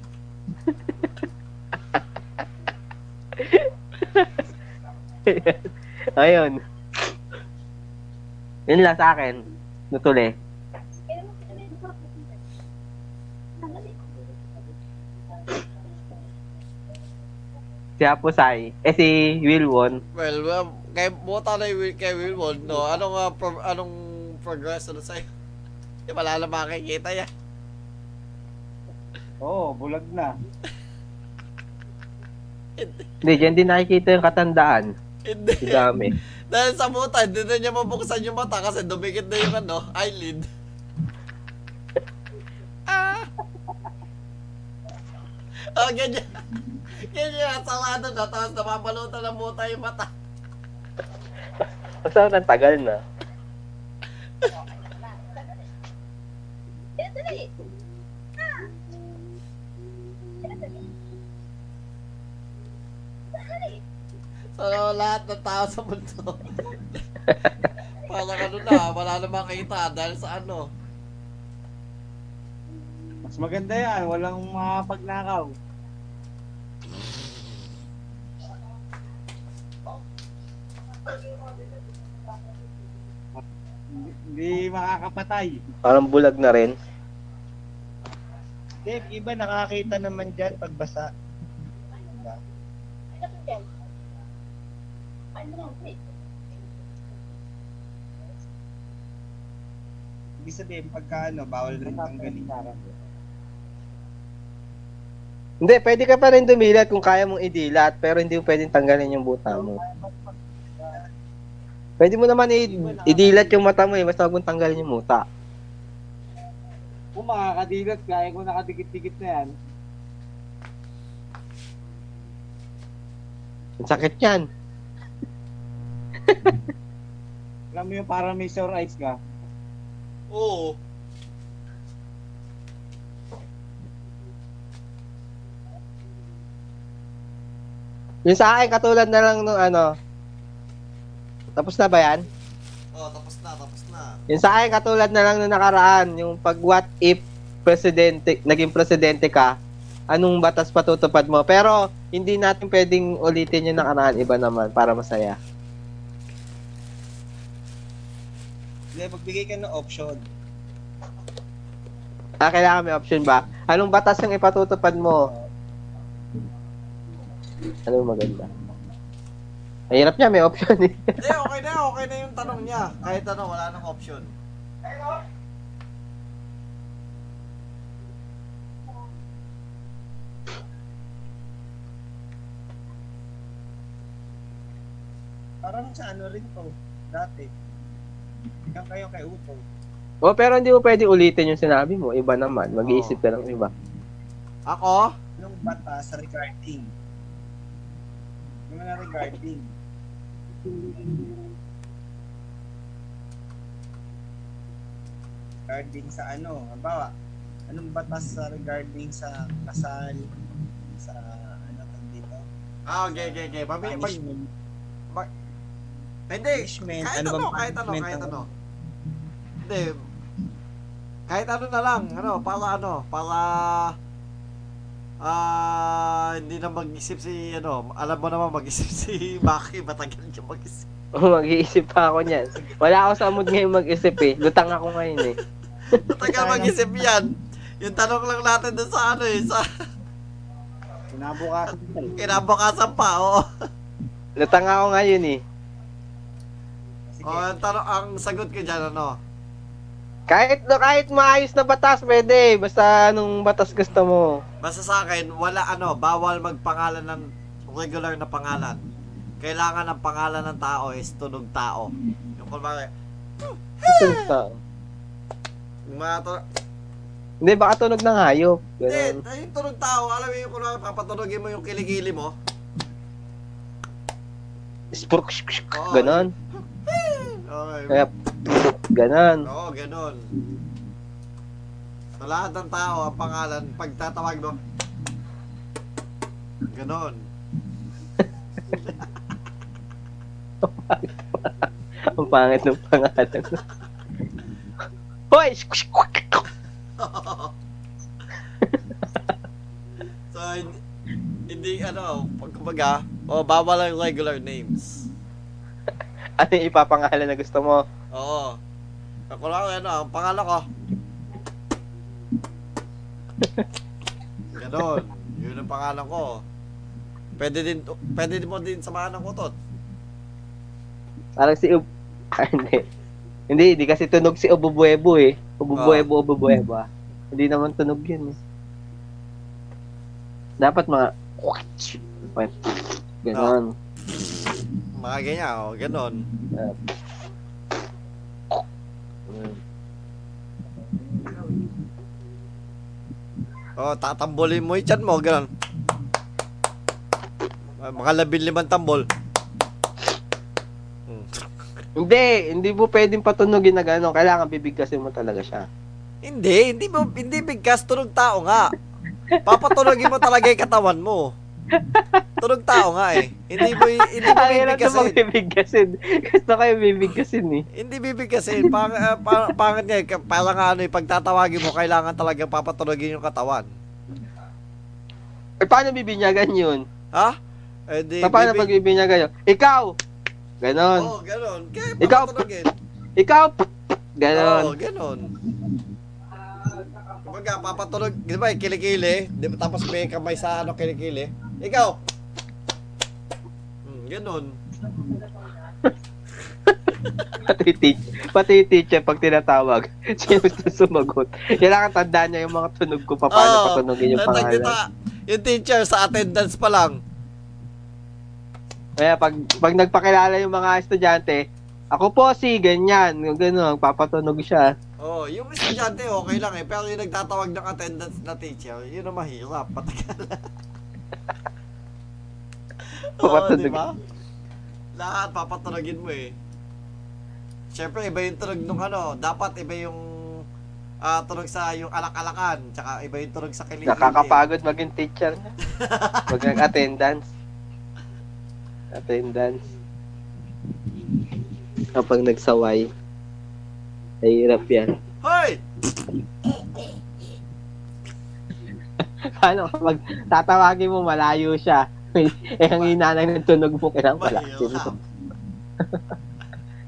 Ayun. Yun lang sa akin. Tutuli. Si Happosai, si Wilwon. Well, kay buta na kay Wilwon, no? Anong progress na sa'yo? Di malala makikita yan. Oo, bulag na. Hindi, dyan din nakikita yung katandaan. Hindi. Dami. Dahil sa buta, hindi na niya mabuksan yung mata kasi dumikit na yung ano, eyelid. Oh, ganyan. Ganyan, salado na, tapos napapalutan ng buta yung mata. Basta nang tagal na. So, lahat ng tao sa mundo. Parang ano na, wala namang kita dahil sa ano. Mas maganda yan, walang makapagnakaw. Hindi makakapatay. Parang bulag na rin. Dave, iba nakakita naman dyan pagbasa. Ibig sabihin pagka ano, bawal rin tanggalin. Hindi, pwede ka pa rin dumilat kung kaya mong idilat, pero hindi mo pwedeng tanggalin yung buta mo. Pwede mo naman idilat yung mata mo eh, basta huwag mong tanggalin yung muta. Kung makakadilat, kaya kung nakadikit-dikit na yan. Ang sakit yan. Alam mo yung parang may sore eyes ka? Oo. Yung sa akin, katulad na lang nung ano. Tapos na ba yan? Oo, tapos na. Yung sa akin, katulad na lang nung nakaraan. Yung pag what if presidente, naging presidente ka, anong batas patutupad mo? Pero, hindi natin pwedeng ulitin yung nakaraan. Iba naman, para masaya. Hindi, magbigay ka ng option. Ah, kailangan may option ba? Anong batas yung ipatutupad mo? Ano maganda? Ang hirap niya, may option eh. Hindi, okay na yung tanong niya. Kahit tanong, wala nang option. Parang sa ano rin to, dati. Hanggang kayo kay Uto. Oh, pero hindi mo pwede ulitin yung sinabi mo. Iba naman, mag-iisip ka ng iba. Ako? Anong batas regarding Naman na regarding. Regarding sa ano? Halimbawa, anong batas sa regarding sa kasal? Sa ano tawag dito? Ah, okay, okay, okay. Punishment. Hindi, punishment. Kahit ano ba? Kahit ano. Hindi. Kahit ano na lang. Para hindi na mag-isip si ano, alam mo naman mag-isip si Macky, matagal niya mag-isip. Mag-iisip pa ako niyan. Wala ako sa mood ngayon mag-isip eh. Lutang ako ngayon eh. Matagal mag-isip yan. Yung tanong lang natin doon sa ano eh, sa... Kinabukasan pa. Kinabukasan pa, oo. Lutang ako ngayon eh. O, ang sagot ko dyan, ano? Kahit maayos na batas, pwede. Basta anong batas gusto mo. Basta sa akin, wala ano, bawal magpangalan ng regular na pangalan. Kailangan ang pangalan ng tao is tunog tao. Yung kumbaga, tunog tao. Yung mga tunog... Hindi, baka tunog ng hayop. Hindi, yung tunog tao, alam mo yung kumbaga, papatunogin mo yung kiligili mo. Spurk, shuk, ganon. Okay. Kaya, ganon. Oo, ganon. Sa lahat ng tao, ang pangalan, pagtatawag mo, ganon. Ang pangit ng pangalan. Hoy! So, hindi ano, kumbaga, bawal ang regular names. Ano yung ipapangalan na gusto mo? Oo. Ako lang, ano, ang pangalan ko. Ganon. Yun ang pangalan ko. Pwede din mo din samahan ng utot. Parang si Ub... Ah, hindi. Hindi kasi tunog si Ububuebo eh. Ububuebo. Hindi naman tunog yun eh. Dapat mga... Ganon. Mga ganyan, o. Ganon. O, tatambulin mo yung chan mo, ganon. Mga 15 tambol. Hindi mo pwedeng patunogin na gano'n. Kailangan bibigkasin mo talaga siya. Hindi bigkas. Tunog tao nga. Papatunogin mo talaga yung katawan mo. Tunog tao nga eh. Hindi mo bibigkasin. Gusto kayo bibigkasin eh. Hindi bibigkasin. Pangat nga eh. Parang ano eh. Pagtatawagin mo, kailangan talaga papatunogin yung katawan. Eh, paano bibinyagan yun? Ha? Eh, paano pagbibinyagan yun? Ikaw! Ganon. Oo, ganon. Kaya pakatunogin. Ikaw! Ganon. Oo, ganon. Kapag papatunog, di ba, kilikili, tapos may kamay sa ano, kilikili. Ikaw! Ganon. Pati teacher, pag tinatawag, siya sumagot. Kailangan tandaan niya yung mga tunog ko, paano patunogin yung pangalan. Yung teacher, sa attendance pa lang. Kaya pag nagpakilala yung mga estudyante, ako po si ganyan, gano'n, papatunog siya. Oh, yung estudyante okay lang eh, pero yung nagtatawag ng attendance na teacher, yun ang mahirap, patagalan. Oo, di ba? Lahat papatunogin mo eh. Siyempre, iba yung tunog nung ano, dapat iba yung tunog sa yung alak-alakan, tsaka iba yung tunog sa kilig-kilig. Nakakapagod maging teacher na. Pag nag-attendance. Attendance. Kapag nagsaway, ay hirap yan. Hoy! Paano kapag tatawagin mo, malayo siya. Eh, ang hinanang ng tunog mo, kailangan malayo.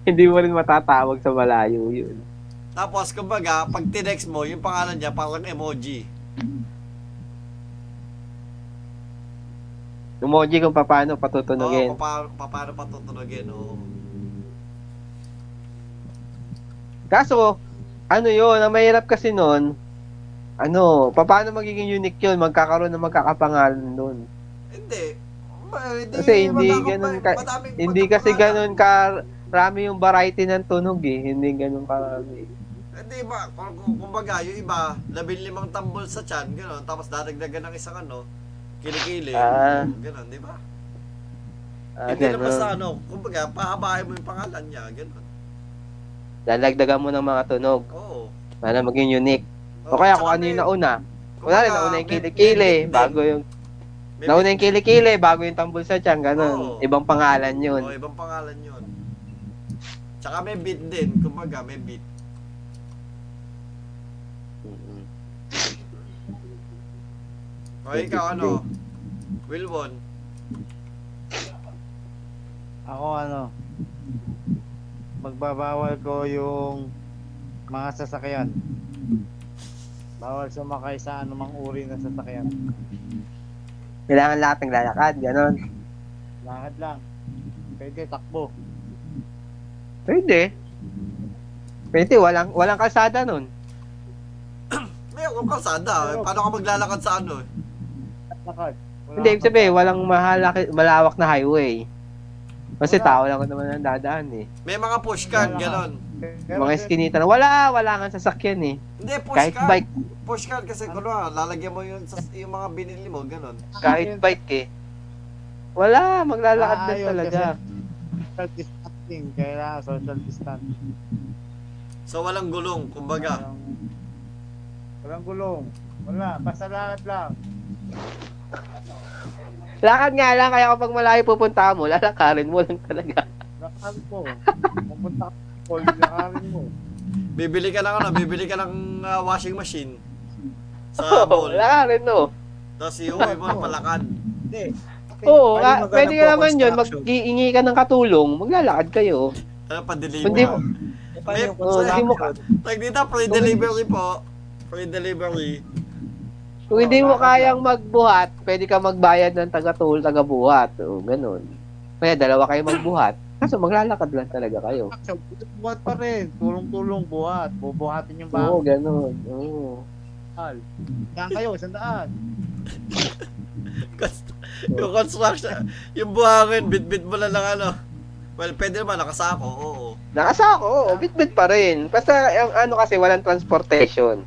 Hindi mo rin matatawag sa malayo yun. Tapos, kumbaga, pag tinext mo, yung pangalan niya, parang emoji. Emoji kung paano patutunogin. Oo, paano patutunogin, oo. Kaso, ano yun, ang mahirap kasi nun, ano, paano magiging unique yun, magkakaroon ng magkakapangalan nun. Hindi. Kasi hindi kasi ganun karami yung variety ng tunog eh, hindi ganun karami. Hindi ba, kumbaga, yung iba, 15 tambol sa tiyan, ganun, tapos dadagdagan ng isang ano, kilikili. Ganun, di ba? Hindi naman sa ano, kumbaga, pahabahin mo yung pangalan niya, gano'n. Lalagdagan mo ng mga tunog. Oo. Para maging unique. O kaya kung ano yung nauna. Kunwari, nauna yung kilikili, bago yung... Nauna yung kilikili, bago yung tambol sa tiyan, gano'n. Ibang pangalan yun. Oo, ibang pangalan yun. Tsaka may beat din, kumbaga, may beat. Okay, ikaw ano? Wilwon. Ako ano? Magbabawal ko yung mga sasakyan. Bawal sumakay sa anumang uri ng sasakyan. Kailangan lahat ng lalakad, gano'n? Lakad lang. Pwede, takbo. Pwede? Pwede, walang kalsada nun. Mayroon kalsada. Paano ka maglalakad sa ano? Hindi, ibig sabihin, walang malawak na highway. Kasi tao lang ko naman ang dadaan eh. May mga pushcart, gano'n. Mga eskinita na, wala kang sasakyan eh. Hindi, pushcart. Pushcart kasi, kung lalagyan mo yung mga binili mo, gano'n. Kahit bike eh. Wala, maglalakad na talaga. Social distancing, kaya social distancing. So, walang gulong, kumbaga. Walang gulong. Wala, basta lakad lang. Lakad nga lang, kaya kapag malayo pupunta mo, lalakarin mo lang talaga. Lakad mo. Pupunta ka po, lalakarin mo. Bibili ka lang, bibili ka ng washing machine. Sa mall. Lakarin mo. Tapos iuwi mo, palakad. Hindi. Oo, pwede ka naman yun, mag-iingi ka ng katulong, maglalakad kayo. Ano, pa-deliver. Tagdita, free delivery po. Free delivery. Kung hindi mo kayang magbuhat, pwede ka magbayad ng taga-toll, taga-buhat. O, ganun. Kaya dalawa kayo magbuhat. Kaso maglalakad lang talaga kayo. Buhat pa rin. Tulong-tulong buhat. Bubuhatin yung bahay. Oo, ganun. Oo. Saan kayo? Sandaan. Yung construction, yung buhangin, bit-bit mo lang ng ano. Well, pwede naman, nakasako. Oo. Nakasako, oo. Bit-bit pa rin. Basta, ano kasi, walang transportation.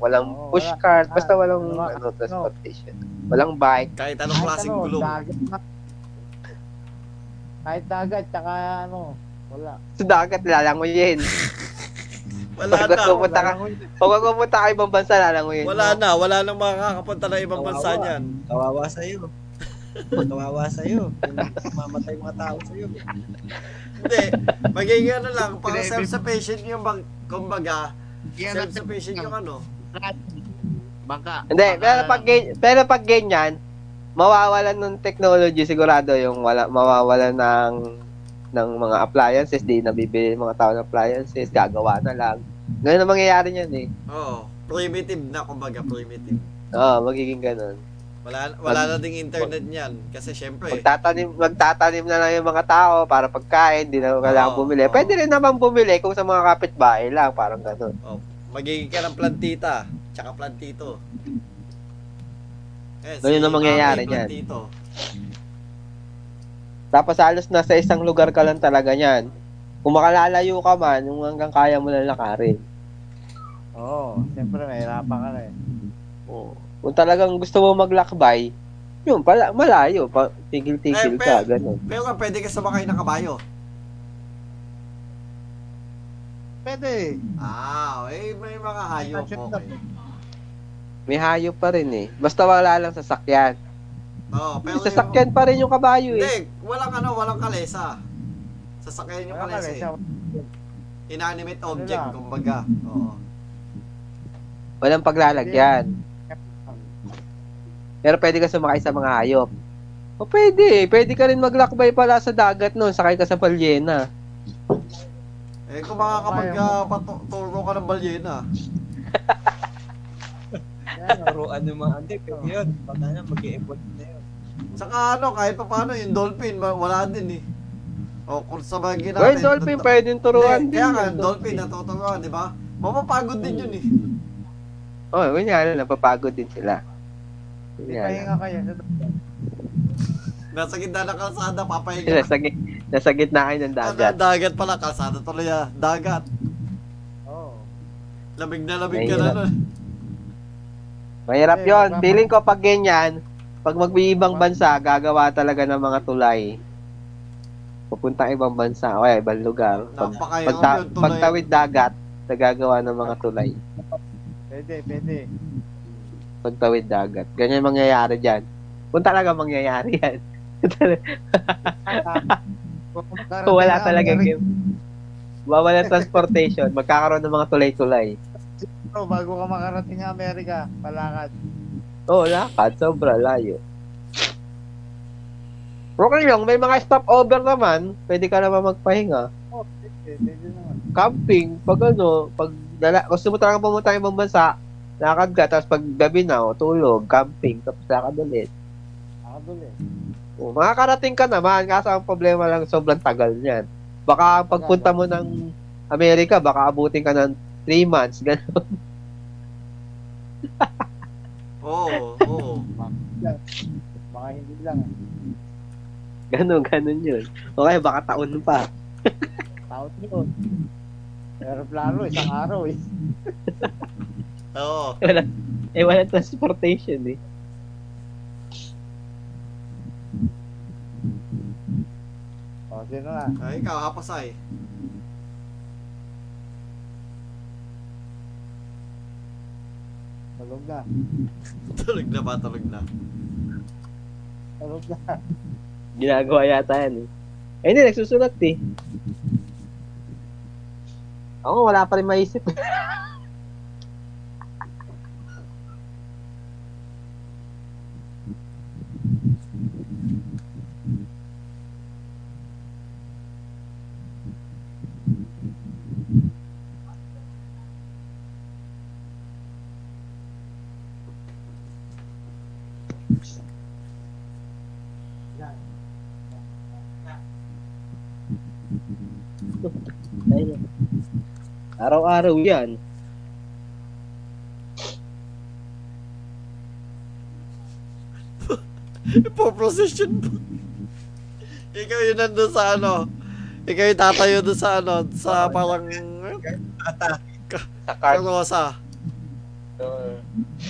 Walang pushcart, basta walang ano, transportation. Walang bike. Kahit anong klaseng gulong. Kahit dagat, tsaka ano, wala. Sa dagat, lalanguyin. Wala na. Pag pumunta ka ibang bansa, lalanguyin. Wala na, wala nang makakapunta na ibang bansa niyan. Kawawa sa'yo. Kawawa sa'yo. Mamatay mga tao sa'yo. Hindi, magiging ano lang, para self-sufficient yung kumbaga, self-sufficient yung ano. Bangka. Hindi, pero pag ganyan, mawawalan ng technology sigurado yung mawawalan ng mga appliances, di nabibili mga tao ng appliances, gagawa na lang. Ganun ang mangyayari niyan eh. Oo, primitive na kumbaga, primitive. Oo, magiging ganun. Wala na ding internet niyan kasi syempre magtatanim na lang yung mga tao para pagkain, di na kailangan bumili. Pwede rin naman bumili kung sa mga kapitbahay lang, parang gano'n. Oh, magiging ka ng plantita, tsaka plantito. Eh, ganyan ang mangyayari niyan. Tapos halos nasa isang lugar ka lang talaga niyan. Kung makalalayo ka man, yung hanggang kaya mo lang lakarin. Oo, syempre mahirapan ka na eh. Oo. Kung talagang gusto mo maglakbay, yun, malayo, tigil-tigil ka, gano'n. Pero nga, pwede ka sumakay ng kabayo. Pwede. Ah, eh, may mga hayop. Okay. May hayop pa rin eh. Basta wala lang sasakyan. Oo, pero sasakyan pa rin yung kabayo eh. Hindi, walang kalesa. Sasakyan yung kalesa eh. Inanimate object, kumbaga. Oo. Walang paglalagyan. Pero pwede ka sumakay sa mga hayop. O pwede eh. Pwede ka rin maglakbay pala sa dagat noon. Sakay ka sa balyena. Eh kung makakapagpaturo ka ng balyena. Turuan yung mga antik. Pwede yun. Pag ano, mag-i-epot na yun. Saka ano, kahit pa paano yung dolphin, wala din eh. O kung sabagin natin. Well, dolphin pwede yung turuan din. Kaya nga, dolphin natuturuan, di ba? Mapapagod din yun eh. O, ganyan. Napapagod din sila. Pahinga kayo. Nasa gitna ng kalsada, papahinga. Nasa gitna kayo ng dagat. Dagat pala, kalsada tuloy ah. Dagat. Oo. Oh. Lamig na lamig ka na nun. Mahirap yun. Feeling ko pag ganyan, Pag mag-ibang bansa, gagawa talaga ng mga tulay. Pupunta ibang bansa, o ibang lugar. Pagtawid dagat, nagagawa ng mga tulay. Pwede. Pagtawid dagat. Ganyan mangyayari dyan. Punta talaga mangyayari yan. Kung wala talaga game. Wala transportation. Magkakaroon ng mga tulay-tulay. Bago ka makarating ng Amerika, palakad. Oo, lakad. Sobra layo. Okay lang, may mga stopover naman. Pwede ka naman magpahinga. Oo, pwede naman. Camping, pag gusto mo talaga pumunta ng ibang bansa, lakad ka, tapos pag gabi na, tulog, camping, tapos lakad ulit. O, makakarating ka naman, kasi ang problema lang, sobrang tagal niyan. Baka pagpunta mo ng Amerika, baka abutin ka ng 3 months, gano'n. Oo. Baka hindi lang. Gano'n yun. Okay, baka taon pa. Taon yun. Pero plano, isang araw eh. Oo. Wala transportation eh. O, sino na? Ay, ikaw, Happosai. Tulog na. Tulog na. Ginagawa yata yan eh. Eh hindi, nagsusulat eh. Ako, wala pa rin maisip. Araw-araw yan. Ipoprocession po. Ikaw yung nandun sa ano. Ikaw yung tatayo doon sa ano. Sa parang... sa karosa.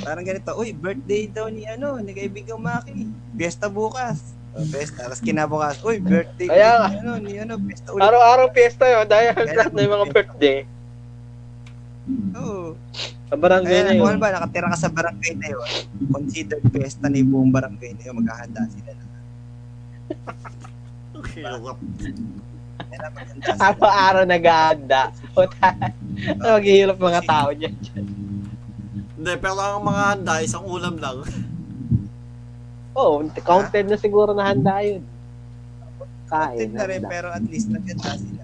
Parang ganito. Uy, birthday daw ni ano. Nagaibigang Macky. Fiesta bukas. Pesta, tapos kinabukas, uy, birthday kaya, ni ano, pesta ulit. Araw-araw pesta yun, dahil lahat na yung mga birthday. Oo. Sa barangay kaya, na yun. Kung ba, nakatira ka sa barangay na yun, considered pesta na yung buong barangay na yun, maghahanda sila na. Okay. Araw-araw naghahanda. Maghihirap mga tao niya dyan. Hindi, pero ang mga handa, isang ulam lang. Oh, counted na siguro na handa yun. Kain na rin, pero at least naganda sila.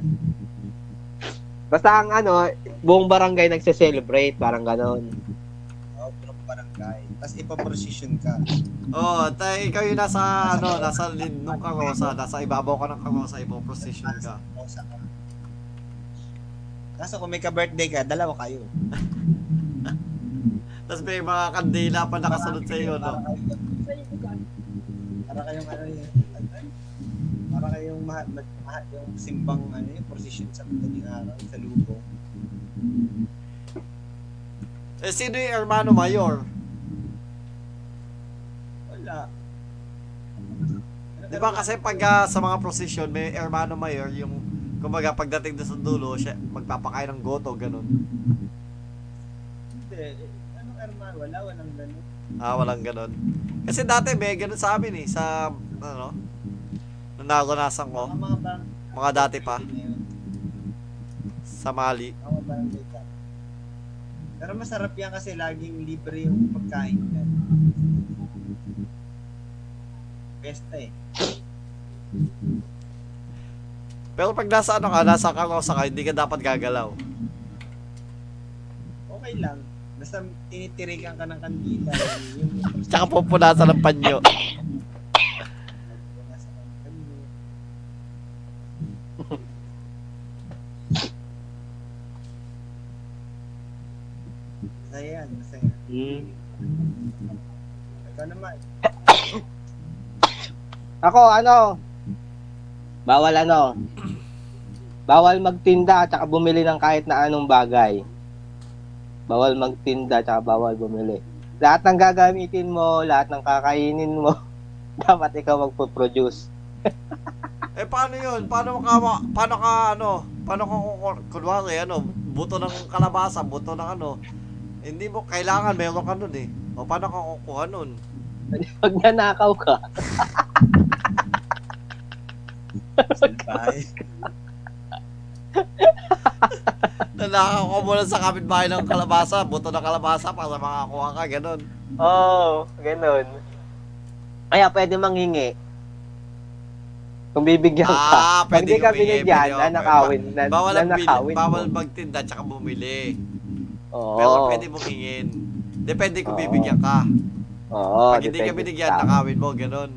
Basta ang ano, buong barangay nagse-celebrate, parang ganon. Oo, buong barangay. Tapos ipaprosession ka. Oo, ikaw yung nasa, ano, nasa lindong karosa, nasa ibabaw ka ng karosa, ipaprosession ka. Kaso kung may ka-birthday ka, dalawa kayo. Tapos may mga kandila pa nakasunod sa iyo, no? Para kayong mahal yung simbang ano yung procession sa madaling araw sa lugo. Eh sino yung hermano mayor? Wala. Di ba kasi pag sa mga procession may hermano mayor yung kumbaga pagdating doon sa dulo siya magpapakain ng goto ganun. Hindi. Anong hermano? Walang ganun. Ah, walang ganun. Kasi dati may ganun sa amin eh, sa, ano, nung naranasan ko, mga dati pa, sa Mali. Pero masarap yan kasi laging libre yung pagkain. Pesta eh. Pero pag nasa ano ka, nasa karosa ka, hindi ka dapat gagalaw. Okay lang. Basta tinitirikan ka ng kandila. Tsaka pupunasan ng panyo. Masaya. Ikaw naman. Ako, ano? Bawal magtinda at saka bumili ng kahit na anong bagay. Bawal magtinda, tsaka bawal bumili. Lahat ng gagamitin mo, lahat ng kakainin mo, dapat ikaw magpo-produce. Eh paano 'yun? Paano ka, kunwari, buto ng kalabasa, buto ng ano. Hindi mo kailangan meron ka nun eh. O paano ka kukuha nun? Pag nanakaw ka. Nanakaw ka muna sa kapitbahay ng kalabasa, buto ng kalabasa para makakuha ka, ganun. Oo, ganun. Kaya pwede manghingi. Kung bibigyan ka. Pwede ka binigyan, nanakawin. Bawal magtinda tsaka bumili. Oo. Pero pwede mong hingin. Depende kung bibigyan ka. Oo. Pag hindi ka binigyan, nakawin mo, ganun.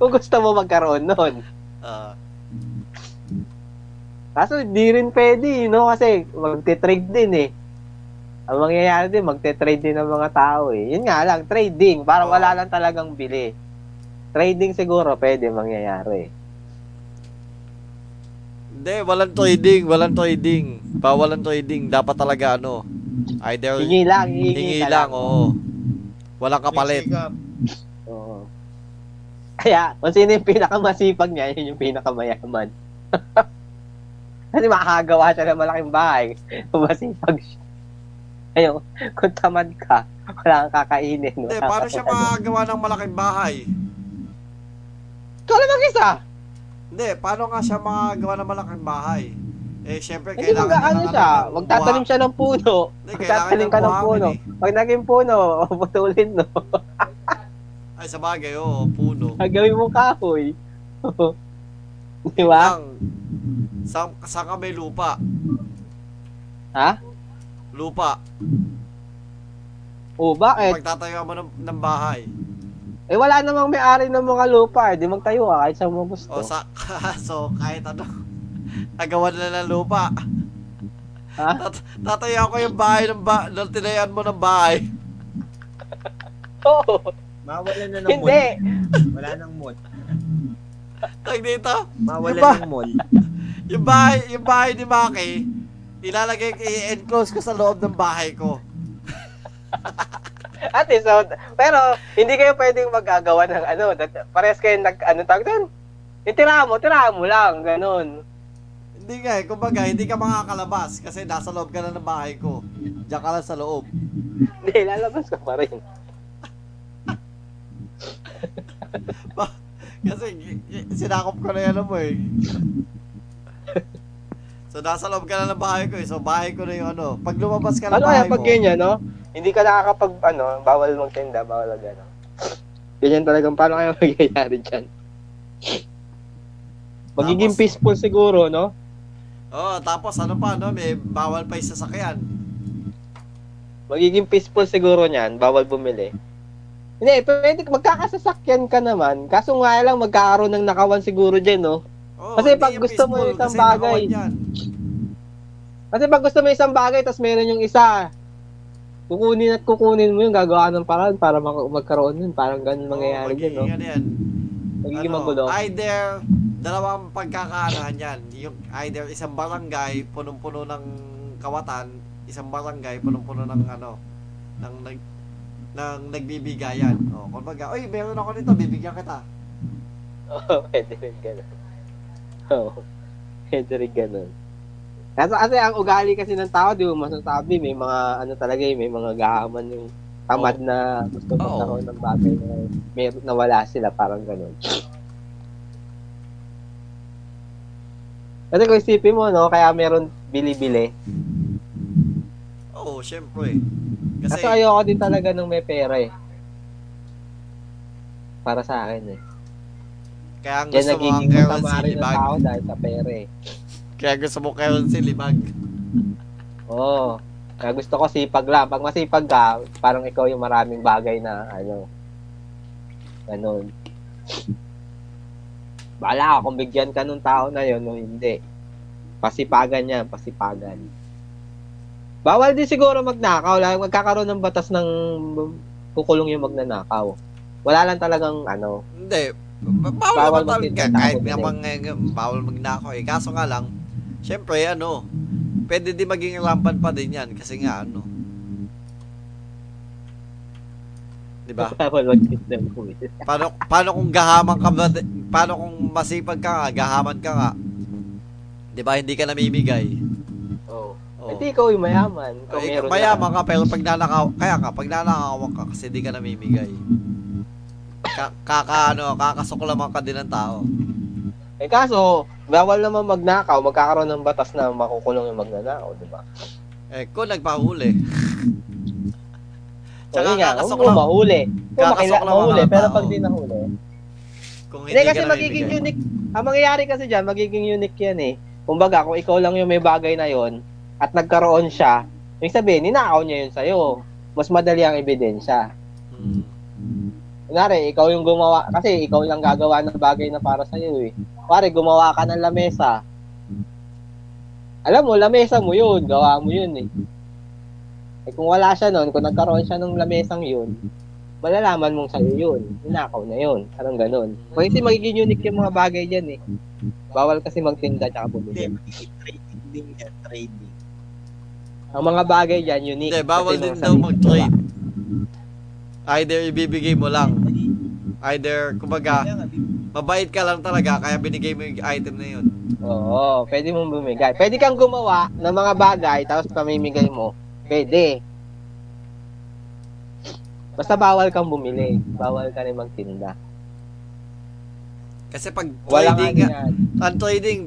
Kung gusto mo magkaroon nun. Kaso di rin pwede, no? Kasi magte-trade din eh. Ang mangyayari din, magte-trade din ng mga tao eh. Yun nga lang, trading. Para wala lang talagang bili. Trading siguro pwede mangyayari. Hindi, walang trading. Bawalan trading, dapat talaga ano. Either hingi lang, oo. Walang kapalit. Oo. Kaya, kung sino yung pinakamasipag niya, yun yung pinakamayaman. Kasi makakagawa siya ng malaking bahay. Masipag siya. Ayun, kung tamad ka, wala kang kakainin. Hindi, paano siya makakagawa ng malaking bahay? Ikaw lang mag-isa! Hindi, paano nga siya makagawa ng malaking bahay? Eh, siyempre, hindi kailangan na ano siya. Magtatanim siya ng puno. Magtatanim ka ng puno. Pag naging puno, putulin, no? Ay, sabagay, oo, puno. Gawin mo kahoy. Di ba? Saan ka may lupa? Ha? Lupa. O, bakit? Magtatayo mo ng bahay. Eh, wala namang may-ari ng mga lupa. Di magtayo ka kahit saan mo gusto. O, so, kahit ano, nagawan na ng lupa. Ha? Tatayo ko yung bahay ng tinayan mo ng bahay. Oo. Mawala na ng mall. Hindi. Wala nang mall. Tag dito. Mawala ng mall. Yung bahay ni Macky, ilalagay, i-enclose ko sa loob ng bahay ko. Ate, so, pero hindi kayo pwedeng magagawa ng ano, parehas kayo tawag doon? Tirahan mo lang, ganun. Hindi nga eh, kumbaga, hindi ka makakalabas kasi nasa loob ka na ng bahay ko. Diyan ka lang sa loob. Hindi, lalabas ka pa rin. Kasi sinakop ko na yan mo eh. So, nasa loob ka na ng bahay ko eh. So, bahay ko na yung ano. Pag lumabas ka na bahay mo. Ano kaya pag ganyan, no? Hindi ka nakakapag, bawal magtinda, bawal gano'n. Ganyan talagang, paano kaya magyayari dyan? Magiging peaceful siguro, no? Oo, tapos may bawal pa yung sasakyan. Magiging peaceful siguro niyan, bawal bumili. Hindi, pwede, magkakasasakyan ka naman, kaso nga lang magkakaroon ng nakawan siguro dyan, no? Oo, kasi pag gusto mo isang bagay, tapos meron yung isa, kukunin mo yung gagawa ng paraan para magkaroon yun. Parang ganun mangyayari din, no? Magiging magulo. Either, dalawang pagkakaanahan yan. Yung either isang barangay, punong-puno ng kawatan, isang barangay, punong-puno ng nagbibigayan. O, kung baga, oy, meron ako nito, bibigyan kita. Oo, pwede rin ganun. Kasi ang ugali kasi ng tao, di mo masasabi, may mga, may mga gahaman yung tamad na gusto magkaroon ng bagay na meron na wala sila, parang ganun. Kasi kung isipin mo, no, kaya meron bili-bili. Oo, syempre. Kasi ayoko din talaga nung may pera eh. Para sa akin eh. Kaya ang gusto mo ang currency libag. Tao dahil sa pera eh. Kaya gusto mo kayo si Libag. Oo. Kaya gusto ko sipag lang. Pag masipag ka, parang ikaw yung maraming bagay na, ganun. Bahala ka kung bigyan ka nung tao na yun o hindi. Pasipagan yan, pasipagan. Bawal din siguro magnakaw. Magkakaroon ng batas ng kukulong yung magnanakaw. Wala lang talagang, Hindi. Bawal magnakaw. Kahit naman bawal magnakaw eh. Kaso nga lang, siyempre, pwede din maging rampan pa din yan kasi nga, 'Di ba? Paano kung gahaman ka ba? Paano kung masipag ka nga, gahaman ka nga? 'Di ba hindi ka namimigay? Oo. Oh. Hindi ikaw yung mayaman, ikaw meron. Mayaman ka pero pag nanakaw, kaya ka pag nanakawan ka kasi hindi ka namimigay. Kakasukulaman ka din ng tao. Eh kaso, bawal naman magnakaw, magkakaroon ng batas na makukulong yung magnanakaw, 'di ba? Eh ko nagpahuli. Tsaka kakasok lang. Mahuli. Kakasok lang mahuli. Pero pag di nahuli. Hindi kasi magiging unique. Ang mangyayari kasi dyan, magiging unique yan eh. Kumbaga, kung ikaw lang yung may bagay na yon at nagkaroon siya, yung sabihin, ninakaw niya yun sa'yo. Mas madali ang ebidensya. Kunwari, ikaw yung gumawa. Kasi ikaw lang gagawa ng bagay na para sa'yo eh. Kunwari, gumawa ka ng lamesa. Alam mo, lamesa mo yun. Gawa mo yun eh. Eh kung wala siya noon, kung nagkaroon siya ng lamesang yun, malalaman mong sa'yo yun. Inakaw na yun. Parang ganun. Kasi magiging unique yung mga bagay dyan eh. Bawal kasi magtinda tsaka bumili. Trading yan. Trading. Ang mga bagay dyan, unique. Hindi, bawal din daw mag-trade. Either ibibigay mo lang. Either, kumbaga, mabait ka lang talaga kaya binigay mo yung item na yun. Oo, pwede mong bumigay. Pwede kang gumawa ng mga bagay tapos pamimigay mo. Pwede. Basta bawal kang bumili. Bawal ka rin magtinda. Kasi pag trading, ang trading,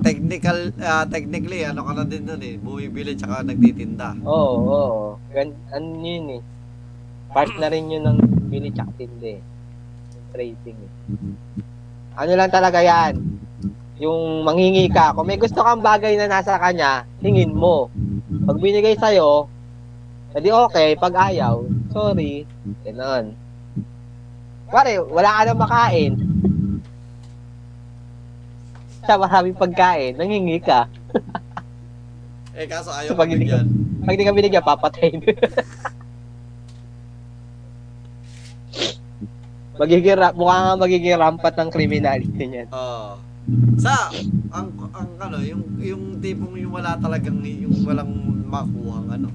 technically, ano ka na din nun eh. Bumibili tsaka nagtitinda. Oo, oo. Ano yun eh. Part na rin yun ng bili tsaka tindi. Trading eh. Ano lang talaga yan. Yung manghingi ka. Kung may gusto kang bagay na nasa kanya, hingin mo. Pag binigay sa'yo, hindi okay. Pag ayaw, sorry. Ganun. Pare, wala ka nang makain. Siya, maraming pagkain. Nangingi ka. Eh, kaso ayaw so, ka binigyan. Pag hindi ka binigyan, papatay. Mukha nga magiging rampat ng criminality niyan. Oo. Sa ang ano yung tipong yung wala talagang yung walang makuhang ano.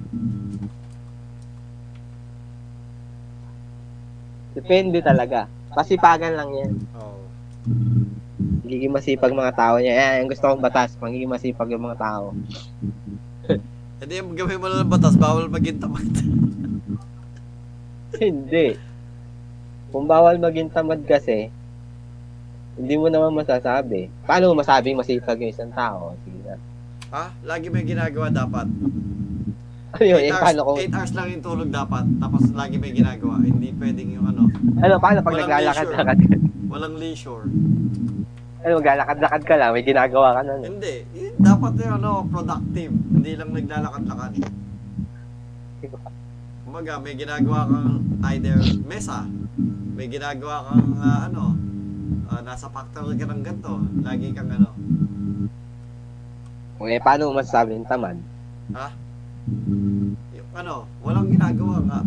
Depende talaga. Masipagan lang 'yan. Oo. Oh. Magiging masipag mga tao niya. Eh, ang gusto kong batas, magiging masipag yung mga tao. Hindi gawin mo lang batas, bawal maging tamad. Hindi. Kung bawal maging tamad kasi hindi mo naman masasabi. Paano mo masabing masipag yung isang tao? Sige na. Ha? Lagi may ginagawa dapat. Ano yun? 8 hours lang yung tulog dapat. Tapos lagi may ginagawa. Hindi pwedeng yung ano. Ano? Paano pag naglalakad-lakad ka? Walang leisure. Ano? Maglalakad-lakad ka lang? May ginagawa ka na? Hindi. Dapat yung ano, productive. Hindi lang naglalakad-lakad. Kumbaga, may ginagawa kang either mesa. May ginagawa kang ano. Nasa factory ka ng ganito. Lagi kang ano. Okay, paano masasabi yung tamad? Ha? Yung ano, walang ginagawa nga.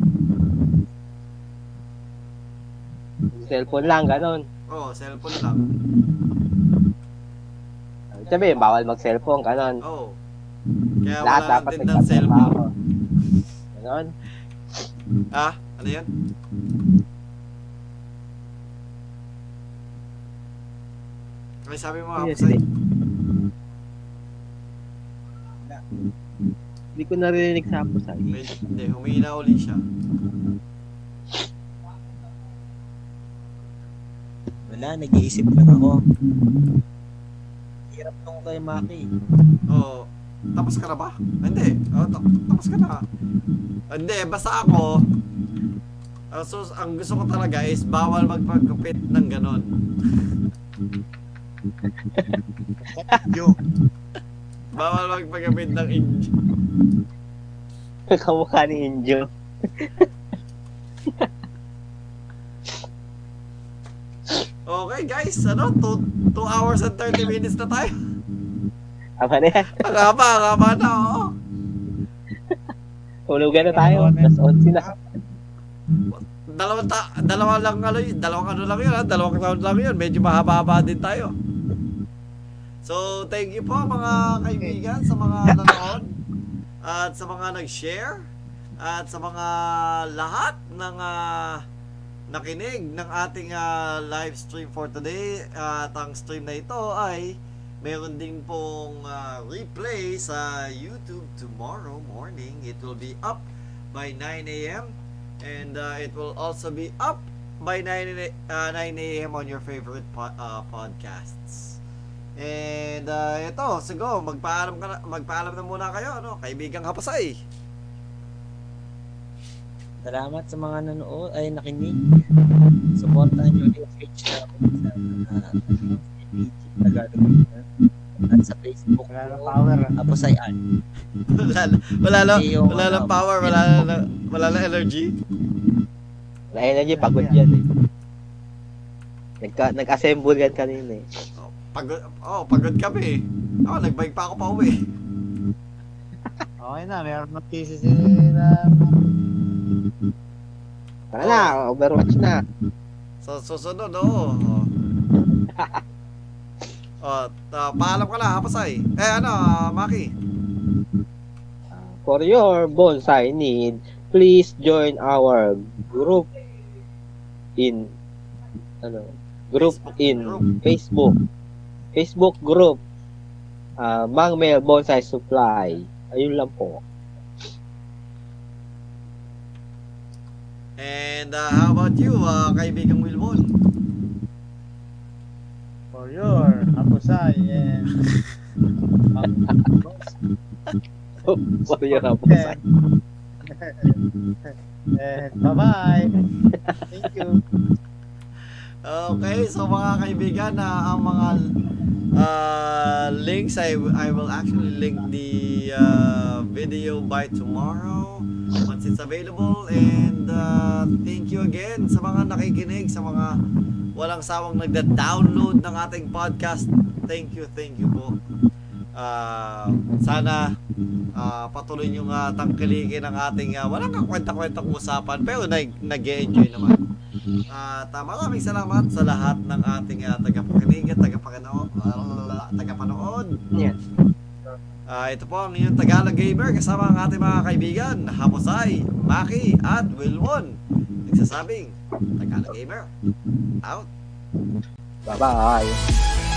Cellphone lang, ganun. Oo, cellphone lang. Sabi, bawal mag-cellphone, ganun. Oo. Kaya lahat wala natin ng cellphone. Ganun. Ha? Ano yun? May sabi mo, Happosai? Hindi ko narinig sa Happosai. Hindi, humihina uli siya. Wala, nag-iisip lang ako. Hirap lang kay Macky. Oo. Tapos ka na ba? Hindi. Oh, tapos ka na. Hindi, basta ako. So, ang gusto ko talaga is bawal magpagkupit ng ganon. Yo. Bawal magpagabit ng injo. Kamukha ni injo. Okay guys, ano? 2 hours and 30 minutes na tayo. Aba na yan. Agaba na, oo. Hulugan na tayo. Plus 11 na. Dalawang taon lang yun. Medyo mahaba-haba din tayo. So, thank you po mga kaibigan sa mga nanood at sa mga nag-share at sa mga lahat ng nakinig ng ating live stream for today. At ang stream na ito ay meron din pong replay sa YouTube tomorrow morning. It will be up by 9 AM and it will also be up by 9 AM on your favorite podcasts. And ito, sigo, magpaalam na muna kayo, ano, kaibigang Happosai. Salamat sa mga nanood ay nakinig. Suportahan niyo yung page namin sa Tagalog Gamer at sa Facebook. Wala lang power. Happosai an. Wala lang power, wala lang energy. Wala energy, pagod yan eh. Nag-assemble yan kanina eh. Pagod kami eh. Ako, nag-bike pa ako pa uwi. Okay na, mayroon na cases yun na... Tara na, Overwatch na. So, susunod, oo. Paalam ka na, Happosai. Eh, ano, Macky? For your bonsai need, please join our group in... Ano? Facebook group. Mang Mel's Bonsai Supply. Ayun lang po. And how about you, kaibigang Wilwon? For your Happosai and for your Happosai. And bye-bye. Thank you. Okay, so mga kaibigan, ang mga links, I will actually link the video by tomorrow once it's available. And thank you again sa mga nakikinig, sa mga walang sawang nagda-download ng ating podcast. Thank you po. Sana patuloy nyo nga tangkilikin ang ating walang kakwenta-kwentang usapan pero nag-enjoy naman. Maraming salamat sa lahat ng ating tagapakinig at tagapanood. Ito po ang inyong Tagalog Gamer kasama ang ating mga kaibigan Happosai, Macky at Wilwon. Nagsasabing Tagalog Gamer out. Bye bye.